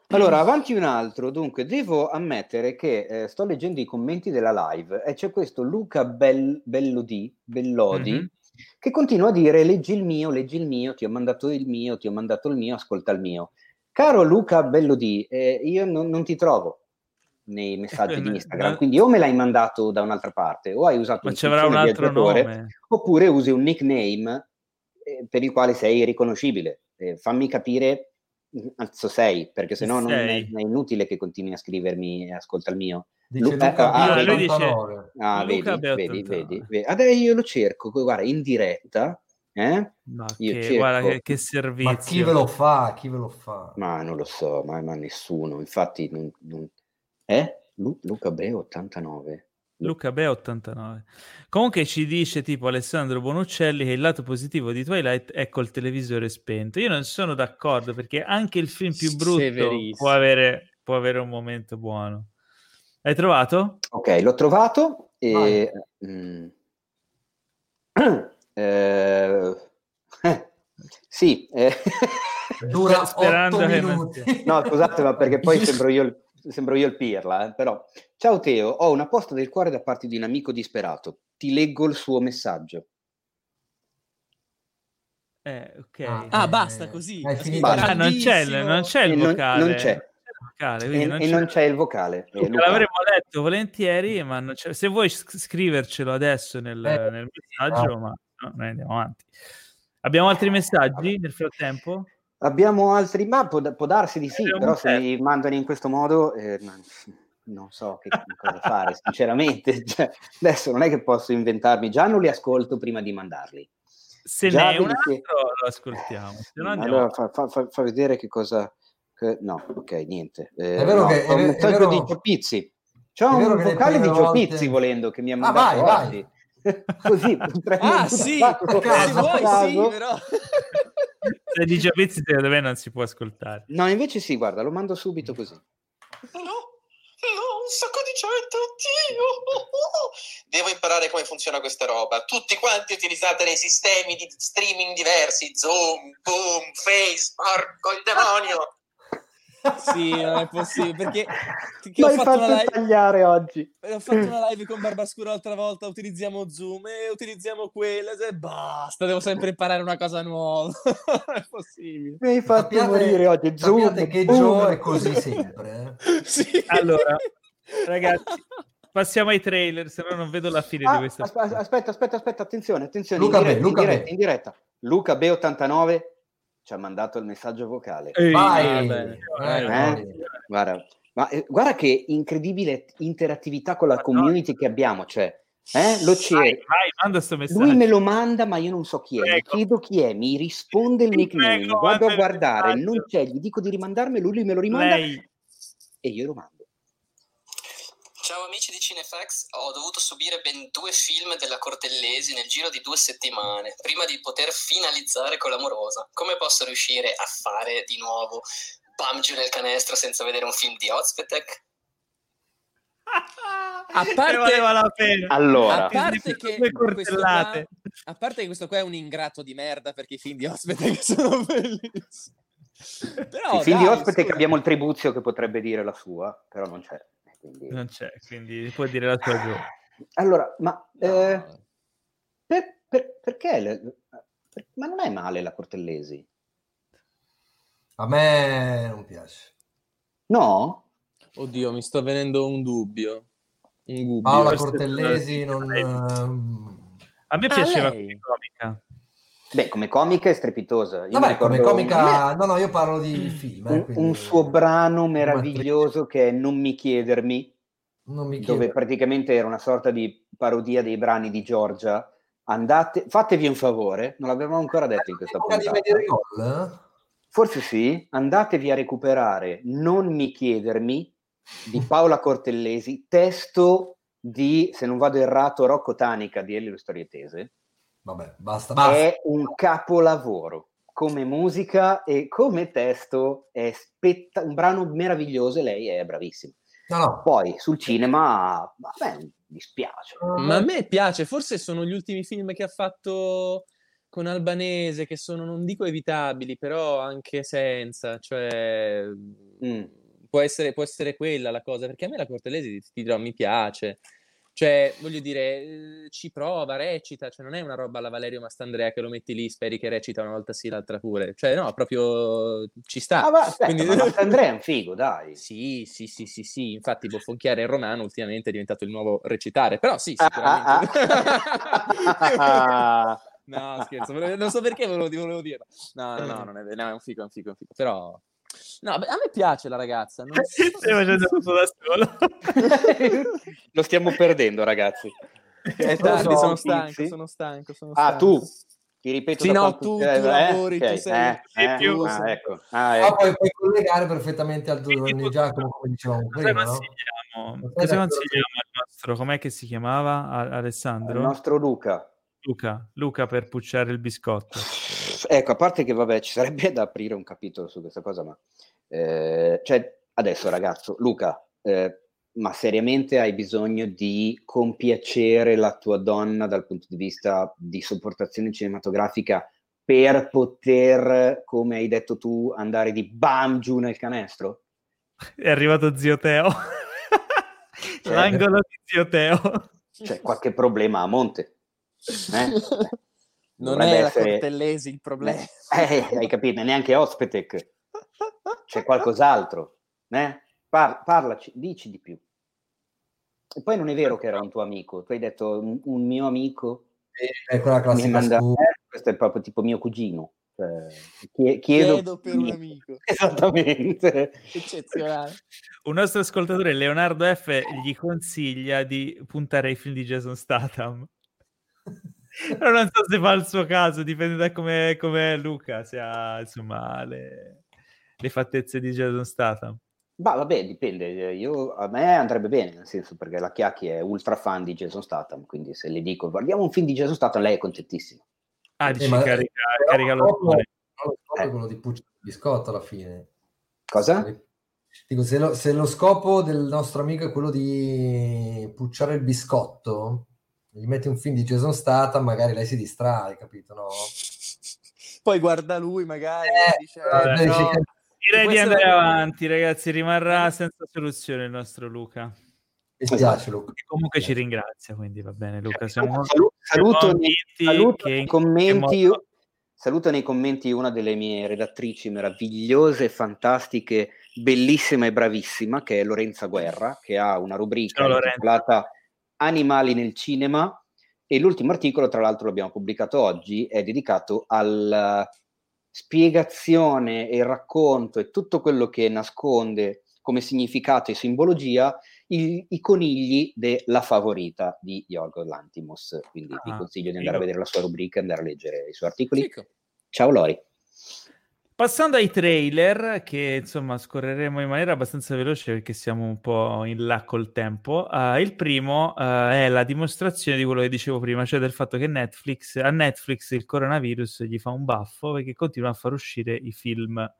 Allora, avanti un altro. Dunque, devo ammettere che sto leggendo i commenti della live e c'è questo Luca Bellodi mm-hmm. che continua a dire leggi il mio, ti ho mandato il mio, ascolta il mio. Caro Luca Bellodi, io non ti trovo nei messaggi di Instagram, quindi o me l'hai mandato da un'altra parte o hai usato un altro nome oppure usi un nickname per il quale sei riconoscibile. Fammi capire alzo sei, perché sennò non è inutile che continui a scrivermi ascolta il mio. Dice Luca, vedi. Adesso io lo cerco, guarda, in diretta. Ma io cerco... Guarda che servizio, ma chi ve lo fa? Ma non lo so, ma nessuno, infatti non... Luca B89. Luca B89. Comunque ci dice tipo Alessandro Bonuccelli che il lato positivo di Twilight è col televisore spento. Io non sono d'accordo perché anche il film più brutto può avere un momento buono. L'hai trovato? Ok, l'ho trovato. E... sì. Dura 8 minuti. No, scusate, ma perché poi sembro io il pirla, però. Ciao Teo, ho una posta del cuore da parte di un amico disperato. Ti leggo il suo messaggio. Ok. Basta così. Basta. Non c'è il vocale. Non c'è il vocale. L'avremmo letto volentieri, ma non c'è. Se vuoi scrivercelo adesso nel messaggio, ma no, noi andiamo avanti. Abbiamo altri messaggi nel frattempo? Abbiamo altri, ma può darsi di sì, però se li mandano in questo modo non so che cosa fare, sinceramente. Cioè, adesso non è che posso inventarmi, già non li ascolto prima di mandarli. Se già ne è un altro lo ascoltiamo. Se no allora fa vedere che cosa... No, ok, niente. È vero, no, che... È vero... di Gio Pizzi. C'è un vocale di Gio Pizzi, volendo, che mi ha mandato oggi. Vai. Così. Sì, se vuoi sì, però... Se dice pezzi da me non si può ascoltare. No, invece sì, guarda, lo mando subito così. No, un sacco di gente, oddio. Devo imparare come funziona questa roba. Tutti quanti utilizzate nei sistemi di streaming diversi. Zoom, Boom, Face, porco il demonio. Sì, non è possibile, perché ho fatto una live tagliare oggi. Ho fatto una live con Barbascura l'altra volta, utilizziamo Zoom e utilizziamo quella e basta, devo sempre imparare una cosa nuova. Non è possibile. Mi hai fatto morire oggi. Zoom che Gio è così sempre. Sì. Allora, ragazzi, passiamo ai trailer, se no non vedo la fine di questa. Aspetta, attenzione, in diretta. Luca B89 ci ha mandato il messaggio vocale. Vai. Guarda che incredibile interattività con la community che abbiamo, cioè lo cerco, manda sto messaggio. Lui me lo manda, ma io non so chi è. Prego. Chiedo chi è, mi risponde il nickname, prego, vado a guardare, non c'è, gli dico di rimandarmi, lui me lo rimanda e io lo mando. Ciao amici di Cinefax, ho dovuto subire ben 2 film della Cortellesi nel giro di 2 settimane, prima di poter finalizzare con l'amorosa. Come posso riuscire a fare di nuovo bam giù nel canestro senza vedere un film di Ozpetek? A parte che questo qua è un ingrato di merda, perché i film di Ozpetek sono bellissimi. Però, i film di Ozpetek abbiamo il Tribuzio che potrebbe dire la sua, però non c'è. Quindi puoi dire la tua gioia. Allora, ma perché? Ma non è male la Cortellesi? A me non piace. No? Oddio, mi sto venendo un dubbio. La Cortellesi non... A me piaceva come comica. Beh, come comica è strepitosa. Io parlo di film. Un suo brano meraviglioso che è Non mi chiedermi. Dove praticamente era una sorta di parodia dei brani di Giorgia. Andate, fatevi un favore, non l'avevamo ancora detto in questa puntata. Forse sì, andatevi a recuperare Non mi chiedermi di Paola Cortellesi, testo di, se non vado errato, Rocco Tanica di Elio Storietese. Vabbè, basta. È un capolavoro come musica e come testo, è un brano meraviglioso e lei è bravissima. No. Poi sul cinema, vabbè, mi dispiace. Ma a me piace, forse sono gli ultimi film che ha fatto con Albanese, che sono, non dico evitabili, però anche senza, cioè può essere quella la cosa, perché a me la Cortellesi, ti dirò, mi piace. Cioè, voglio dire, ci prova, recita, cioè non è una roba alla Valerio Mastandrea che lo metti lì, speri che recita una volta sì, l'altra pure. Cioè, no, proprio ci sta. Ma Mastandrea è un figo, dai. Sì, infatti bofonchiare il romano ultimamente è diventato il nuovo recitare, però sì, sicuramente. No, scherzo, non so perché volevo dirlo. No, non è è un figo, però... No, beh, a me piace la ragazza. Non so. Stiamo facendo tutto da solo. Lo stiamo perdendo, ragazzi. È tardi, sono stanco. Ah, tu? Ti ripeto. Sì, no, tu lavori, okay. Tu sei... più. Ecco. Puoi collegare perfettamente al Giovanni Giacomo, come dicevamo prima, no? Cosa consigliamo al nostro... Com'è che si chiamava? Alessandro? Il nostro Luca per pucciare il biscotto. Ecco, a parte che vabbè, ci sarebbe da aprire un capitolo su questa cosa, ma cioè, adesso ragazzo Luca, ma seriamente hai bisogno di compiacere la tua donna dal punto di vista di sopportazione cinematografica per poter, come hai detto tu, andare di bam giù nel canestro? È arrivato zio Teo. Cioè, l'angolo di zio Teo. C'è qualche problema a monte. Non è la Cortellesi il problema. Hai capito, neanche Ospetec. C'è qualcos'altro. Parlaci, dici di più. E poi non è vero che era un tuo amico. Tu hai detto un mio amico. È quella classica questo è proprio tipo mio cugino. Chiedo per un amico. Esattamente. Eccezionale. Un nostro ascoltatore, Leonardo F, gli consiglia di puntare ai film di Jason Statham. Però non so se fa il suo caso, dipende da come Luca, se ha insomma le fattezze di Jason Statham. Ma vabbè, dipende. A me andrebbe bene, nel senso, perché la Chiacchi è ultra fan di Jason Statham, quindi se le dico guardiamo un film di Jason Statham, lei è contentissima. Ah, dici, carica l'autore. È quello di Puccio di Biscotto alla fine. Cosa? Dico, se lo scopo del nostro amico è quello di pucciare il biscotto, gli metti un film di Jason Statham, magari lei si distrae, capito, no? Poi guarda lui, magari dice, no. Direi di andare avanti, ragazzi, rimarrà senza soluzione il nostro Luca. Mi piace, Luca. E comunque ci ringrazia, quindi va bene, Luca. Saluto nei commenti una delle mie redattrici meravigliose, fantastiche, bellissima e bravissima, che è Lorenza Guerra, che ha una rubrica intitolata Animali nel cinema, e l'ultimo articolo, tra l'altro l'abbiamo pubblicato oggi, è dedicato alla spiegazione e il racconto e tutto quello che nasconde come significato e simbologia i conigli della Favorita di Yorgos Lanthimos. Quindi vi consiglio di andare a vedere la sua rubrica e andare a leggere i suoi articoli. Fico. Ciao Lori. Passando ai trailer, che insomma scorreremo in maniera abbastanza veloce perché siamo un po' in là col tempo, il primo è la dimostrazione di quello che dicevo prima, cioè del fatto che a Netflix il coronavirus gli fa un baffo perché continua a far uscire i film,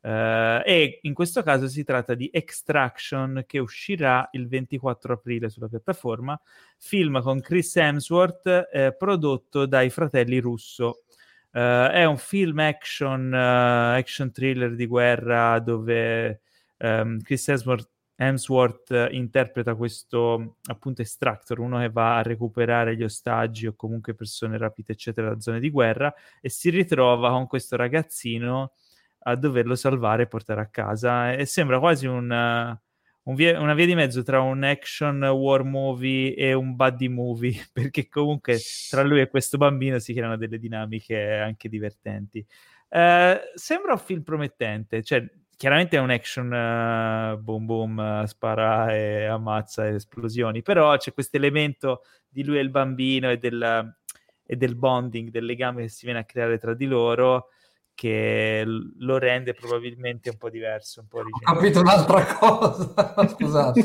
e in questo caso si tratta di Extraction, che uscirà il 24 aprile sulla piattaforma, film con Chris Hemsworth, prodotto dai fratelli Russo. È un film action thriller di guerra dove Chris Hemsworth interpreta questo appunto extractor, uno che va a recuperare gli ostaggi o comunque persone rapite eccetera da zone di guerra, e si ritrova con questo ragazzino a doverlo salvare e portare a casa, e sembra quasi una via di mezzo tra un action war movie e un buddy movie, perché comunque tra lui e questo bambino si creano delle dinamiche anche divertenti. Sembra un film promettente, cioè chiaramente è un action boom boom, spara e ammazza e esplosioni, però c'è questo elemento di lui e il bambino e del bonding, del legame che si viene a creare tra di loro, che lo rende probabilmente un po' diverso, un po' originale. Ho capito un'altra cosa, scusate.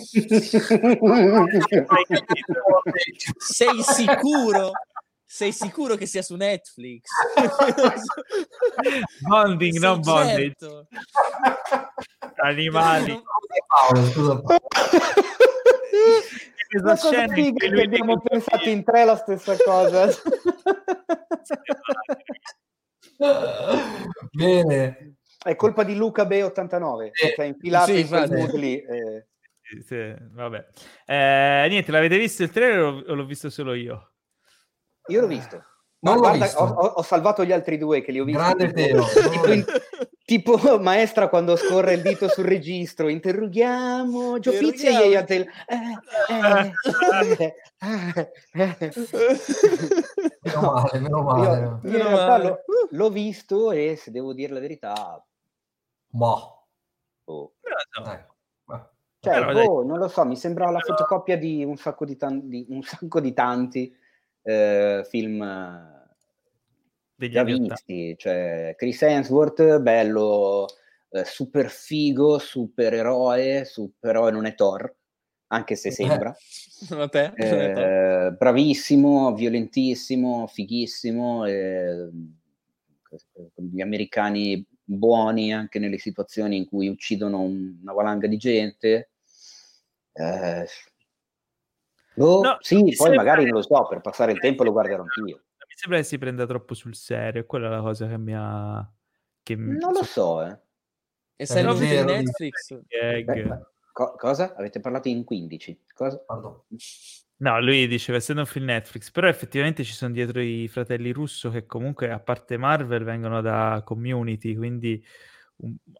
Sei sicuro che sia su Netflix? Bonding, non bonding. Certo. Animali. Paolo, scusa. La cosa figa che abbiamo pensato in tre la stessa cosa. Bene, è colpa di Luca B89 che ha infilato i lì. Sì, vabbè. Niente, l'avete visto il trailer o l'ho visto solo io? Io l'ho visto. No, guarda, visto. Ho salvato gli altri due che li ho visti. Grande Teo. Tipo maestra quando scorre il dito sul registro, interroghiamo Gio Pizzi e Yei Yazel. Meno male. Io in realtà l'ho visto, e se devo dire la verità, non lo so, mi sembra la fotocopia di un sacco di tanti film degli avisti, cioè Chris Hemsworth bello, super figo, supereroe, non è Thor, anche se sembra bravissimo, violentissimo, fighissimo, gli americani buoni anche nelle situazioni in cui uccidono una valanga di gente. Poi magari non lo so, per passare il tempo lo guarderò anch'io. Mi sembra che si prenda troppo sul serio, quella è la cosa che mi ha... Non lo so, E se non vedi Netflix... Cosa? Avete parlato in 15? Cosa? Pardon. No, lui diceva essendo un film Netflix, però effettivamente ci sono dietro i fratelli Russo che comunque, a parte Marvel, vengono da Community, quindi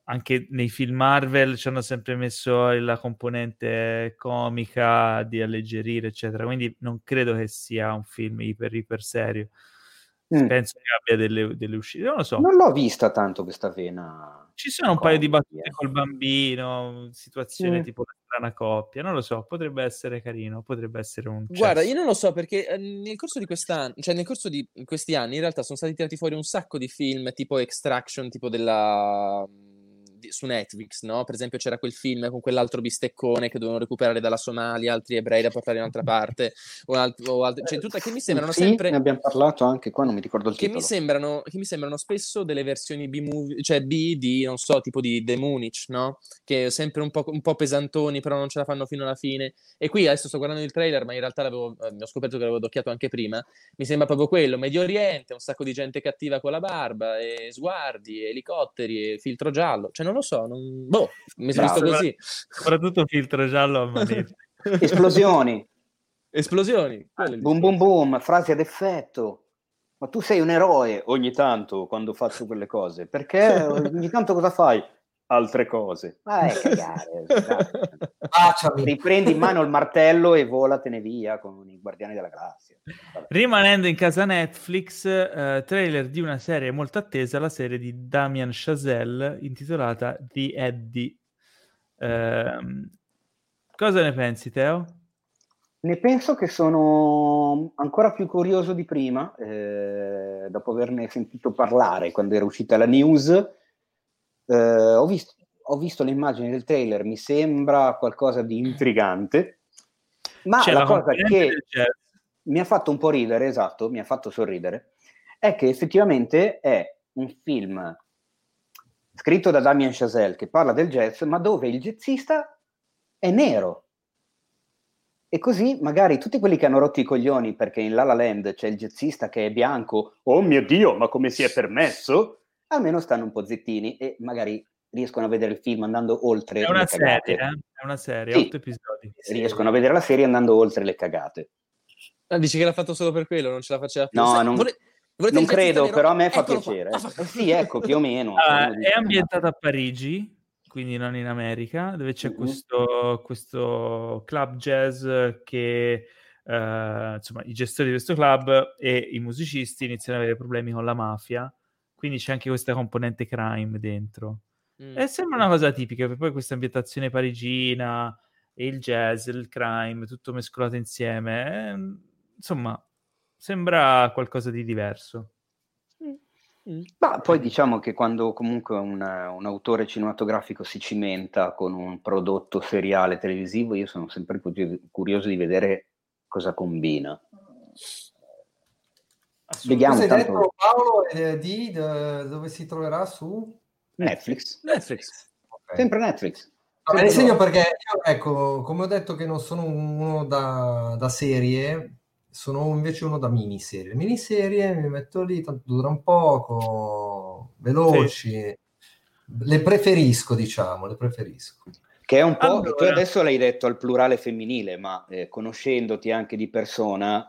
anche nei film Marvel ci hanno sempre messo la componente comica di alleggerire, eccetera, quindi non credo che sia un film iper serio. Penso che abbia delle uscite, non lo so. Non l'ho vista tanto questa vena. Ci sono un paio di battute col bambino, situazione tipo la strana coppia, non lo so, potrebbe essere carino, potrebbe essere un... Guarda, io non lo so perché nel corso di questi anni in realtà sono stati tirati fuori un sacco di film tipo Extraction, tipo su Netflix, no? Per esempio c'era quel film con quell'altro bisteccone che dovevano recuperare dalla Somalia, altri ebrei da portare in un'altra parte, cioè tutta, che mi sembrano sempre... ne abbiamo parlato anche qua, non mi ricordo il titolo. Che mi sembrano spesso delle versioni B-movie, cioè B di, non so, tipo di The Munich, no? Che sempre un po' pesantoni, però non ce la fanno fino alla fine. E qui adesso sto guardando il trailer, ma in realtà ho scoperto che l'avevo adocchiato anche prima. Mi sembra proprio quello, Medio Oriente, un sacco di gente cattiva con la barba, e sguardi, e elicotteri, e filtro giallo, cioè non lo so, mi sono visto così. Soprattutto filtro giallo a Esplosioni. Boom boom boom, frasi ad effetto. Ma tu sei un eroe ogni tanto quando faccio quelle cose. Perché ogni tanto cosa fai? Altre cose. Vai a cagare. Riprendi in mano il martello e volatene via con i Guardiani della Galassia. Vabbè. Rimanendo in casa Netflix, trailer di una serie molto attesa, la serie di Damien Chazelle intitolata The Eddie. Cosa ne pensi, Teo? Ne penso che sono ancora più curioso di prima, dopo averne sentito parlare quando era uscita la news. Ho visto le immagini del trailer, mi sembra qualcosa di intrigante, ma la cosa che mi ha fatto un po' ridere, esatto, mi ha fatto sorridere, è che effettivamente è un film scritto da Damien Chazelle che parla del jazz, ma dove il jazzista è nero, e così magari tutti quelli che hanno rotto i coglioni perché in La La Land c'è il jazzista che è bianco, oh mio Dio, ma come si è permesso, almeno stanno un po' zittini e magari riescono a vedere il film andando oltre le cagate. È una serie, 8 episodi. Riescono a vedere la serie andando oltre le cagate. Ah, dici che l'ha fatto solo per quello, non ce la faceva più? No, non credo, però a me fa piacere. Sì, ecco, più o meno. È ambientata a Parigi, quindi non in America, dove c'è questo club jazz che... insomma, i gestori di questo club e i musicisti iniziano ad avere problemi con la mafia. Quindi c'è anche questa componente crime dentro. E sembra una cosa tipica, perché poi questa ambientazione parigina, e il jazz, il crime, tutto mescolato insieme. Insomma, sembra qualcosa di diverso. Ma poi diciamo che quando comunque un autore cinematografico si cimenta con un prodotto seriale televisivo, io sono sempre curioso di vedere cosa combina. Vediamo tanto... detto, Paolo, dove si troverà su Netflix. Okay. Sempre Netflix. Sempre segno perché io, ecco, come ho detto che non sono uno da serie, sono invece uno da miniserie. Le miniserie mi metto lì, tanto dura un poco, veloci, sì. Le preferisco. Che è un po', allora... tu adesso l'hai detto al plurale femminile, ma conoscendoti anche di persona...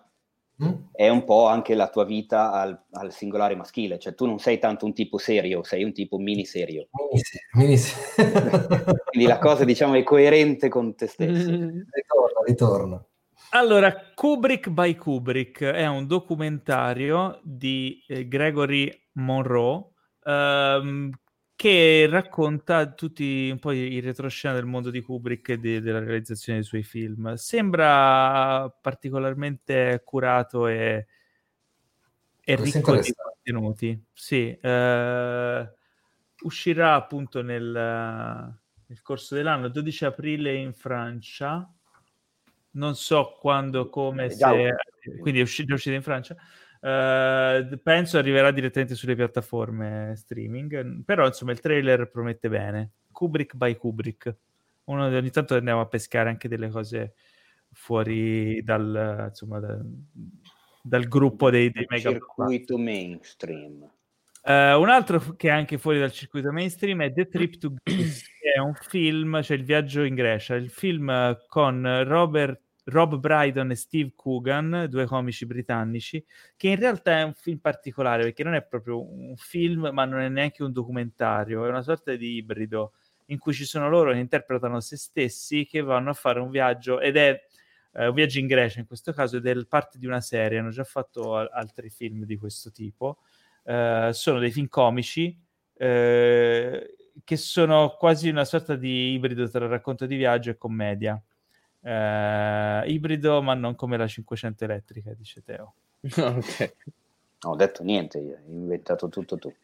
è un po' anche la tua vita al singolare maschile, cioè tu non sei tanto un tipo serio, sei un tipo miniserio. Quindi la cosa, diciamo, è coerente con te stesso. Ritorna. Allora, Kubrick by Kubrick è un documentario di Gregory Monroe che racconta tutti un po' il retroscena del mondo di Kubrick e della realizzazione dei suoi film. Sembra particolarmente curato e ricco di contenuti. Sì, uscirà appunto nel corso dell'anno, 12 aprile in Francia. Non so quando, come, se... Quindi è uscita in Francia. Penso arriverà direttamente sulle piattaforme streaming, però insomma il trailer promette bene. Kubrick by Kubrick, ogni tanto andiamo a pescare anche delle cose fuori dal gruppo dei mega circuito mainstream. Un altro che è anche fuori dal circuito mainstream è The Trip to Greece, che è un film, cioè il viaggio in Grecia, il film con Robert Rob Brydon e Steve Coogan, due comici britannici, che in realtà è un film particolare perché non è proprio un film ma non è neanche un documentario, è una sorta di ibrido in cui ci sono loro che interpretano se stessi, che vanno a fare un viaggio, ed è un viaggio in Grecia in questo caso, ed è parte di una serie. Hanno già fatto altri film di questo tipo, sono dei film comici che sono quasi una sorta di ibrido tra racconto di viaggio e commedia. Ibrido ma non come la 500 elettrica, dice Teo. Okay. Non ho detto niente io, ho inventato tutto tu.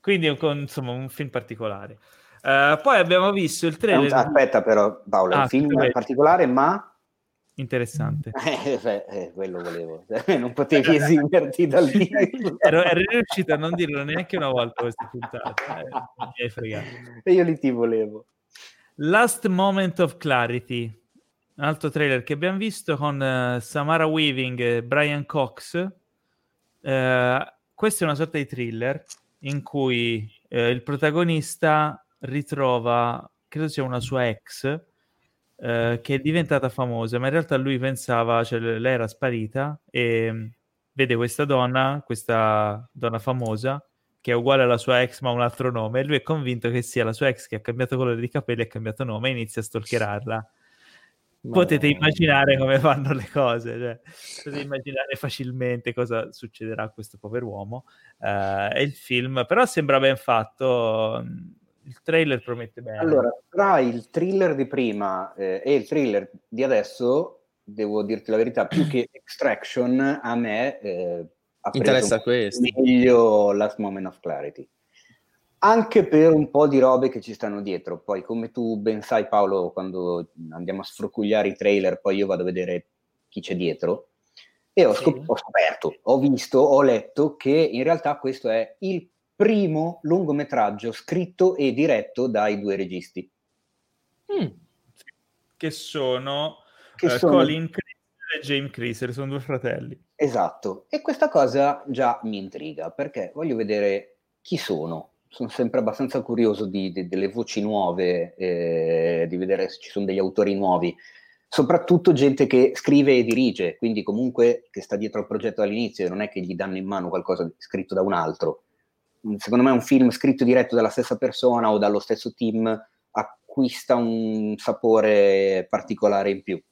Quindi insomma un film particolare. Poi abbiamo visto il trailer. Aspetta però Paolo, un film particolare ma interessante. Quello volevo. Non potevi esimerti dal titolo. Ero riuscito a non dirlo neanche una volta questa puntata. Mi hai fregato. E io lì ti volevo. Last Moment of Clarity, un altro trailer che abbiamo visto con Samara Weaving e Brian Cox. Questo è una sorta di thriller in cui il protagonista ritrova, credo sia una sua ex, che è diventata famosa, ma in realtà lui pensava, cioè lei era sparita, e vede questa donna famosa che è uguale alla sua ex ma ha un altro nome, e lui è convinto che sia la sua ex che ha cambiato colore di capelli e ha cambiato nome, e inizia a stalkerarla. Potete immaginare come vanno le cose, cioè, potete immaginare facilmente cosa succederà a questo pover'uomo. È il film, però sembra ben fatto, il trailer promette bene. Allora, tra il thriller di prima e il thriller di adesso, devo dirti la verità, più che Extraction a me ha interessa preso meglio Last Moment of Clarity, anche per un po' di robe che ci stanno dietro. Poi, come tu ben sai Paolo, quando andiamo a sfrucugliare i trailer, poi io vado a vedere chi c'è dietro, e ho letto che in realtà questo è il primo lungometraggio scritto e diretto dai due registi. Che sono Colin Creaser e James Creaser, sono due fratelli. Esatto, e questa cosa già mi intriga, perché voglio vedere chi sono. Sono sempre abbastanza curioso delle voci nuove, di vedere se ci sono degli autori nuovi, soprattutto gente che scrive e dirige, quindi comunque che sta dietro al progetto dall'inizio, e non è che gli danno in mano qualcosa scritto da un altro. Secondo me un film scritto e diretto dalla stessa persona o dallo stesso team acquista un sapore particolare in più.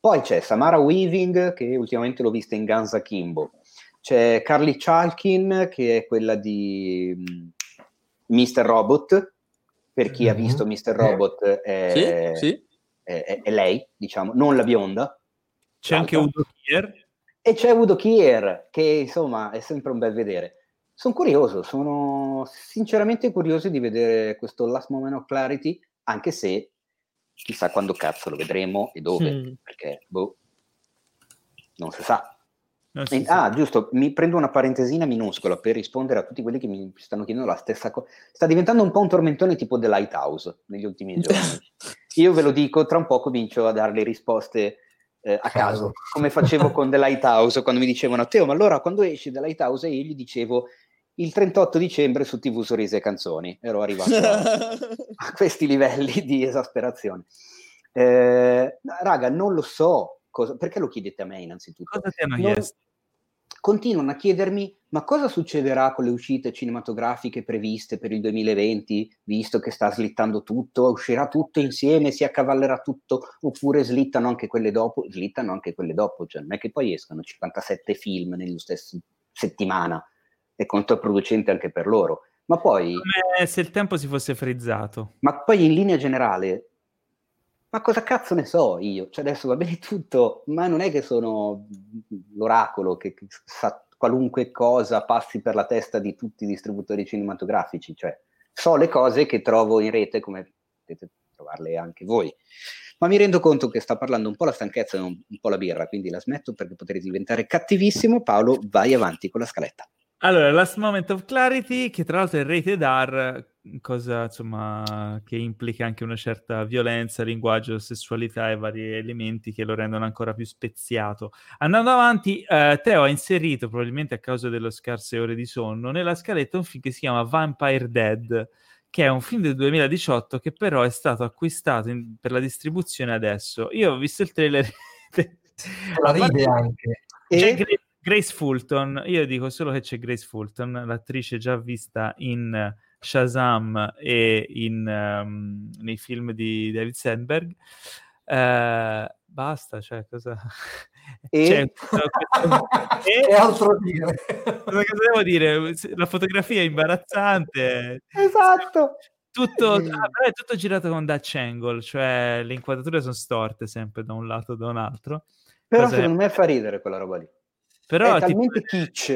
Poi c'è Samara Weaving, che ultimamente l'ho vista in Guns Akimbo, c'è Carly Chalkin, che è quella di Mr. Robot, per chi ha visto Mr. Robot, sì. È lei, diciamo, non la bionda. C'è anche Udo Kier. E c'è Udo Kier, che insomma è sempre un bel vedere. Sono sinceramente curioso di vedere questo Last Moment of Clarity, anche se chissà quando cazzo lo vedremo e dove, perché non si sa. Giusto, mi prendo una parentesina minuscola per rispondere a tutti quelli che mi stanno chiedendo la stessa cosa. Sta diventando un po' un tormentone tipo The Lighthouse negli ultimi giorni. Io ve lo dico, tra un po' comincio a darle risposte a caso, come facevo con The Lighthouse quando mi dicevano Teo, ma allora quando esci The Lighthouse? E io gli dicevo il 38 dicembre su TV Sorrisi e Canzoni. Ero arrivato a questi livelli di esasperazione. Raga, non lo so. Perché lo chiedete a me innanzitutto? Cosa ti hanno chiesto? Continuano a chiedermi, ma cosa succederà con le uscite cinematografiche previste per il 2020, visto che sta slittando tutto, uscirà tutto insieme, si accavallerà tutto, oppure slittano anche quelle dopo? Slittano anche quelle dopo, cioè non è che poi escano 57 film nello stesso settimana, è controproducente anche per loro. Ma poi... come se il tempo si fosse frizzato. Ma poi in linea generale... ma cosa cazzo ne so io? Cioè adesso va bene tutto, ma non è che sono l'oracolo che sa qualunque cosa passi per la testa di tutti i distributori cinematografici, cioè so le cose che trovo in rete, come potete trovarle anche voi. Ma mi rendo conto che sta parlando un po' la stanchezza e un po' la birra, quindi la smetto perché potrei diventare cattivissimo. Paolo, vai avanti con la scaletta. Allora, Last Moment of Clarity, che tra l'altro è rated R, cosa insomma che implica anche una certa violenza, linguaggio, sessualità e vari elementi che lo rendono ancora più speziato. Andando avanti, Teo ha inserito, probabilmente a causa delle scarse ore di sonno, nella scaletta un film che si chiama Vampire Dead, che è un film del 2018 che però è stato acquistato per la distribuzione adesso. Io ho visto il trailer La ride anche. C'è Grace Fulton, io dico solo che c'è Grace Fulton, l'attrice già vista in Shazam e nei film di David Sandberg. Basta, cioè cosa... E? Cioè, e altro dire. Cosa devo dire? La fotografia è imbarazzante. Esatto. Tutto girato con Dutch angle, cioè le inquadrature sono storte sempre da un lato da un altro. Però cosa secondo me fa ridere quella roba lì. Però è talmente kitsch,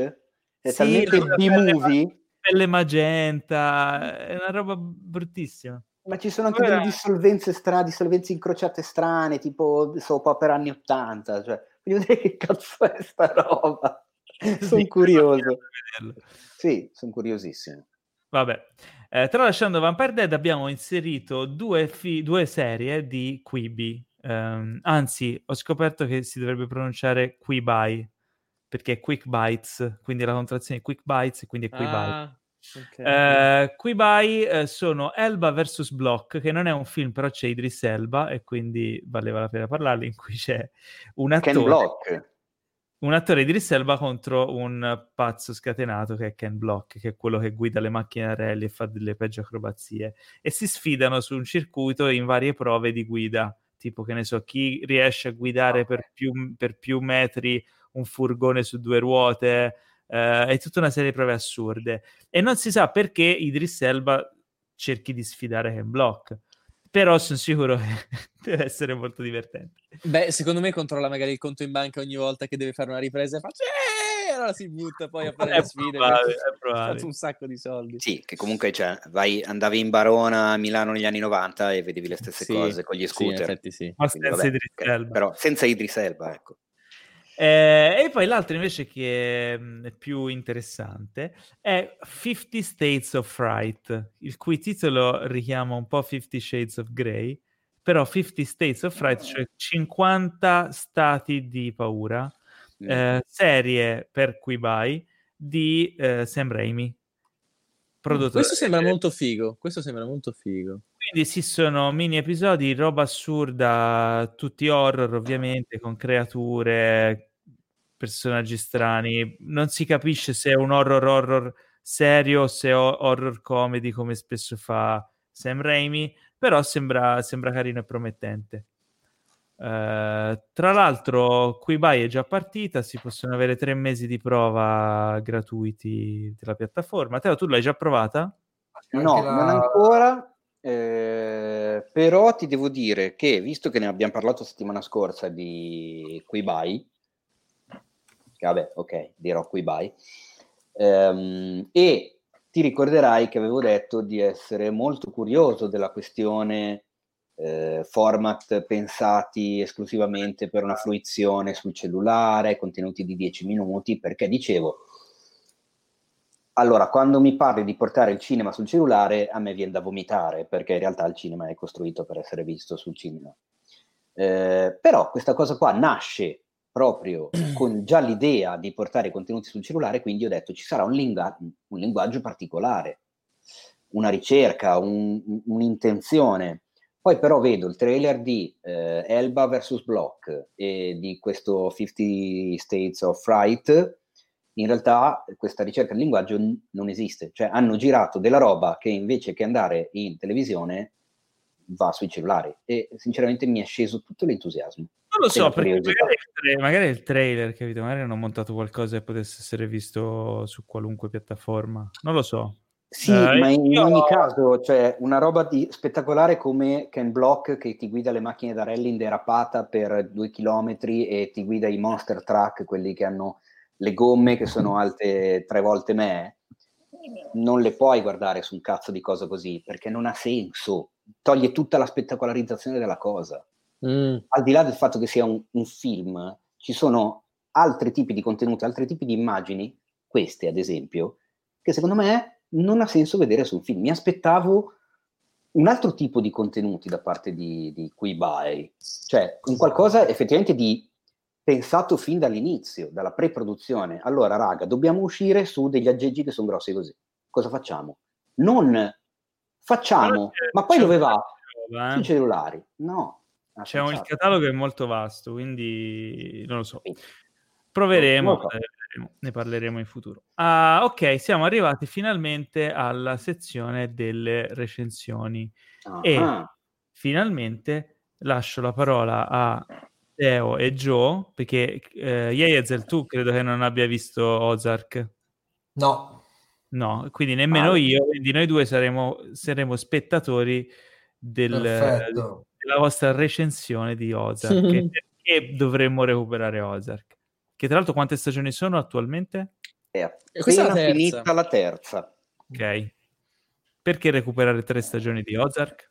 è sì, talmente B-movie. Pelle magenta, è una roba bruttissima. Ma ci sono anche delle dissolvenze incrociate strane, tipo soap opera anni 80, cioè voglio dire, che cazzo è sta roba? Sono curioso. Sì, sono curiosissimo. Vabbè, tralasciando Vampire Dead abbiamo inserito due serie di Quibi, anzi ho scoperto che si dovrebbe pronunciare Quibi, perché è Quick Bites, quindi è la contrazione di Quick Bites e quindi è Quibi. Okay. Quibi sono Elba vs. Block, che non è un film, però c'è Idris Elba e quindi valeva la pena parlarne, in cui c'è un attore Idris Elba contro un pazzo scatenato che è Ken Block, che è quello che guida le macchine a rally e fa delle peggio acrobazie, e si sfidano su un circuito in varie prove di guida, tipo che ne so, chi riesce a guidare per più metri un furgone su due ruote. È tutta una serie di prove assurde e non si sa perché Idris Elba cerchi di sfidare Ken Block, però sono sicuro che deve essere molto divertente. Beh, secondo me controlla magari il conto in banca ogni volta che deve fare una ripresa e fa allora si butta poi a fare la sfida, ha fatto un sacco di soldi. Sì, che comunque cioè, andavi in Barona a Milano negli anni 90 e vedevi le stesse cose con gli scooter, in effetti, ma quindi, senza Idris Elba. Però senza Idris Elba, ecco. E poi l'altro invece che è più interessante è 50 States of Fright, il cui titolo richiama un po' 50 Shades of Grey, però 50 States of Fright, cioè 50 stati di paura, serie per Quibi di Sam Raimi, prodotto. Questo sembra molto figo. Quindi sì, sono mini episodi, roba assurda, tutti horror ovviamente, con creature, personaggi strani. Non si capisce se è un horror serio o se è horror comedy, come spesso fa Sam Raimi, però sembra carino e promettente. Tra l'altro Quibi è già partita, si possono avere 3 mesi di prova gratuiti della piattaforma. Teo, tu l'hai già provata? No, non ancora. Però ti devo dire che, visto che ne abbiamo parlato settimana scorsa di Quibi, che vabbè, ok, dirò Quibi, e ti ricorderai che avevo detto di essere molto curioso della questione format pensati esclusivamente per una fruizione sul cellulare, contenuti di 10 minuti, perché dicevo, allora, quando mi parli di portare il cinema sul cellulare, a me viene da vomitare, perché in realtà il cinema è costruito per essere visto sul cinema. Però questa cosa qua nasce proprio con già l'idea di portare i contenuti sul cellulare, quindi ho detto ci sarà un linguaggio particolare, una ricerca, un'intenzione. Poi però vedo il trailer di Elba vs. Block e di questo 50 States of Fright. In realtà questa ricerca del linguaggio non esiste, cioè hanno girato della roba che invece che andare in televisione va sui cellulari, e sinceramente mi è sceso tutto l'entusiasmo. Non lo so, perché magari il trailer, capito? Magari hanno montato qualcosa che potesse essere visto su qualunque piattaforma, non lo so. Sì, ma in ogni caso, cioè, una roba di spettacolare come Ken Block che ti guida le macchine da rally in derapata per 2 chilometri e ti guida i monster truck, quelli che hanno le gomme che sono alte 3 volte me, non le puoi guardare su un cazzo di cosa così, perché non ha senso, toglie tutta la spettacolarizzazione della cosa. Al di là del fatto che sia un film, ci sono altri tipi di contenuti, altri tipi di immagini, queste ad esempio, che secondo me non ha senso vedere su un film. Mi aspettavo un altro tipo di contenuti da parte di Quibi, cioè un qualcosa effettivamente di pensato fin dall'inizio, dalla pre-produzione. Allora raga, dobbiamo uscire su degli aggeggi che sono grossi così, cosa facciamo? Non facciamo, ma poi dove va? Sui cellulari. No, C'è il catalogo è molto vasto, quindi non lo so. Proveremo, ne parleremo in futuro. Ah, ok, siamo arrivati finalmente alla sezione delle recensioni. E finalmente lascio la parola a Theo e Gio, perché Yei Yazel, tu credo che non abbia visto Ozark. No, quindi nemmeno io, quindi noi due saremo spettatori della vostra recensione di Ozark. Perché dovremmo recuperare Ozark? Che tra l'altro quante stagioni sono attualmente? Questa è finita la terza. Ok. Perché recuperare 3 stagioni di Ozark?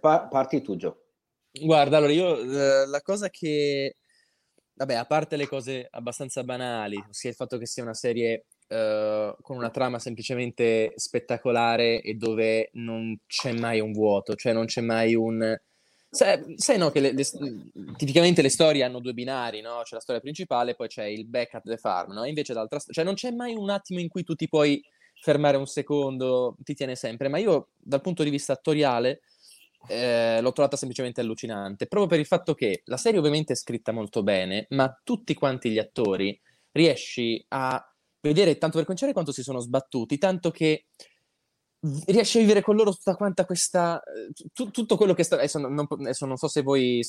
Parti tu, Gio. Guarda, allora io la cosa che... Vabbè, a parte le cose abbastanza banali, ossia il fatto che sia una serie con una trama semplicemente spettacolare e dove non c'è mai un vuoto, cioè non c'è mai un... Sai no, che tipicamente le storie hanno 2 binari, no? C'è la storia principale, poi c'è il back at the farm, no? Invece d'altra, cioè non c'è mai un attimo in cui tu ti puoi fermare un secondo, ti tiene sempre. Ma io dal punto di vista attoriale l'ho trovata semplicemente allucinante, proprio per il fatto che la serie ovviamente è scritta molto bene, ma tutti quanti gli attori riesci a vedere, tanto per cominciare, quanto si sono sbattuti, tanto che riesce a vivere con loro tutta quanta questa tutto quello che sta... Adesso non so se voi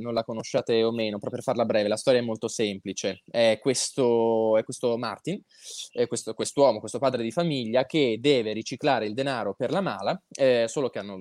non la conosciate o meno, proprio per farla breve, la storia è molto semplice. È questo Martin, è questo uomo, questo padre di famiglia che deve riciclare il denaro per la mala, solo che hanno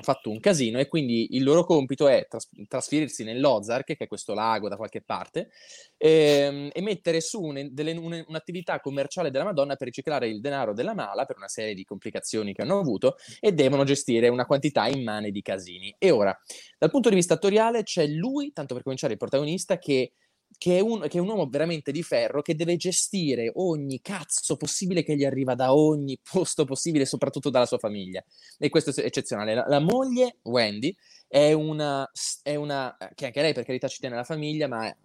fatto un casino e quindi il loro compito è trasferirsi nell'Ozark, che è questo lago da qualche parte, e mettere su un'attività commerciale della Madonna per riciclare il denaro della mala per una serie di complicazioni che hanno avuto, e devono gestire una quantità immane di casini. E ora, dal punto di vista attoriale, c'è lui, tanto per cominciare, il protagonista, che è un uomo veramente di ferro, che deve gestire ogni cazzo possibile che gli arriva da ogni posto possibile, soprattutto dalla sua famiglia, e questo è eccezionale. La moglie, Wendy, è una che anche lei, per carità, ci tiene alla famiglia, ma è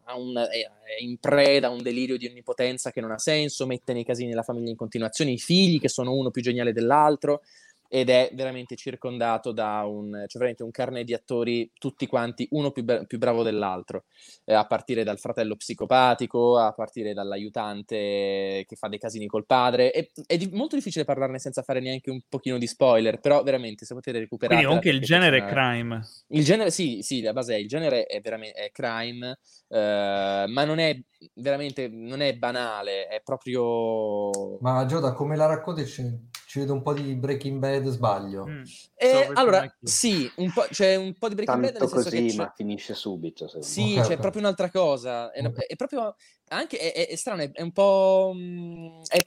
in preda a un delirio di onnipotenza che non ha senso, mette nei casini la famiglia in continuazione, i figli che sono uno più geniale dell'altro, ed è veramente circondato da veramente un carnet di attori, tutti quanti uno più bravo dell'altro, a partire dal fratello psicopatico, a partire dall'aiutante che fa dei casini col padre. È molto difficile parlarne senza fare neanche un pochino di spoiler, però veramente, se potete recuperare... Quindi anche il genere è crime. Il genere, sì, la base è, il genere è veramente crime, ma non è banale, è proprio... Ma Gioda, come la racconti? Ci vedo un po' di Breaking Bad, sbaglio? Allora, sì, c'è un po' di Breaking Bad, nel senso così, che ma finisce subito. Sì, c'è proprio un'altra cosa. È proprio... Anche è strano, è un po'...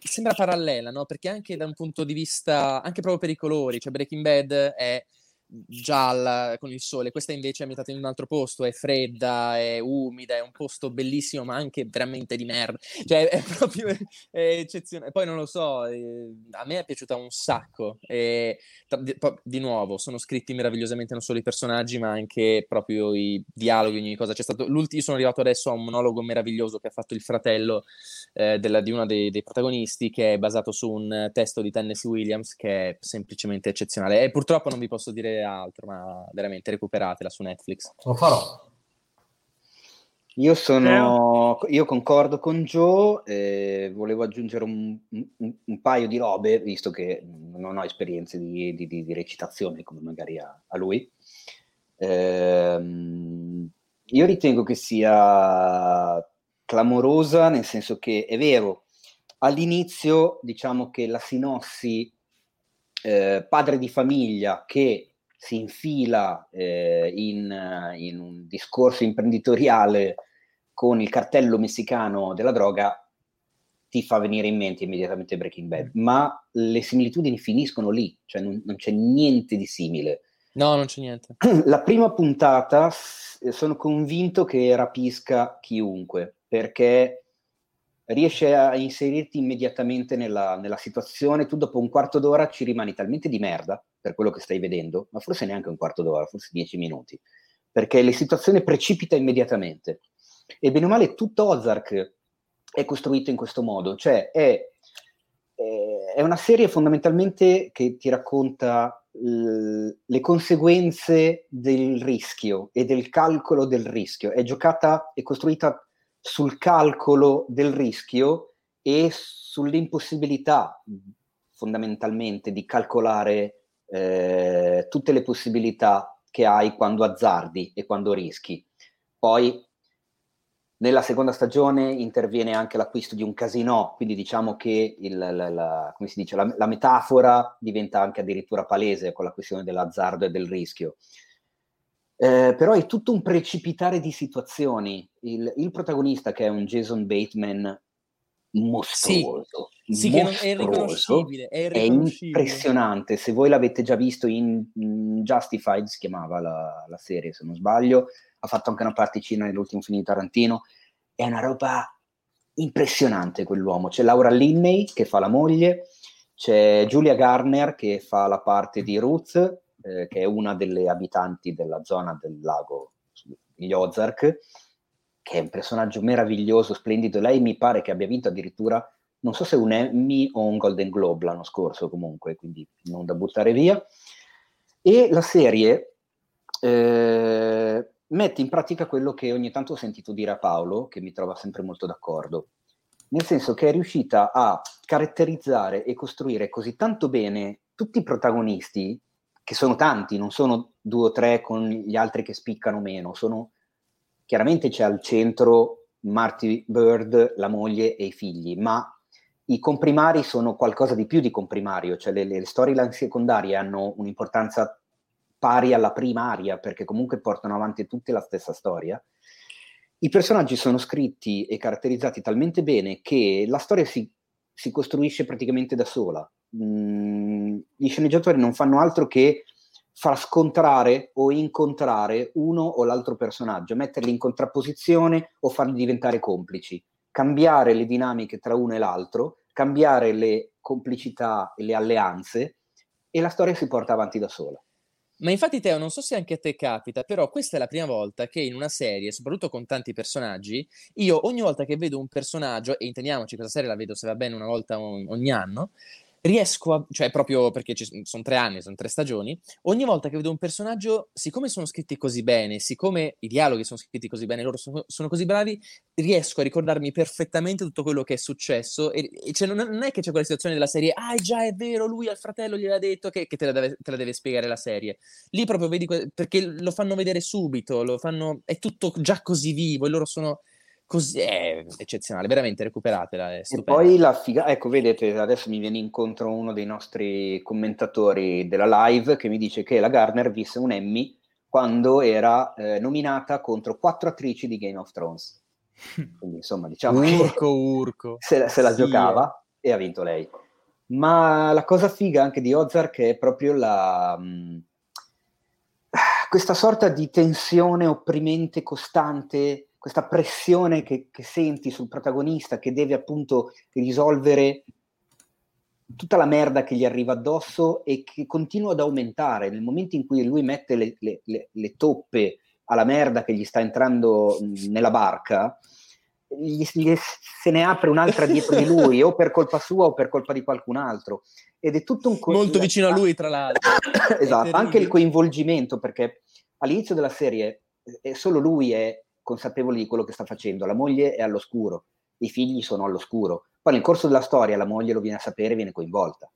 sembra parallela, no? Perché anche da un punto di vista... Anche proprio per i colori, cioè Breaking Bad è gialla con il sole, questa invece è ambientata in un altro posto, è fredda, è umida, è un posto bellissimo ma anche veramente di merda, cioè è proprio eccezionale. Poi non lo so, a me è piaciuta un sacco, di nuovo sono scritti meravigliosamente non solo i personaggi ma anche proprio i dialoghi, ogni cosa c'è stato. Io sono arrivato adesso a un monologo meraviglioso che ha fatto il fratello di uno dei protagonisti, che è basato su un testo di Tennessee Williams, che è semplicemente eccezionale, e purtroppo non vi posso dire altro, ma veramente recuperatela su Netflix. Lo farò. Io concordo con Gio, volevo aggiungere un paio di robe, visto che non ho esperienze di recitazione come magari a lui. Io ritengo che sia clamorosa, nel senso che è vero, all'inizio diciamo che la sinossi padre di famiglia che si infila in un discorso imprenditoriale con il cartello messicano della droga ti fa venire in mente immediatamente Breaking Bad, ma le similitudini finiscono lì, cioè non c'è niente di simile. No, non c'è niente. La prima puntata sono convinto che rapisca chiunque, perché riesce a inserirti immediatamente nella situazione. Tu dopo un quarto d'ora ci rimani talmente di merda per quello che stai vedendo, ma forse neanche un quarto d'ora, forse 10 minuti, perché la situazione precipita immediatamente. E bene o male tutto Ozark è costruito in questo modo, cioè è una serie fondamentalmente che ti racconta le conseguenze del rischio e del calcolo del rischio. È giocata e costruita sul calcolo del rischio e sull'impossibilità fondamentalmente di calcolare tutte le possibilità che hai quando azzardi e quando rischi. Poi nella seconda stagione interviene anche l'acquisto di un casinò, quindi diciamo che come si dice, la metafora diventa anche addirittura palese con la questione dell'azzardo e del rischio. Però è tutto un precipitare di situazioni. Il protagonista, che è un Jason Bateman mostruoso, sì, che non è riconoscibile, è impressionante. Se voi l'avete già visto in Justified, si chiamava la serie, se non sbaglio, ha fatto anche una particina nell'ultimo film di Tarantino. È una roba impressionante quell'uomo. C'è Laura Linney che fa la moglie, c'è Julia Garner che fa la parte di Ruth, che è una delle abitanti della zona del lago, gli Ozark, che è un personaggio meraviglioso, splendido. Lei mi pare che abbia vinto addirittura, non so se un Emmy o un Golden Globe l'anno scorso comunque, quindi non da buttare via. E la serie mette in pratica quello che ogni tanto ho sentito dire a Paolo, che mi trova sempre molto d'accordo, nel senso che è riuscita a caratterizzare e costruire così tanto bene tutti i protagonisti, che sono tanti, non sono due o tre con gli altri che spiccano meno, sono... Chiaramente c'è al centro Marty Bird, la moglie e i figli, ma i comprimari sono qualcosa di più di comprimario, cioè le storyline secondarie hanno un'importanza pari alla primaria, perché comunque portano avanti tutte la stessa storia. I personaggi sono scritti e caratterizzati talmente bene che la storia si costruisce praticamente da sola. Gli sceneggiatori non fanno altro che far scontrare o incontrare uno o l'altro personaggio, metterli in contrapposizione o farli diventare complici, cambiare le dinamiche tra uno e l'altro, cambiare le complicità e le alleanze, e la storia si porta avanti da sola. Ma infatti, Teo, non so se anche a te capita, però questa è la prima volta che in una serie, soprattutto con tanti personaggi, io ogni volta che vedo un personaggio, e intendiamoci, questa serie la vedo, se va bene, una volta ogni anno, riesco a, cioè proprio perché sono 3 anni, sono 3 stagioni, ogni volta che vedo un personaggio, siccome sono scritti così bene, siccome i dialoghi sono scritti così bene, loro sono così bravi, riesco a ricordarmi perfettamente tutto quello che è successo, e cioè, non è che c'è quella situazione della serie, ah già è vero, lui al fratello gliel'ha detto, che te la deve spiegare la serie, lì proprio vedi, perché lo fanno vedere subito, è tutto già così vivo, e loro sono... Così è eccezionale, veramente recuperatela, è stupenda. E poi la figa, ecco, vedete, adesso mi viene incontro uno dei nostri commentatori della live che mi dice che la Garner vinse un Emmy quando era nominata contro 4 attrici di Game of Thrones. Quindi, insomma, diciamo urco. Se la giocava, e ha vinto lei. Ma la cosa figa anche di Ozark è proprio questa sorta di tensione opprimente costante, questa pressione che senti sul protagonista, che deve appunto risolvere tutta la merda che gli arriva addosso e che continua ad aumentare nel momento in cui lui mette le toppe alla merda che gli sta entrando nella barca, se ne apre un'altra dietro di lui, o per colpa sua o per colpa di qualcun altro, ed è tutto un molto vicino a lui, tra l'altro. Esatto, anche il coinvolgimento, perché all'inizio della serie è solo lui è consapevole di quello che sta facendo, la moglie è all'oscuro, i figli sono all'oscuro, poi nel corso della storia la moglie lo viene a sapere e viene coinvolta,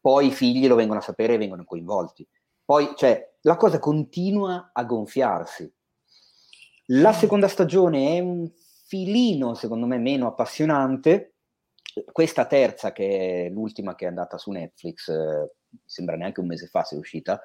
poi i figli lo vengono a sapere e vengono coinvolti, poi cioè la cosa continua a gonfiarsi. La seconda stagione è un filino, secondo me, meno appassionante. Questa terza, che è l'ultima che è andata su Netflix, sembra neanche un mese fa se è uscita,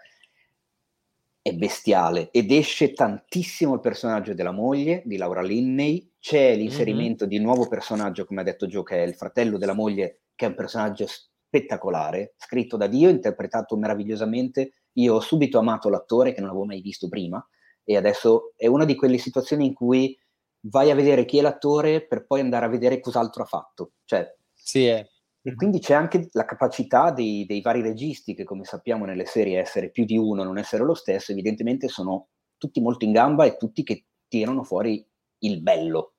è bestiale, ed esce tantissimo il personaggio della moglie di Laura Linney, c'è l'inserimento di un nuovo personaggio, come ha detto Gio, che è il fratello della moglie, che è un personaggio spettacolare, scritto da Dio, interpretato meravigliosamente. Io ho subito amato l'attore, che non avevo mai visto prima, e adesso è una di quelle situazioni in cui vai a vedere chi è l'attore per poi andare a vedere cos'altro ha fatto, cioè sì, è. E quindi c'è anche la capacità dei vari registi, che come sappiamo nelle serie essere più di uno, non essere lo stesso, evidentemente sono tutti molto in gamba e tutti che tirano fuori il bello.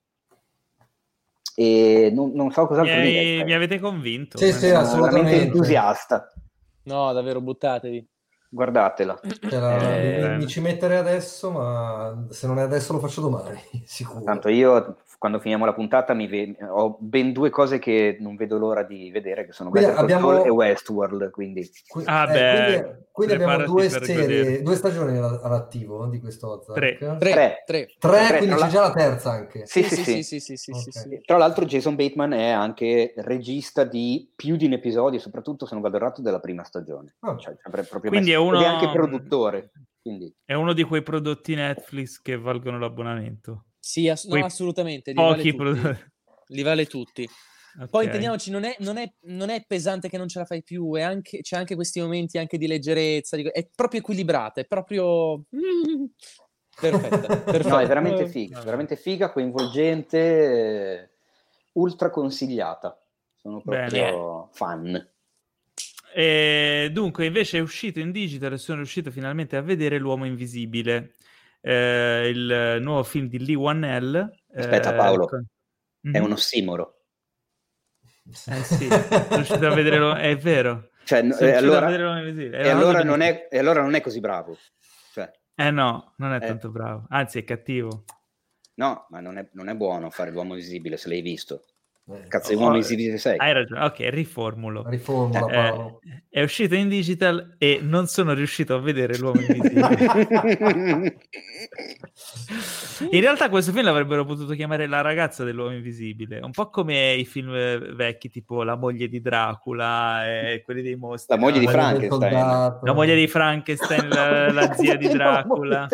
E non so cos'altro dire. Mi avete convinto. Sì, sono assolutamente veramente entusiasta. No, davvero, buttatevi. guardatela. Mi ci metterei adesso, ma se non è adesso lo faccio domani, sicuro. Tanto io, quando finiamo la puntata, ho ben due cose che non vedo l'ora di vedere, che sono Better Call Saul e Westworld, quindi abbiamo due stagioni all'attivo di questo Ozark. Tre, quindi c'è già la terza anche. Sì. Tra l'altro Jason Bateman è anche regista di più di un episodio, soprattutto se non vado errato della prima stagione. Quindi è uno, ed è anche produttore, quindi è uno di quei prodotti Netflix che valgono l'abbonamento. Sì, assolutamente, li vale tutti. Okay. Poi intendiamoci, non è pesante che non ce la fai più, c'è anche questi momenti anche di leggerezza, è proprio equilibrata, è proprio perfetta. No, è veramente figa, coinvolgente, ultra consigliata. Sono proprio fan. E dunque invece è uscito in digital e sono riuscito finalmente a vedere L'Uomo Invisibile, il nuovo film di Lee Wannell. Aspetta Paolo, è un ossimoro. Sì, sono riuscito a vederlo, è vero. Allora non è così bravo. No, non è tanto bravo, anzi è cattivo. No, ma non è buono fare L'Uomo Invisibile, se l'hai visto. Cazzo, uomo invisibile sei. Hai ragione, ok, riformula Paolo. È uscito in digital e non sono riuscito a vedere L'Uomo Invisibile. In realtà questo film l'avrebbero potuto chiamare La ragazza dell'uomo invisibile, un po' come i film vecchi tipo La moglie di Dracula e quelli dei mostri. La moglie di Frankenstein, la zia di Dracula.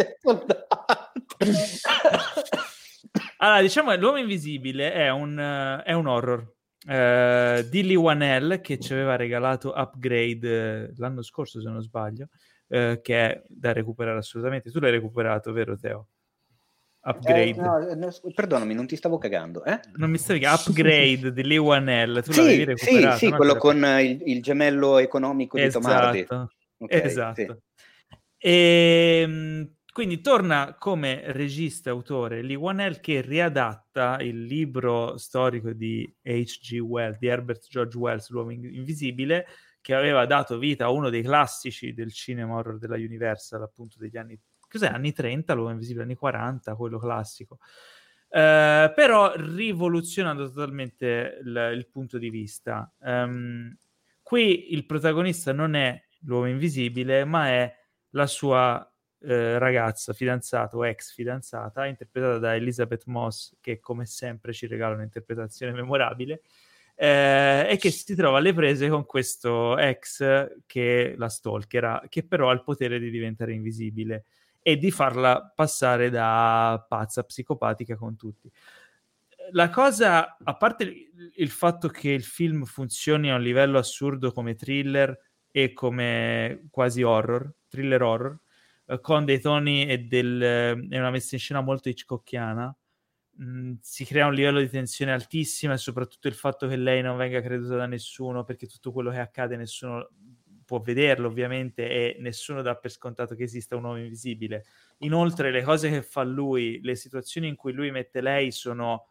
Allora, diciamo che L'Uomo Invisibile è un horror di Lee Wannell, che ci aveva regalato Upgrade l'anno scorso, se non sbaglio, che è da recuperare assolutamente. Tu l'hai recuperato, vero Teo? Upgrade. No, perdonami, non ti stavo cagando. Non mi stavi cagando. Upgrade di Lee Wannell, tu l'avevi recuperato. Sì, quello con il gemello economico di Tom Hardy. Okay, esatto. Sì. Quindi torna come regista e autore Lee Wannell, che riadatta il libro storico di H.G. Wells, di Herbert George Wells, L'Uomo Invisibile, che aveva dato vita a uno dei classici del cinema horror della Universal, appunto degli anni 30, L'Uomo Invisibile, anni 40, quello classico. Però rivoluzionando totalmente il punto di vista. Qui il protagonista non è l'uomo invisibile, ma è la sua ragazza, fidanzata o ex fidanzata, interpretata da Elizabeth Moss, che come sempre ci regala un'interpretazione memorabile, e che si trova alle prese con questo ex che la stalkerà, che però ha il potere di diventare invisibile e di farla passare da pazza psicopatica con tutti. La cosa, a parte il fatto che il film funzioni a un livello assurdo come thriller e come quasi horror, thriller horror, con dei toni e una messa in scena molto hitchcockiana, si crea un livello di tensione altissima, e soprattutto il fatto che lei non venga creduta da nessuno, perché tutto quello che accade nessuno può vederlo ovviamente, e nessuno dà per scontato che esista un uomo invisibile. Inoltre le cose che fa lui, le situazioni in cui lui mette lei, sono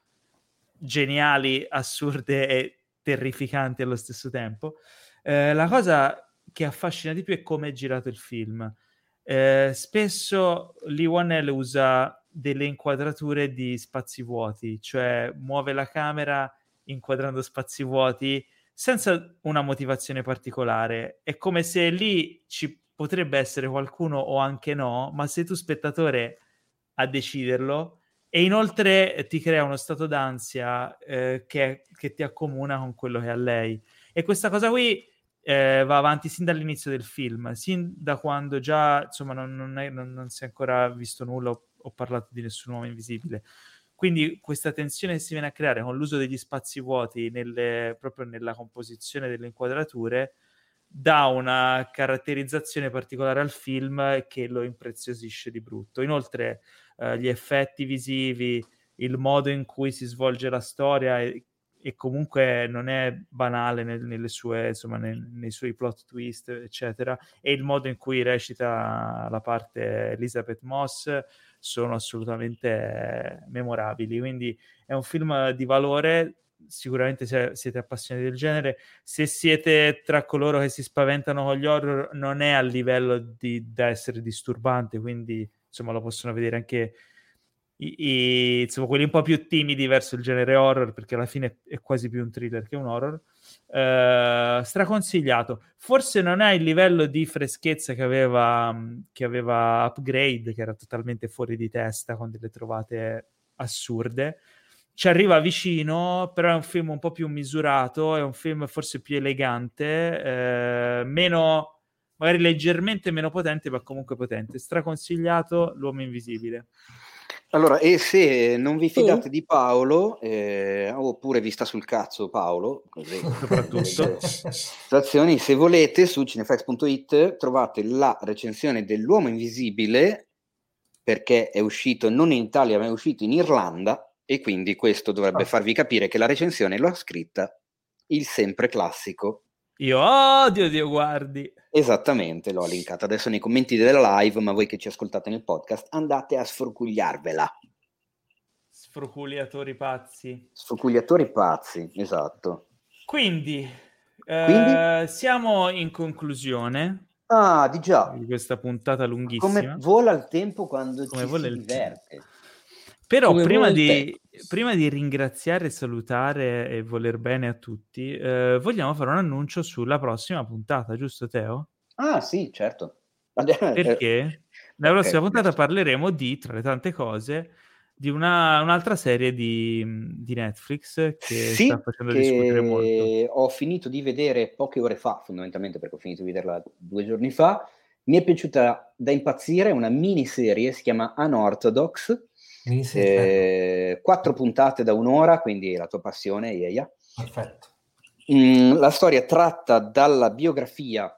geniali, assurde e terrificanti allo stesso tempo. La cosa che affascina di più è come è girato il film. Spesso Lee Wannell usa delle inquadrature di spazi vuoti, cioè muove la camera inquadrando spazi vuoti senza una motivazione particolare. È come se lì ci potrebbe essere qualcuno o anche no, ma sei tu spettatore a deciderlo, e inoltre ti crea uno stato d'ansia che ti accomuna con quello che ha lei. E questa cosa qui va avanti sin dall'inizio del film, sin da quando già, insomma, non si è ancora visto nulla, ho parlato di nessun uomo invisibile. Quindi questa tensione che si viene a creare con l'uso degli spazi vuoti proprio nella composizione delle inquadrature dà una caratterizzazione particolare al film che lo impreziosisce di brutto. Inoltre gli effetti visivi, il modo in cui si svolge la storia, e comunque non è banale nelle sue, insomma, nei suoi plot twist, eccetera, e il modo in cui recita la parte Elizabeth Moss sono assolutamente memorabili. Quindi è un film di valore, sicuramente siete appassionati del genere. Se siete tra coloro che si spaventano con gli horror, non è a livello da essere disturbante, quindi insomma lo possono vedere anche insomma quelli un po' più timidi verso il genere horror, perché alla fine è quasi più un thriller che un horror. Straconsigliato. Forse non ha il livello di freschezza che aveva Upgrade, che era totalmente fuori di testa con delle trovate assurde. Ci arriva vicino, però è un film un po' più misurato, è un film forse più elegante, meno, magari leggermente meno potente, ma comunque potente. Straconsigliato, L'Uomo Invisibile. Allora, e se non vi fidate di Paolo, oppure vi sta sul cazzo Paolo, così, soprattutto, situazioni, se volete su Cinefax.it trovate la recensione dell'Uomo Invisibile, perché è uscito non in Italia ma è uscito in Irlanda, e quindi questo dovrebbe farvi capire che la recensione l'ha scritta il sempre classico. Io odio Dio guardi. Esattamente, l'ho linkata adesso nei commenti della live, ma voi che ci ascoltate nel podcast andate a sfrucugliarvela. Sfrucugliatori pazzi. Sfrucugliatori pazzi, esatto. Quindi? Siamo in conclusione. Ah, di già. Di questa puntata lunghissima. Come vola il tempo quando come ci si diverte. Però prima di ringraziare, salutare e voler bene a tutti, vogliamo fare un annuncio sulla prossima puntata, giusto Teo? Ah sì, certo. Perché nella prossima puntata parleremo di, tra le tante cose, di un'altra serie di Netflix sta facendo discutere molto. Ho finito di vedere poche ore fa, fondamentalmente, perché ho finito di vederla 2 giorni fa. Mi è piaciuta da impazzire, una miniserie, si chiama Unorthodox. 4 puntate da 1 ora, quindi la tua passione, Yeia. Perfetto. La storia tratta dalla biografia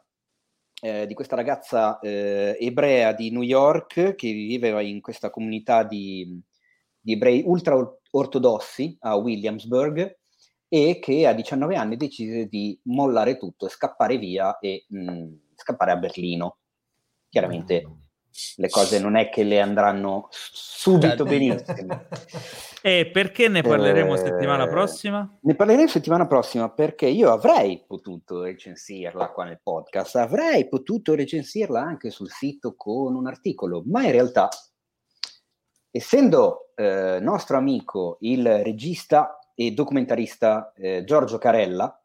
di questa ragazza ebrea di New York, che viveva in questa comunità di ebrei ultra-ortodossi a Williamsburg, e che a 19 anni decise di mollare tutto, scappare via e scappare a Berlino. Chiaramente le cose non è che le andranno subito benissimo. E perché ne parleremo settimana prossima? Ne parleremo settimana prossima perché io avrei potuto recensirla qua nel podcast, avrei potuto recensirla anche sul sito con un articolo, ma in realtà, essendo nostro amico il regista e documentarista Giorgio Carella,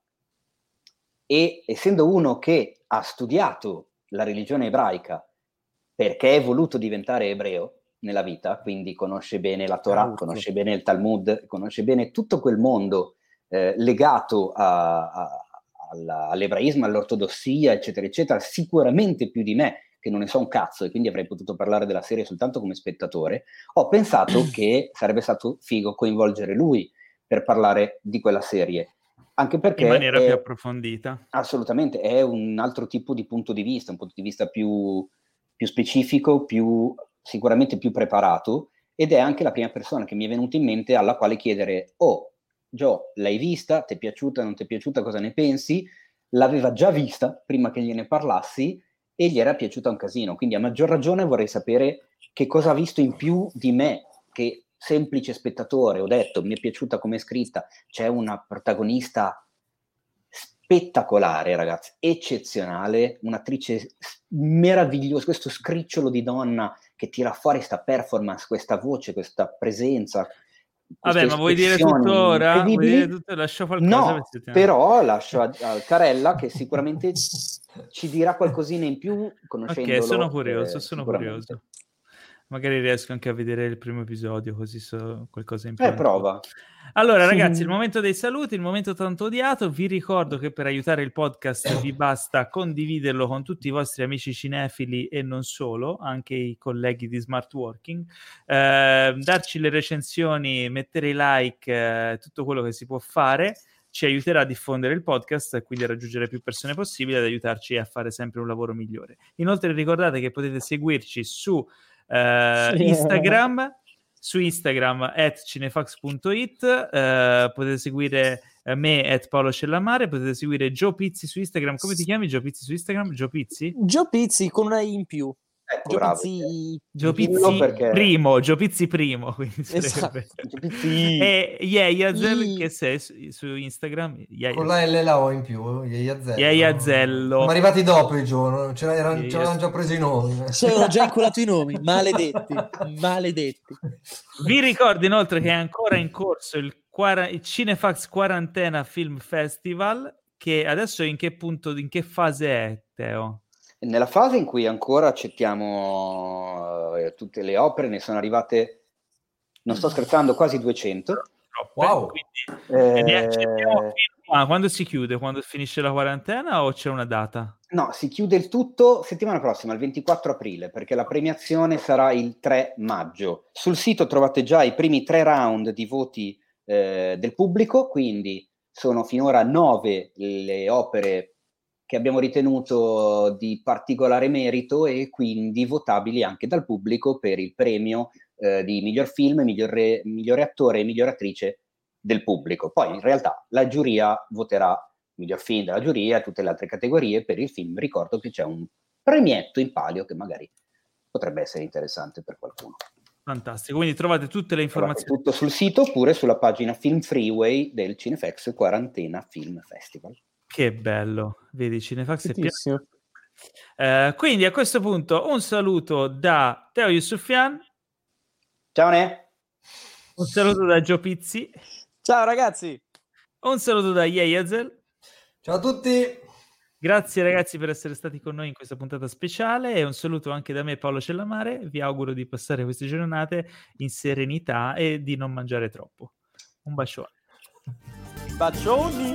e essendo uno che ha studiato la religione ebraica perché è voluto diventare ebreo nella vita, quindi conosce bene la Torah, conosce bene il Talmud, conosce bene tutto quel mondo legato all'ebraismo, all'ortodossia, eccetera, eccetera, sicuramente più di me, che non ne so un cazzo, e quindi avrei potuto parlare della serie soltanto come spettatore. Ho pensato che sarebbe stato figo coinvolgere lui per parlare di quella serie. Anche perché in maniera più approfondita. Assolutamente, è un altro tipo di punto di vista, un punto di vista più specifico, sicuramente più preparato, ed è anche la prima persona che mi è venuta in mente alla quale chiedere: oh, Gio, l'hai vista? Ti è piaciuta? Non ti è piaciuta? Cosa ne pensi? L'aveva già vista prima che gliene parlassi e gli era piaciuta un casino, quindi a maggior ragione vorrei sapere che cosa ha visto in più di me, che semplice spettatore. Ho detto, mi è piaciuta come è scritta, c'è una protagonista spettacolare, ragazzi, eccezionale, un'attrice meravigliosa, questo scricciolo di donna che tira fuori questa performance, questa voce, questa presenza. Vabbè, ma vuoi dire tutto ora? Vuoi dire tutto? Lascio qualcosa? No, però lascio a Carella che sicuramente ci dirà qualcosina in più, conoscendolo. Ok, sono curioso. Magari riesco anche a vedere il primo episodio, così so qualcosa in più. Prova. Allora, ragazzi, il momento dei saluti, il momento tanto odiato. Vi ricordo che per aiutare il podcast vi basta condividerlo con tutti i vostri amici cinefili e non solo, anche i colleghi di Smart Working. Darci le recensioni, mettere i like, tutto quello che si può fare ci aiuterà a diffondere il podcast e quindi a raggiungere più persone possibile, ad aiutarci a fare sempre un lavoro migliore. Inoltre ricordate che potete seguirci su Instagram, su Instagram @cinefax.it, potete seguire me @paoloscellamare, potete seguire Gio Pizzi su Instagram. Come ti chiami Gio Pizzi su Instagram? Gio Pizzi con una i in più. Ecco, Gio Pizzi primo, quindi sarebbe. Esatto. E Yei Yazel che sei su Instagram con la L la O in più, Yei Yazel. Ma arrivati dopo il giorno, ce l'avevano già preso i nomi, ci avevano già culato i nomi, maledetti. Vi ricordo inoltre che è ancora in corso il Cinefax Quarantena Film Festival, che adesso in che fase è, Teo? Nella fase in cui ancora accettiamo tutte le opere, ne sono arrivate, non sto scherzando, quasi 200. Wow. Quindi, ne accettiamo fino a quando si chiude? Quando finisce la quarantena o c'è una data? No, si chiude il tutto settimana prossima, il 24 aprile, perché la premiazione sarà il 3 maggio. Sul sito trovate già i primi 3 round di voti del pubblico, quindi sono finora 9 le opere che abbiamo ritenuto di particolare merito e quindi votabili anche dal pubblico per il premio di miglior film, migliore attore e miglior attrice del pubblico. Poi in realtà la giuria voterà miglior film della giuria, tutte le altre categorie. Per il film ricordo che c'è un premietto in palio che magari potrebbe essere interessante per qualcuno. Fantastico, quindi trovate tutte le informazioni. Trovate tutto sul sito oppure sulla pagina Film Freeway del Cinefax Quarantena Film Festival. Che bello, vedi, Cinefax è pieno. Quindi a questo punto un saluto da Theo Yusufian. Ciao Ne. Un saluto da Gio Pizzi. Ciao ragazzi. Un saluto da Yei Yazel. Ciao a tutti. Grazie ragazzi per essere stati con noi in questa puntata speciale e un saluto anche da me, Paolo Cellamare. Vi auguro di passare queste giornate in serenità e di non mangiare troppo. Un bacione. Bacioni.